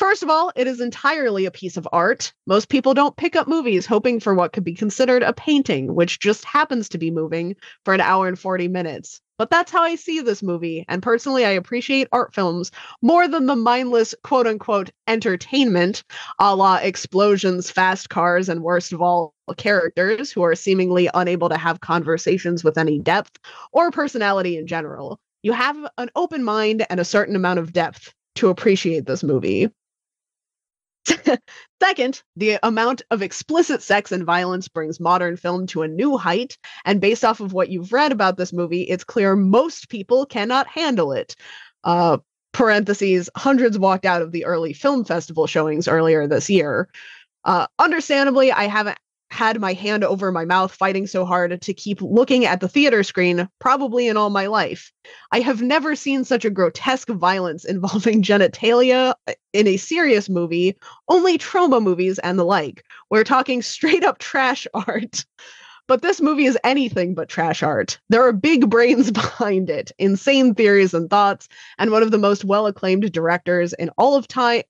First of all, it is entirely a piece of art. Most people don't pick up movies hoping for what could be considered a painting, which just happens to be moving for an hour and forty minutes. But that's how I see this movie, and personally, I appreciate art films more than the mindless, quote-unquote, entertainment, a la explosions, fast cars, and worst of all, characters who are seemingly unable to have conversations with any depth or personality in general. You have an open mind and a certain amount of depth to appreciate this movie. Second, the amount of explicit sex and violence brings modern film to a new height, and based off of what you've read about this movie, it's clear most people cannot handle it. Uh, parentheses, hundreds walked out of the early film festival showings earlier this year. Uh, understandably, I haven't had my hand over my mouth fighting so hard to keep looking at the theater screen probably in all my life. I have never seen such a grotesque violence involving genitalia in a serious movie, only trauma movies and the like. We're talking straight up trash art. But this movie is anything but trash art. There are big brains behind it, insane theories and thoughts, and one of the most well-acclaimed directors in all of time,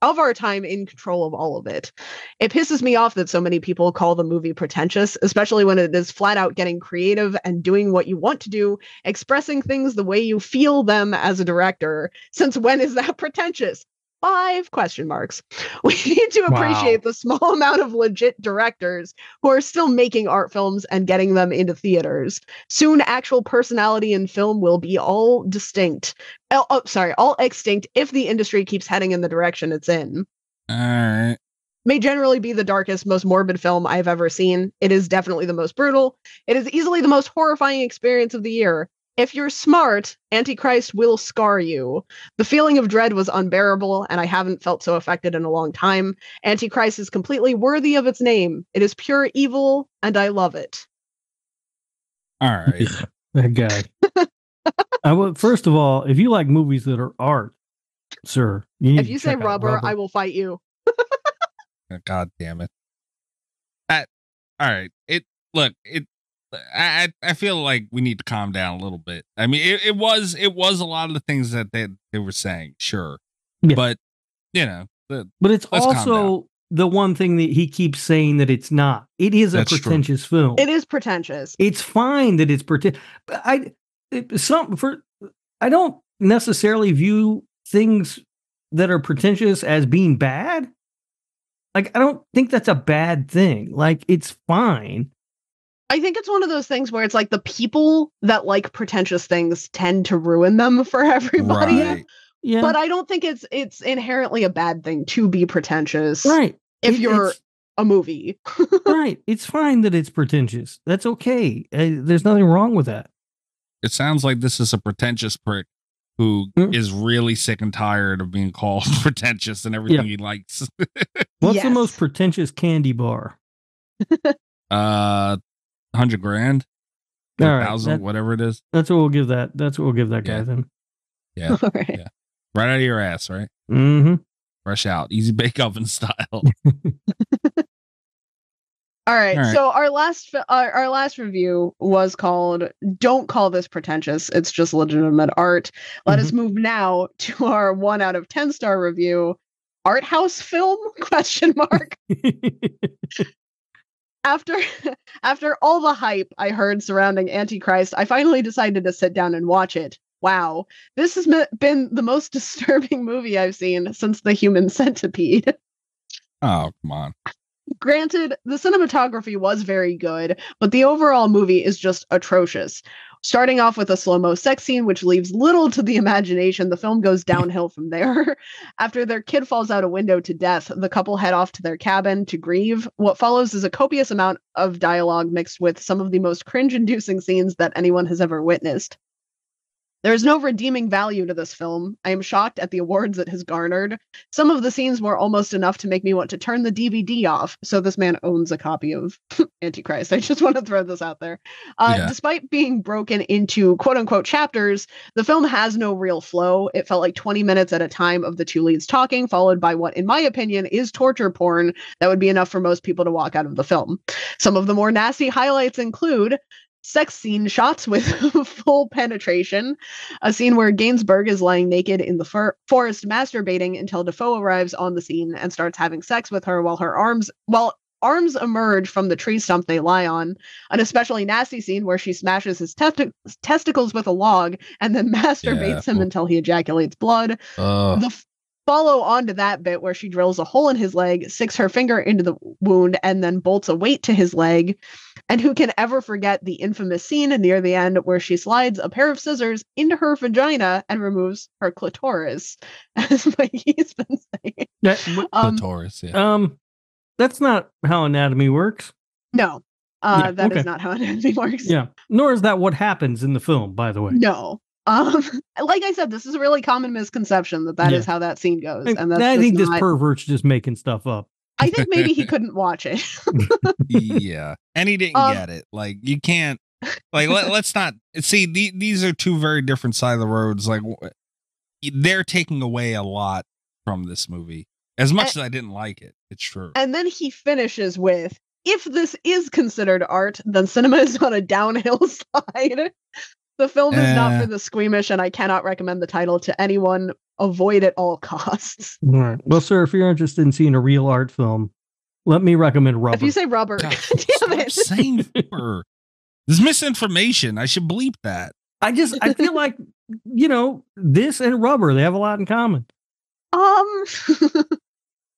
of our time, in control of all of it. It pisses me off that so many people call the movie pretentious, especially when it is flat out getting creative and doing what you want to do, expressing things the way you feel them as a director. Since when is that pretentious? Five question marks. We need to appreciate wow. the small amount of legit directors who are still making art films and getting them into theaters. Soon, actual personality in film will be all distinct. Oh, sorry, all extinct if the industry keeps heading in the direction it's in. All right. May generally be the darkest, most morbid film I've ever seen. It is definitely the most brutal. It is easily the most horrifying experience of the year. If you're smart, Antichrist will scar you. The feeling of dread was unbearable, and I haven't felt so affected in a long time. Antichrist is completely worthy of its name. It is pure evil, and I love it. All right. That guy. I will, first of all, if you like movies that are art, sir, you need if you to say rubber, rubber, I will fight you. God damn it. I, all right. It look, it I I feel like we need to calm down a little bit. I mean, it, it was it was a lot of the things that they, they were saying, sure, yeah. but you know, the, but it's also the one thing that he keeps saying that it's not. It is a That's pretentious true. film. It is pretentious. It's fine that it's pretentious. I it, some for I don't necessarily view things that are pretentious as being bad. Like, I don't think that's a bad thing. Like, it's fine. I think it's one of those things where it's like the people that like pretentious things tend to ruin them for everybody. Right. Yeah. But I don't think it's it's inherently a bad thing to be pretentious. Right. If it, you're a movie. Right. It's fine that it's pretentious. That's okay. Uh, there's nothing wrong with that. It sounds like this is a pretentious prick who mm. is really sick and tired of being called pretentious and everything yeah. he likes. What's yes. the most pretentious candy bar? uh... Hundred grand, right, thousand, that, whatever it is. That's what we'll give that. That's what we'll give that guy yeah. then. Yeah. Right. yeah, right out of your ass, right? Mm-hmm. Fresh out, easy bake oven style. All, right, All right. So our last, our, our last review was called "Don't Call This Pretentious. It's Just Legitimate Art." Let mm-hmm. us move now to our one out of ten star review. Art house film? Question mark. After after all the hype I heard surrounding Antichrist, I finally decided to sit down and watch it. Wow. This has been the most disturbing movie I've seen since The Human Centipede. Oh, come on. Granted, the cinematography was very good, but the overall movie is just atrocious. Starting off with a slow-mo sex scene, which leaves little to the imagination, the film goes downhill from there. After their kid falls out a window to death, the couple head off to their cabin to grieve. What follows is a copious amount of dialogue mixed with some of the most cringe-inducing scenes that anyone has ever witnessed. There is no redeeming value to this film. I am shocked at the awards it has garnered. Some of the scenes were almost enough to make me want to turn the D V D off. So this man owns a copy of Antichrist. I just want to throw this out there. Uh, yeah. Despite being broken into quote-unquote chapters, the film has no real flow. It felt like twenty minutes at a time of the two leads talking, followed by what, in my opinion, is torture porn that would be enough for most people to walk out of the film. Some of the more nasty highlights include sex scene shots with full penetration, a scene where Gainsbourg is lying naked in the for- forest masturbating until Defoe arrives on the scene and starts having sex with her while her arms while arms emerge from the tree stump they lie on, an especially nasty scene where she smashes his te- testicles with a log and then masturbates yeah. him until he ejaculates blood. Uh. The f- follow on to that bit where she drills a hole in his leg, sticks her finger into the wound, and then bolts a weight to his leg. And who can ever forget the infamous scene near the end where she slides a pair of scissors into her vagina and removes her clitoris, as Mikey's been saying. That, um, clitoris, yeah. Um, that's not how anatomy works. No, uh, yeah, that okay. is not how anatomy works. Yeah, nor is that what happens in the film, by the way. No. Um, like I said, this is a really common misconception that that yeah. is how that scene goes. And that's I think not... this pervert's just making stuff up. I think maybe he couldn't watch it. Yeah. And he didn't um, get it. Like, you can't, like, let, let's not see. The, these are two very different sides of the roads. Like, they're taking away a lot from this movie. As much and, as I didn't like it, it's true. And then he finishes with, if this is considered art, then cinema is on a downhill slide. The film is uh, not for the squeamish, and I cannot recommend the title to anyone. Avoid at all costs. All right. Well, sir, if you're interested in seeing a real art film, let me recommend Rubber. If you say Rubber, God, damn it. Saying Rubber. There's misinformation. I should bleep that. I just, I feel like, you know, this and Rubber, they have a lot in common. Um...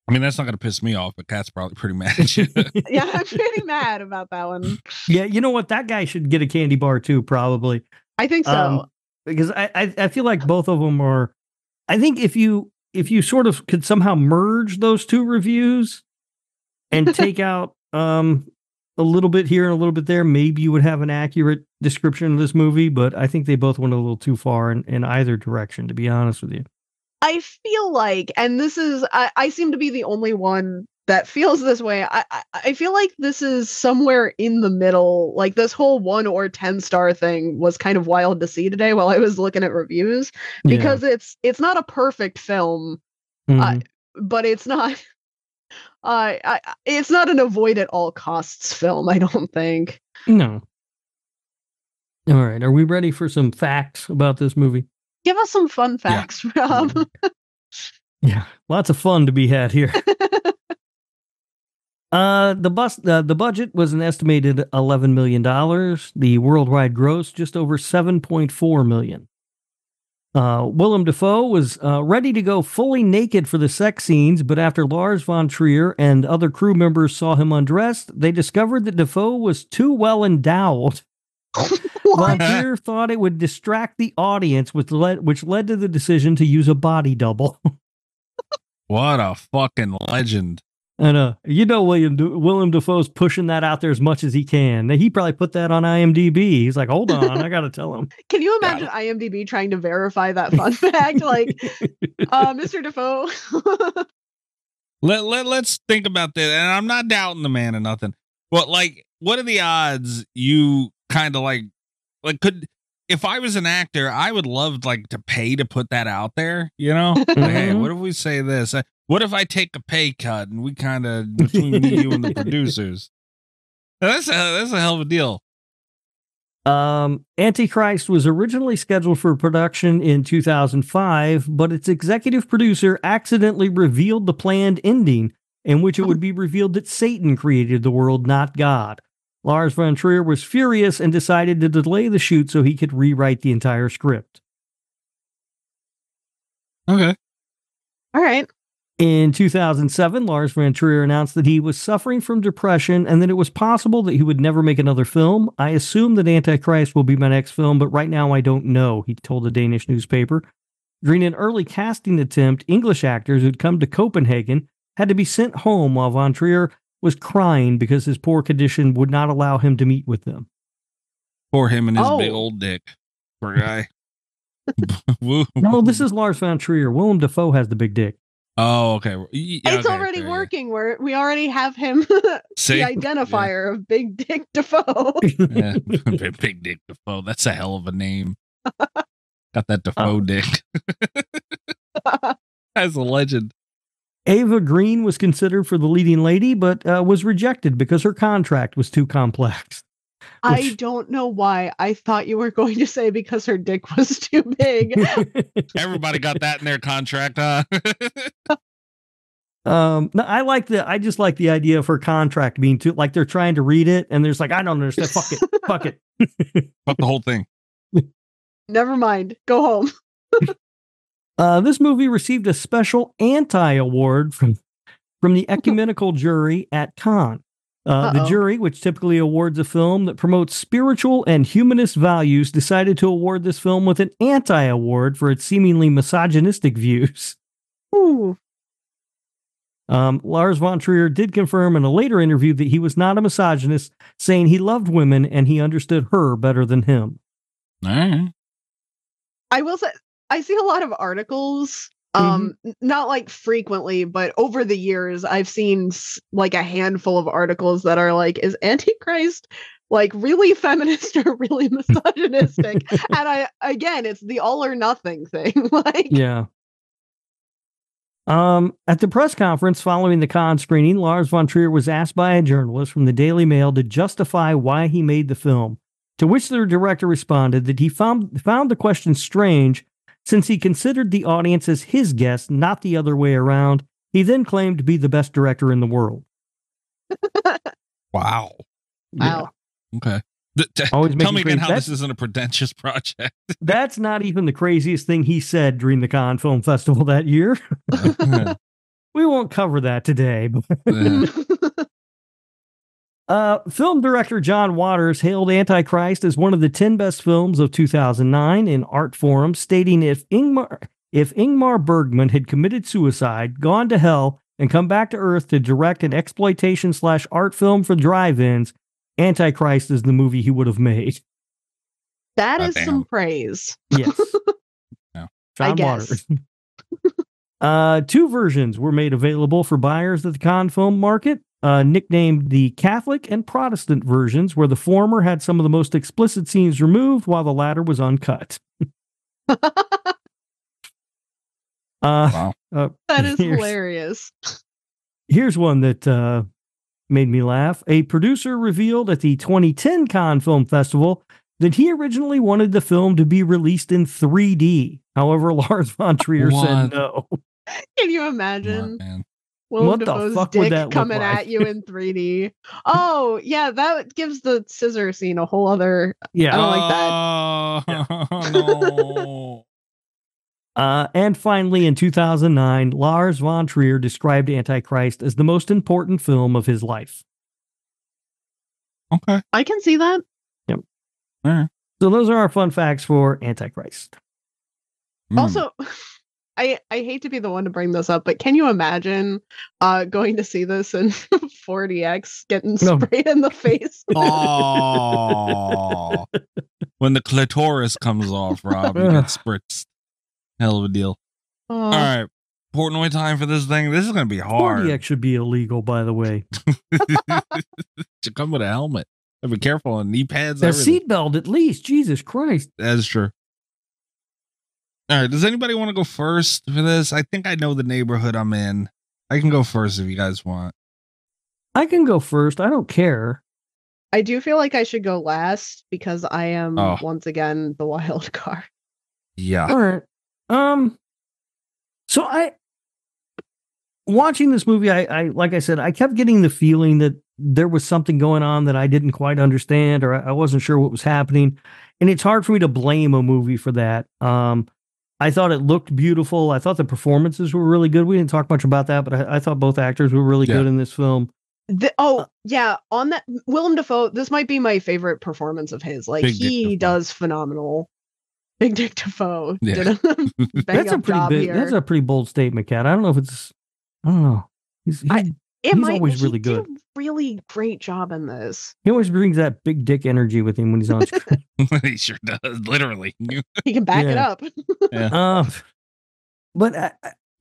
I mean, that's not going to piss me off, but Kat's probably pretty mad at you. Yeah, I'm pretty mad about that one. Yeah, you know what? That guy should get a candy bar too, probably. I think so. Um, because I, I, I feel like both of them are, I think if you if you sort of could somehow merge those two reviews and take out um, a little bit here and a little bit there, maybe you would have an accurate description of this movie, but I think they both went a little too far in, in either direction, to be honest with you. I feel like, and this is, I, I seem to be the only one that feels this way. I, I, I feel like this is somewhere in the middle. Like, this whole one or ten star thing was kind of wild to see today while I was looking at reviews, because yeah. it's it's not a perfect film, mm-hmm. uh, but it's not, uh, I, it's not an avoid at all costs film, I don't think. No. All right. Are we ready for some facts about this movie? Give us some fun facts, yeah. Rob. Yeah, lots of fun to be had here. uh, the bus, uh, the budget was an estimated eleven million dollars. The worldwide gross, just over seven point four million dollars. Uh, Willem Dafoe was uh, ready to go fully naked for the sex scenes, but after Lars von Trier and other crew members saw him undressed, they discovered that Dafoe was too well endowed. Von Trier thought it would distract the audience, which led, which led to the decision to use a body double. What a fucking legend. I know. You know, William D- Willem Dafoe's pushing that out there as much as he can. He probably put that on I M D B. He's like, hold on, I got to tell him. Can you imagine I M D B trying to verify that fun fact? Like, uh, Mister Dafoe. let, let, let's think about this. And I'm not doubting the man or nothing. But, like, what are the odds you kind of like, like could, if I was an actor, I would love like to pay to put that out there, you know? Like, hey, what if we say this? What if I take a pay cut and we kind of between me, you, and the producers? Now, that's a that's a hell of a deal. Um, Antichrist was originally scheduled for production in two thousand five, but its executive producer accidentally revealed the planned ending, in which it would be revealed that Satan created the world, not God. Lars von Trier was furious and decided to delay the shoot so he could rewrite the entire script. Okay. All right. In two thousand seven, Lars von Trier announced that he was suffering from depression and that it was possible that he would never make another film. I assume that Antichrist will be my next film, but right now I don't know, he told a Danish newspaper. During an early casting attempt, English actors who'd come to Copenhagen had to be sent home while von Trier was crying because his poor condition would not allow him to meet with them. Poor him and his oh. big old dick. Poor guy. No, this is Lars von Trier. Willem Dafoe has the big dick. Oh, okay. Yeah, it's okay, already okay, working. Yeah. We're, we already have him the identifier yeah. of Big Dick Dafoe. Yeah. Big Dick Dafoe. That's a hell of a name. Got that Dafoe oh. dick. That's a legend. Ava Green was considered for the leading lady, but uh, was rejected because her contract was too complex. Which... I don't know why. I thought you were going to say because her dick was too big. Everybody got that in their contract, huh? um, no, I like the. I just like the idea of her contract being too. Like, they're trying to read it, and there's like, I don't understand. Fuck it. Fuck it. Fuck the whole thing. Never mind. Go home. Uh, this movie received a special anti-award from from the ecumenical jury at Cannes. Uh, the jury, which typically awards a film that promotes spiritual and humanist values, decided to award this film with an anti-award for its seemingly misogynistic views. Ooh. Um, Lars von Trier did confirm in a later interview that he was not a misogynist, saying he loved women and he understood her better than him. All right. I will say... I see a lot of articles Um, mm-hmm. Not like frequently, but over the years, I've seen like a handful of articles that are like, is Antichrist like really feminist or really misogynistic? And I, again, it's the all or nothing thing. Like, yeah. Um, at the press conference following the Cannes screening, Lars von Trier was asked by a journalist from the Daily Mail to justify why he made the film, to which the director responded that he found, found the question strange since he considered the audience as his guest, not the other way around. He then claimed to be the best director in the world. Wow. Yeah. Wow. Okay. Th- th- tell me again how that's, this isn't a pretentious project. That's not even the craziest thing he said during the Cannes Film Festival that year. We won't cover that today. But uh, film director John Waters hailed Antichrist as one of the ten best films of two thousand nine in Art Forum, stating if Ingmar, if Ingmar Bergman had committed suicide, gone to hell, and come back to Earth to direct an exploitation slash art film for drive-ins, Antichrist is the movie he would have made. That is oh, some praise. Yes. No. John I guess. Waters. uh, two versions were made available for buyers at the Cannes film market, uh, nicknamed the Catholic and Protestant versions, where the former had some of the most explicit scenes removed while the latter was uncut. uh, wow. Uh, that is hilarious. Here's one that... Uh, made me laugh. A producer revealed at the twenty ten Cannes Film Festival that he originally wanted the film to be released in three D. However, Lars von Trier what? said no. Can you imagine? What, Willem what Dafoe's the fuck dick would that coming look like? At you in three D? Oh, yeah, that gives the scissor scene a whole other. Yeah, I don't uh, like that. Yeah. No. Uh, and finally, in two thousand nine, Lars von Trier described Antichrist as the most important film of his life. Okay. I can see that. Yep. All right. So those are our fun facts for Antichrist. Mm. Also, I I hate to be the one to bring this up, but can you imagine uh, going to see this in forty X getting sprayed no. in the face? Oh. When the clitoris comes off, Rob, you get spritzed. Hell of a deal. Uh, All right. Portnoy time for this thing. This is going to be hard. forty X should be illegal, by the way. Should come with a helmet. Be careful on knee pads. A seatbelt, at least. Jesus Christ. That's true. All right. Does anybody want to go first for this? I think I know the neighborhood I'm in. I can go first if you guys want. I can go first. I don't care. I do feel like I should go last because I am, oh. once again, the wild card. Yeah. All right. Um, so I, watching this movie, I, I, like I said, I kept getting the feeling that there was something going on that I didn't quite understand, or I wasn't sure what was happening. And it's hard for me to blame a movie for that. Um, I thought it looked beautiful. I thought the performances were really good. We didn't talk much about that, but I, I thought both actors were really yeah. good in this film. The, oh yeah. On that, Willem Dafoe, this might be my favorite performance of his. Like Big he does phenomenal. Big Dick Defoe yeah. did a that's a pretty big, that's a pretty bold statement, Kat. I don't know if it's I don't know. He's, he's, I, he's might, always really good. Did a really great job in this. He always brings that big dick energy with him when he's on screen. He sure does, literally. He can back yeah. it up. yeah. Um, but I,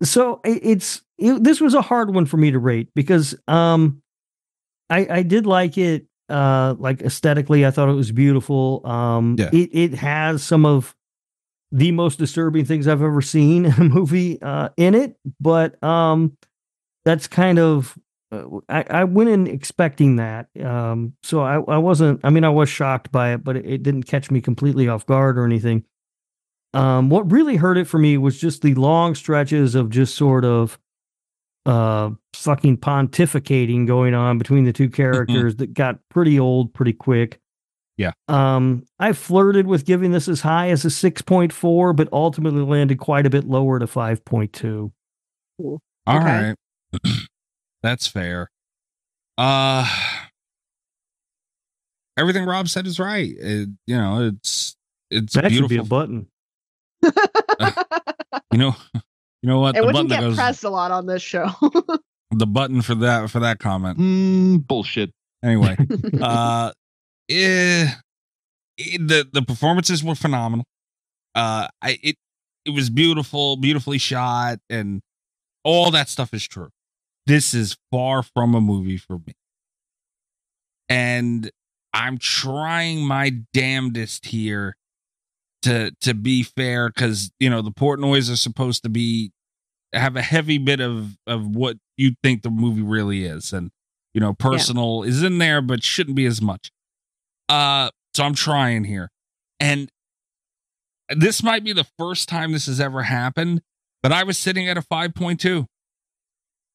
so it, it's it, this was a hard one for me to rate because um, I I did like it uh, like aesthetically. I thought it was beautiful. Um, yeah. it it has some of the most disturbing things I've ever seen in a movie uh, in it. But um, that's kind of, uh, I, I went in expecting that. Um, so I, I wasn't, I mean, I was shocked by it, but it, it didn't catch me completely off guard or anything. Um, what really hurt it for me was just the long stretches of just sort of uh, fucking pontificating going on between the two characters that got pretty old pretty quick. Yeah. Um, I flirted with giving this as high as a six point four, but ultimately landed quite a bit lower to five point two. Cool. All okay. right. That's fair. Uh, everything Rob said is right. It, you know, it's, it's that beautiful. That should be a button. uh, you know, you know what? It the wouldn't get goes, pressed a lot on this show. The button for that, for that comment. Mm, bullshit. Anyway. uh, It, it, the the performances were phenomenal. Uh, I it It was beautiful, beautifully shot, and all that stuff is true. This is far from a movie for me. And I'm trying my damnedest here to to be fair, because, you know, the Portnoys are supposed to be have a heavy bit of of what you think the movie really is, and, you know, personal yeah. is in there, but shouldn't be as much. Uh, so I'm trying here, and this might be the first time this has ever happened, but I was sitting at a five point two.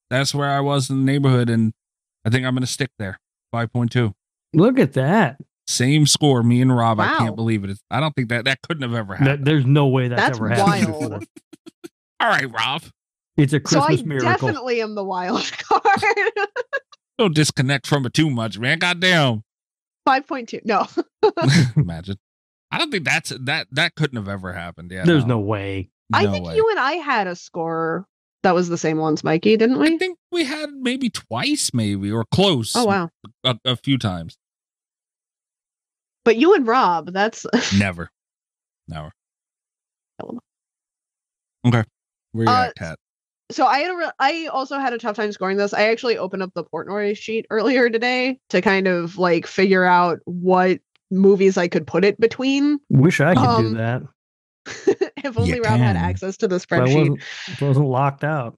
That's where I was in the neighborhood, and I think I'm going to stick there. five point two. Look at that. Same score, me and Rob. Wow. I can't believe it. It's, I don't think that that couldn't have ever happened. That, there's no way that's, that's ever happened. Wild. All right, Rob. It's a Christmas so I miracle. I definitely am the wild card. Don't disconnect from it too much, man. Goddamn. five point two. No. Imagine. I don't think that's that that couldn't have ever happened. Yeah, there's no, no way. No I think way. You and I had a score that was the same once, Mikey, didn't we? I think we had maybe twice, maybe, or close. Oh, wow. A, a few times. But you and Rob, that's... Never. Never. Okay. Where are you uh, at, Kat? So I, had a re- I also had a tough time scoring this. I actually opened up the Portnoy sheet earlier today to kind of, like, figure out what movies I could put it between. Wish I could um, do that. If only Rob had access to the spreadsheet. It wasn't, wasn't locked out.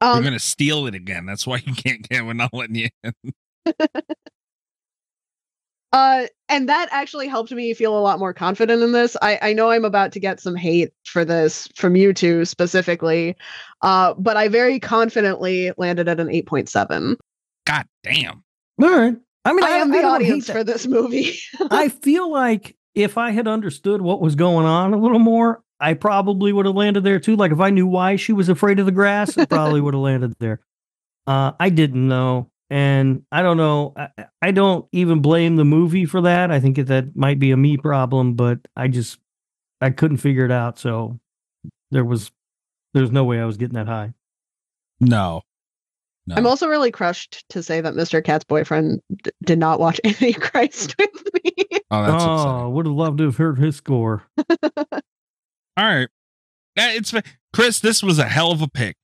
Um, We're going to steal it again. That's why you can't get it. We're not letting you in. uh, and that actually helped me feel a lot more confident in this. I, I know I'm about to get some hate for this from you two specifically, uh, but I very confidently landed at an eight point seven. God damn. All right. I mean, I, I am the I audience for this movie. I feel like if I had understood what was going on a little more, I probably would have landed there too. Like if I knew why she was afraid of the grass, I probably would have landed there. Uh, I didn't know. And I don't know. I, I don't even blame the movie for that. I think that might be a me problem, but I just, I couldn't figure it out. So there was, there's no way I was getting that high. No. No. I'm also really crushed to say that Mister Cat's boyfriend d- did not watch Antichrist with me. Oh, that's oh, upsetting. Would have loved to have heard his score. All right. It's Chris, this was a hell of a pick.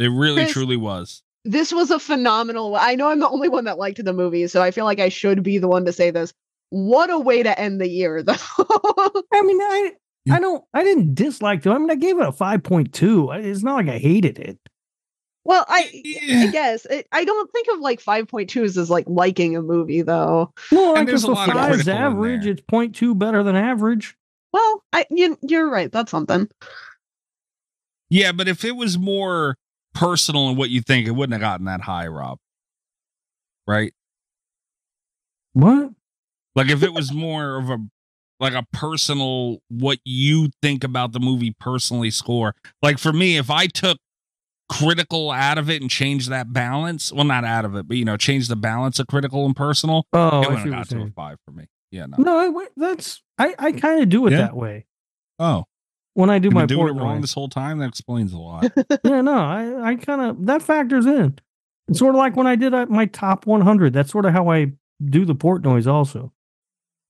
It really, Chris, truly was. This was a phenomenal. I know I'm the only one that liked the movie, so I feel like I should be the one to say this. What a way to end the year, though. I mean, I, I don't, I didn't dislike them. I mean, I gave it a five point two. It's not like I hated it. Well, I, I guess it, I don't think of like five point twos as like liking a movie, though. Well, like there's a lot five is average. It's point two better than average. Well, I you, you're right. That's something. Yeah, but if it was more personal in what you think, it wouldn't have gotten that high, Rob. Right? What? Like if it was more of a like a personal what you think about the movie personally score. Like for me, if I took critical out of it and change that balance, well, not out of it, but, you know, change the balance of critical and personal. Oh, it wouldn't have got to a five for me. Yeah, no, no I, that's I, I kind of do it yeah. that way. Oh, when I do You've my doing it wrong this whole time, that explains a lot. yeah, no, I, I kind of that factors in. It's sort of like when I did my top one hundred. That's sort of how I do the Portnoys. Also,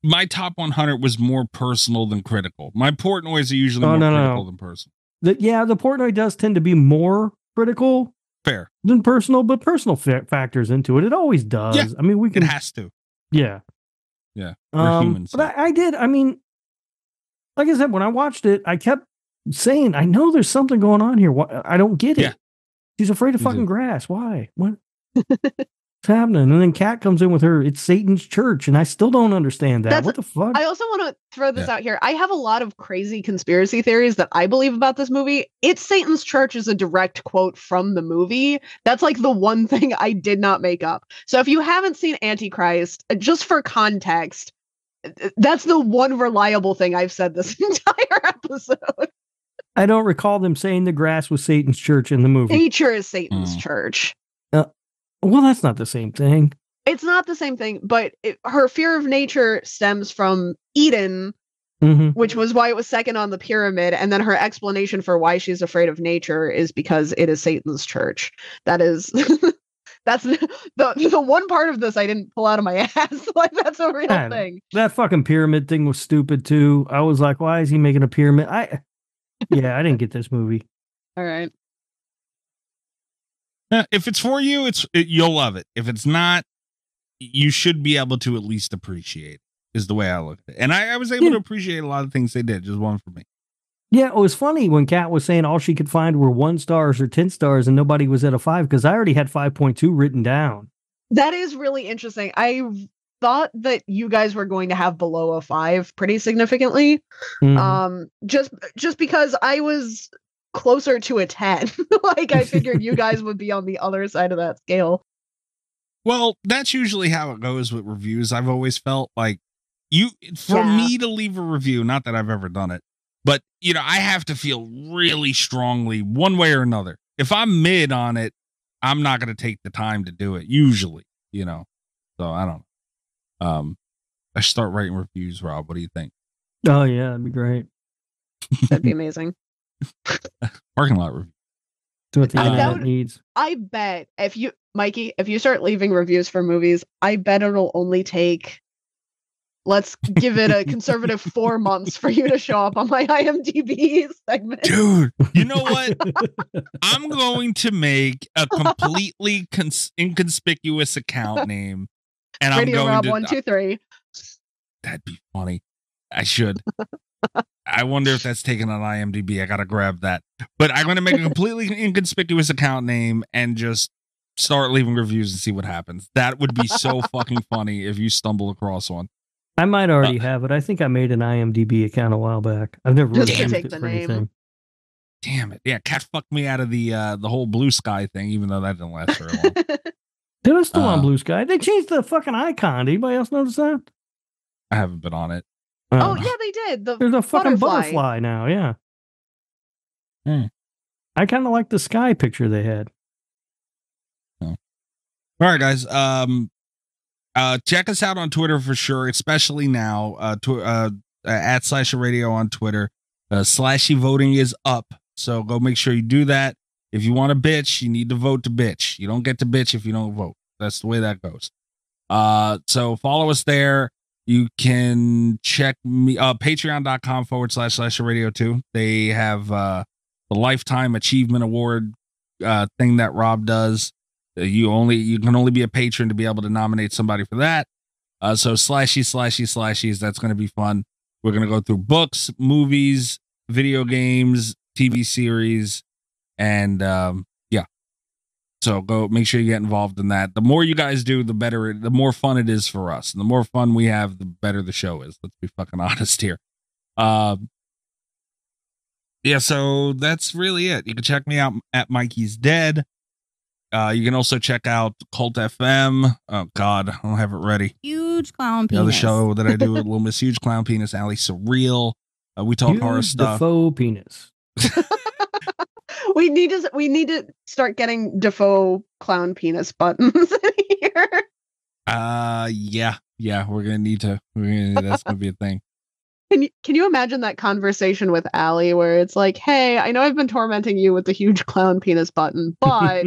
my top one hundred was more personal than critical. My Portnoys are usually oh, more no, critical no. than personal. The, yeah, the Portnoy does tend to be more critical fair than personal, but personal fa- factors into it. It always does. Yeah, I mean, we can it has to. Yeah. Yeah. We're um, humans. But I, I did. I mean, like I said, when I watched it, I kept saying, I know there's something going on here. Why, I don't get it. Yeah. She's afraid of you fucking do. grass. Why? What? What's happening? And then Kat comes in with her, it's Satan's church. And I still don't understand that. That's, what the fuck? I also want to throw this yeah. out here. I have a lot of crazy conspiracy theories that I believe about this movie. It's Satan's church is a direct quote from the movie. That's like the one thing I did not make up. So if you haven't seen Antichrist, just for context, that's the one reliable thing I've said this entire episode. I don't recall them saying the grass was Satan's church in the movie. Nature is Satan's mm. church. Uh, Well, that's not the same thing. It's not the same thing, but it, her fear of nature stems from Eden, mm-hmm. which was why it was second on the pyramid. And then her explanation for why she's afraid of nature is because it is Satan's church. That is, that's the, the the one part of this I didn't pull out of my ass. Like that's a real Man, thing. That fucking pyramid thing was stupid too. I was like, why is he making a pyramid? I Yeah, I didn't get this movie. All right. If it's for you, it's it, you'll love it. If it's not, you should be able to at least appreciate it, is the way I looked at it. And I, I was able yeah. to appreciate a lot of things they did. Just one for me. Yeah, it was funny when Kat was saying all she could find were one stars or ten stars and nobody was at a five, because I already had five point two written down. That is really interesting. I thought that you guys were going to have below a five pretty significantly. Mm-hmm. Um, just just because I was closer to a ten. Like, I figured you guys would be on the other side of that scale. Well, that's usually how it goes with reviews. I've always felt like you, for yeah. me to leave a review, not that I've ever done it, but, you know, I have to feel really strongly one way or another. If I'm mid on it, I'm not going to take the time to do it usually, you know? So I don't know. Um, I start writing reviews, Rob. What do you think? Oh yeah. That'd be great. That'd be amazing. Parking lot review. What the I, would, needs. I bet if you, Mikey, if you start leaving reviews for movies, I bet it'll only take, let's give it a conservative four months for you to show up on my I M D B segment. Dude, you know what? I'm going to make a completely cons- inconspicuous account name, and Radio I'm going Rob to one two three. That'd be funny. I should. I wonder if that's taken on I M D B. I gotta grab that. But I'm gonna make a completely inconspicuous account name and just start leaving reviews and see what happens. That would be so fucking funny if you stumble across one. I might already uh, have it. I think I made an I M D B account a while back. I've never really used it for anything. Damn it! Yeah, Cat fucked me out of the uh, the whole Blue Sky thing, even though that didn't last very long. They're still uh, on Blue Sky. They changed the fucking icon. Anybody else notice that? I haven't been on it. Oh, yeah, they did. The There's a fucking butterfly, butterfly now, yeah. Mm. I kind of like the sky picture they had. Oh. All right, guys. Um, uh, check us out on Twitter for sure, especially now. Uh, tw- uh, uh at Slasher Radio on Twitter. Uh, slashy voting is up, so go make sure you do that. If you want to bitch, you need to vote to bitch. You don't get to bitch if you don't vote. That's the way that goes. Uh, so follow us there. You can check me uh patreon.com forward slash slasher radio too. They have uh the lifetime achievement award uh thing that Rob does. You only you can only be a patron to be able to nominate somebody for that. Uh so slashy, slashy, slashies, that's gonna be fun. We're gonna go through books, movies, video games, T V series, and um yeah. So go make sure you get involved in that. The more you guys do, the better, it, the more fun it is for us. And the more fun we have, the better the show is. Let's be fucking honest here. Uh, yeah, so that's really it. You can check me out at Mikey's Dead. Uh, you can also check out Cult F M. Oh, God, I don't have it ready. Huge Clown Penis. Another show that I do with Little Miss Huge Clown Penis, Allie Surreal. Uh, we talk Huge horror stuff. Defoe Penis. We need to we need to start getting Defoe clown penis buttons in here. Uh yeah. Yeah, we're gonna need to we're gonna that's gonna be a thing. Can you can you imagine that conversation with Allie where it's like, hey, I know I've been tormenting you with the huge clown penis button, but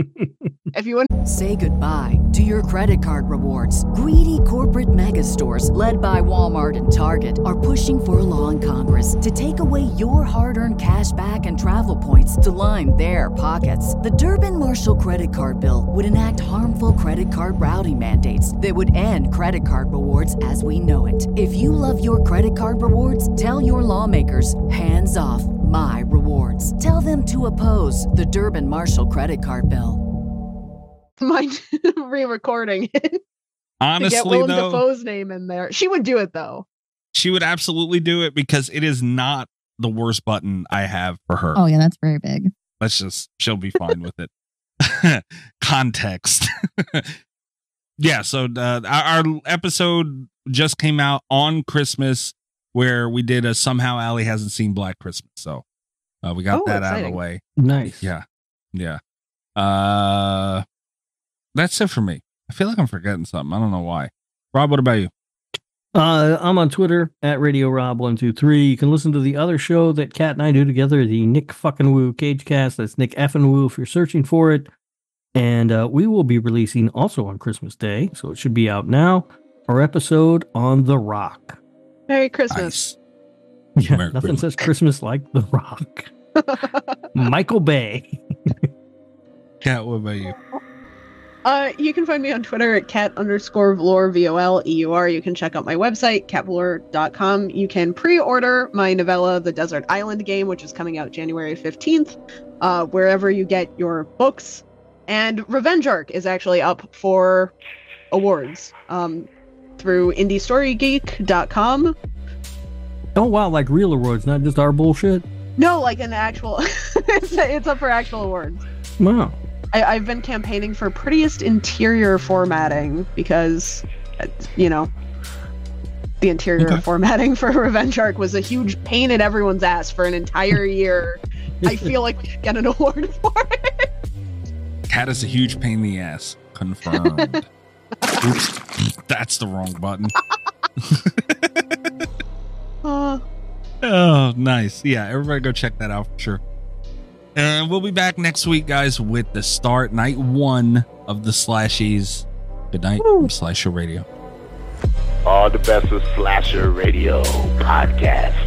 if you want say goodbye to your credit card rewards, greedy corporate mega stores led by Walmart and Target are pushing for a law in Congress to take away your hard-earned cash back and travel points to line their pockets. The Durbin Marshall credit card bill would enact harmful credit card routing mandates that would end credit card rewards as we know it. If you love your credit card rewards, tell your lawmakers, hands off my rewards. Tell them to oppose the Durbin Marshall credit card bill. Mind re-recording it. Honestly, to get Willem though, Dafoe's name in there. She would do it though. She would absolutely do it because it is not the worst button I have for her. Oh yeah, that's very big. Let's just she'll be fine with it. Context. Yeah. So uh, our, our episode just came out on Christmas, where we did a somehow Allie hasn't seen Black Christmas. So uh, we got oh, that exciting. Out of the way. Nice. Yeah. Yeah. Uh, that's it for me. I feel like I'm forgetting something. I don't know why. Rob, what about you? Uh, I'm on Twitter at Radio Rob one, two, three. You can listen to the other show that Kat and I do together, the Nick fucking Woo Cage Cast. That's Nick effing Woo if you're searching for it. And uh, we will be releasing also on Christmas Day. So it should be out now. Our episode on The Rock. Merry Christmas. Nice. Yeah, Merry nothing Christmas. Says Christmas like The Rock. Michael Bay. Kat, what about you? Uh, you can find me on Twitter at cat underscore velour, V O L E U R. You can check out my website, cat velour dot com. You can pre-order my novella, The Desert Island Game, which is coming out January fifteenth, uh, wherever you get your books. And Revenge Arc is actually up for awards um, through indie story geek dot com. Oh, wow, like real awards, not just our bullshit? No, like an actual... it's, it's up for actual awards. Wow. I, I've been campaigning for prettiest interior formatting because, you know, the interior okay. formatting for Revenge Arc was a huge pain in everyone's ass for an entire year. I feel like we should get an award for it. Cat is a huge pain in the ass. Confirmed. Oops, that's the wrong button. uh, oh, nice. Yeah, everybody go check that out for sure. And we'll be back next week, guys, with the start, night one of the Slashies. Good night from Slasher Radio. All the best of Slasher Radio podcast.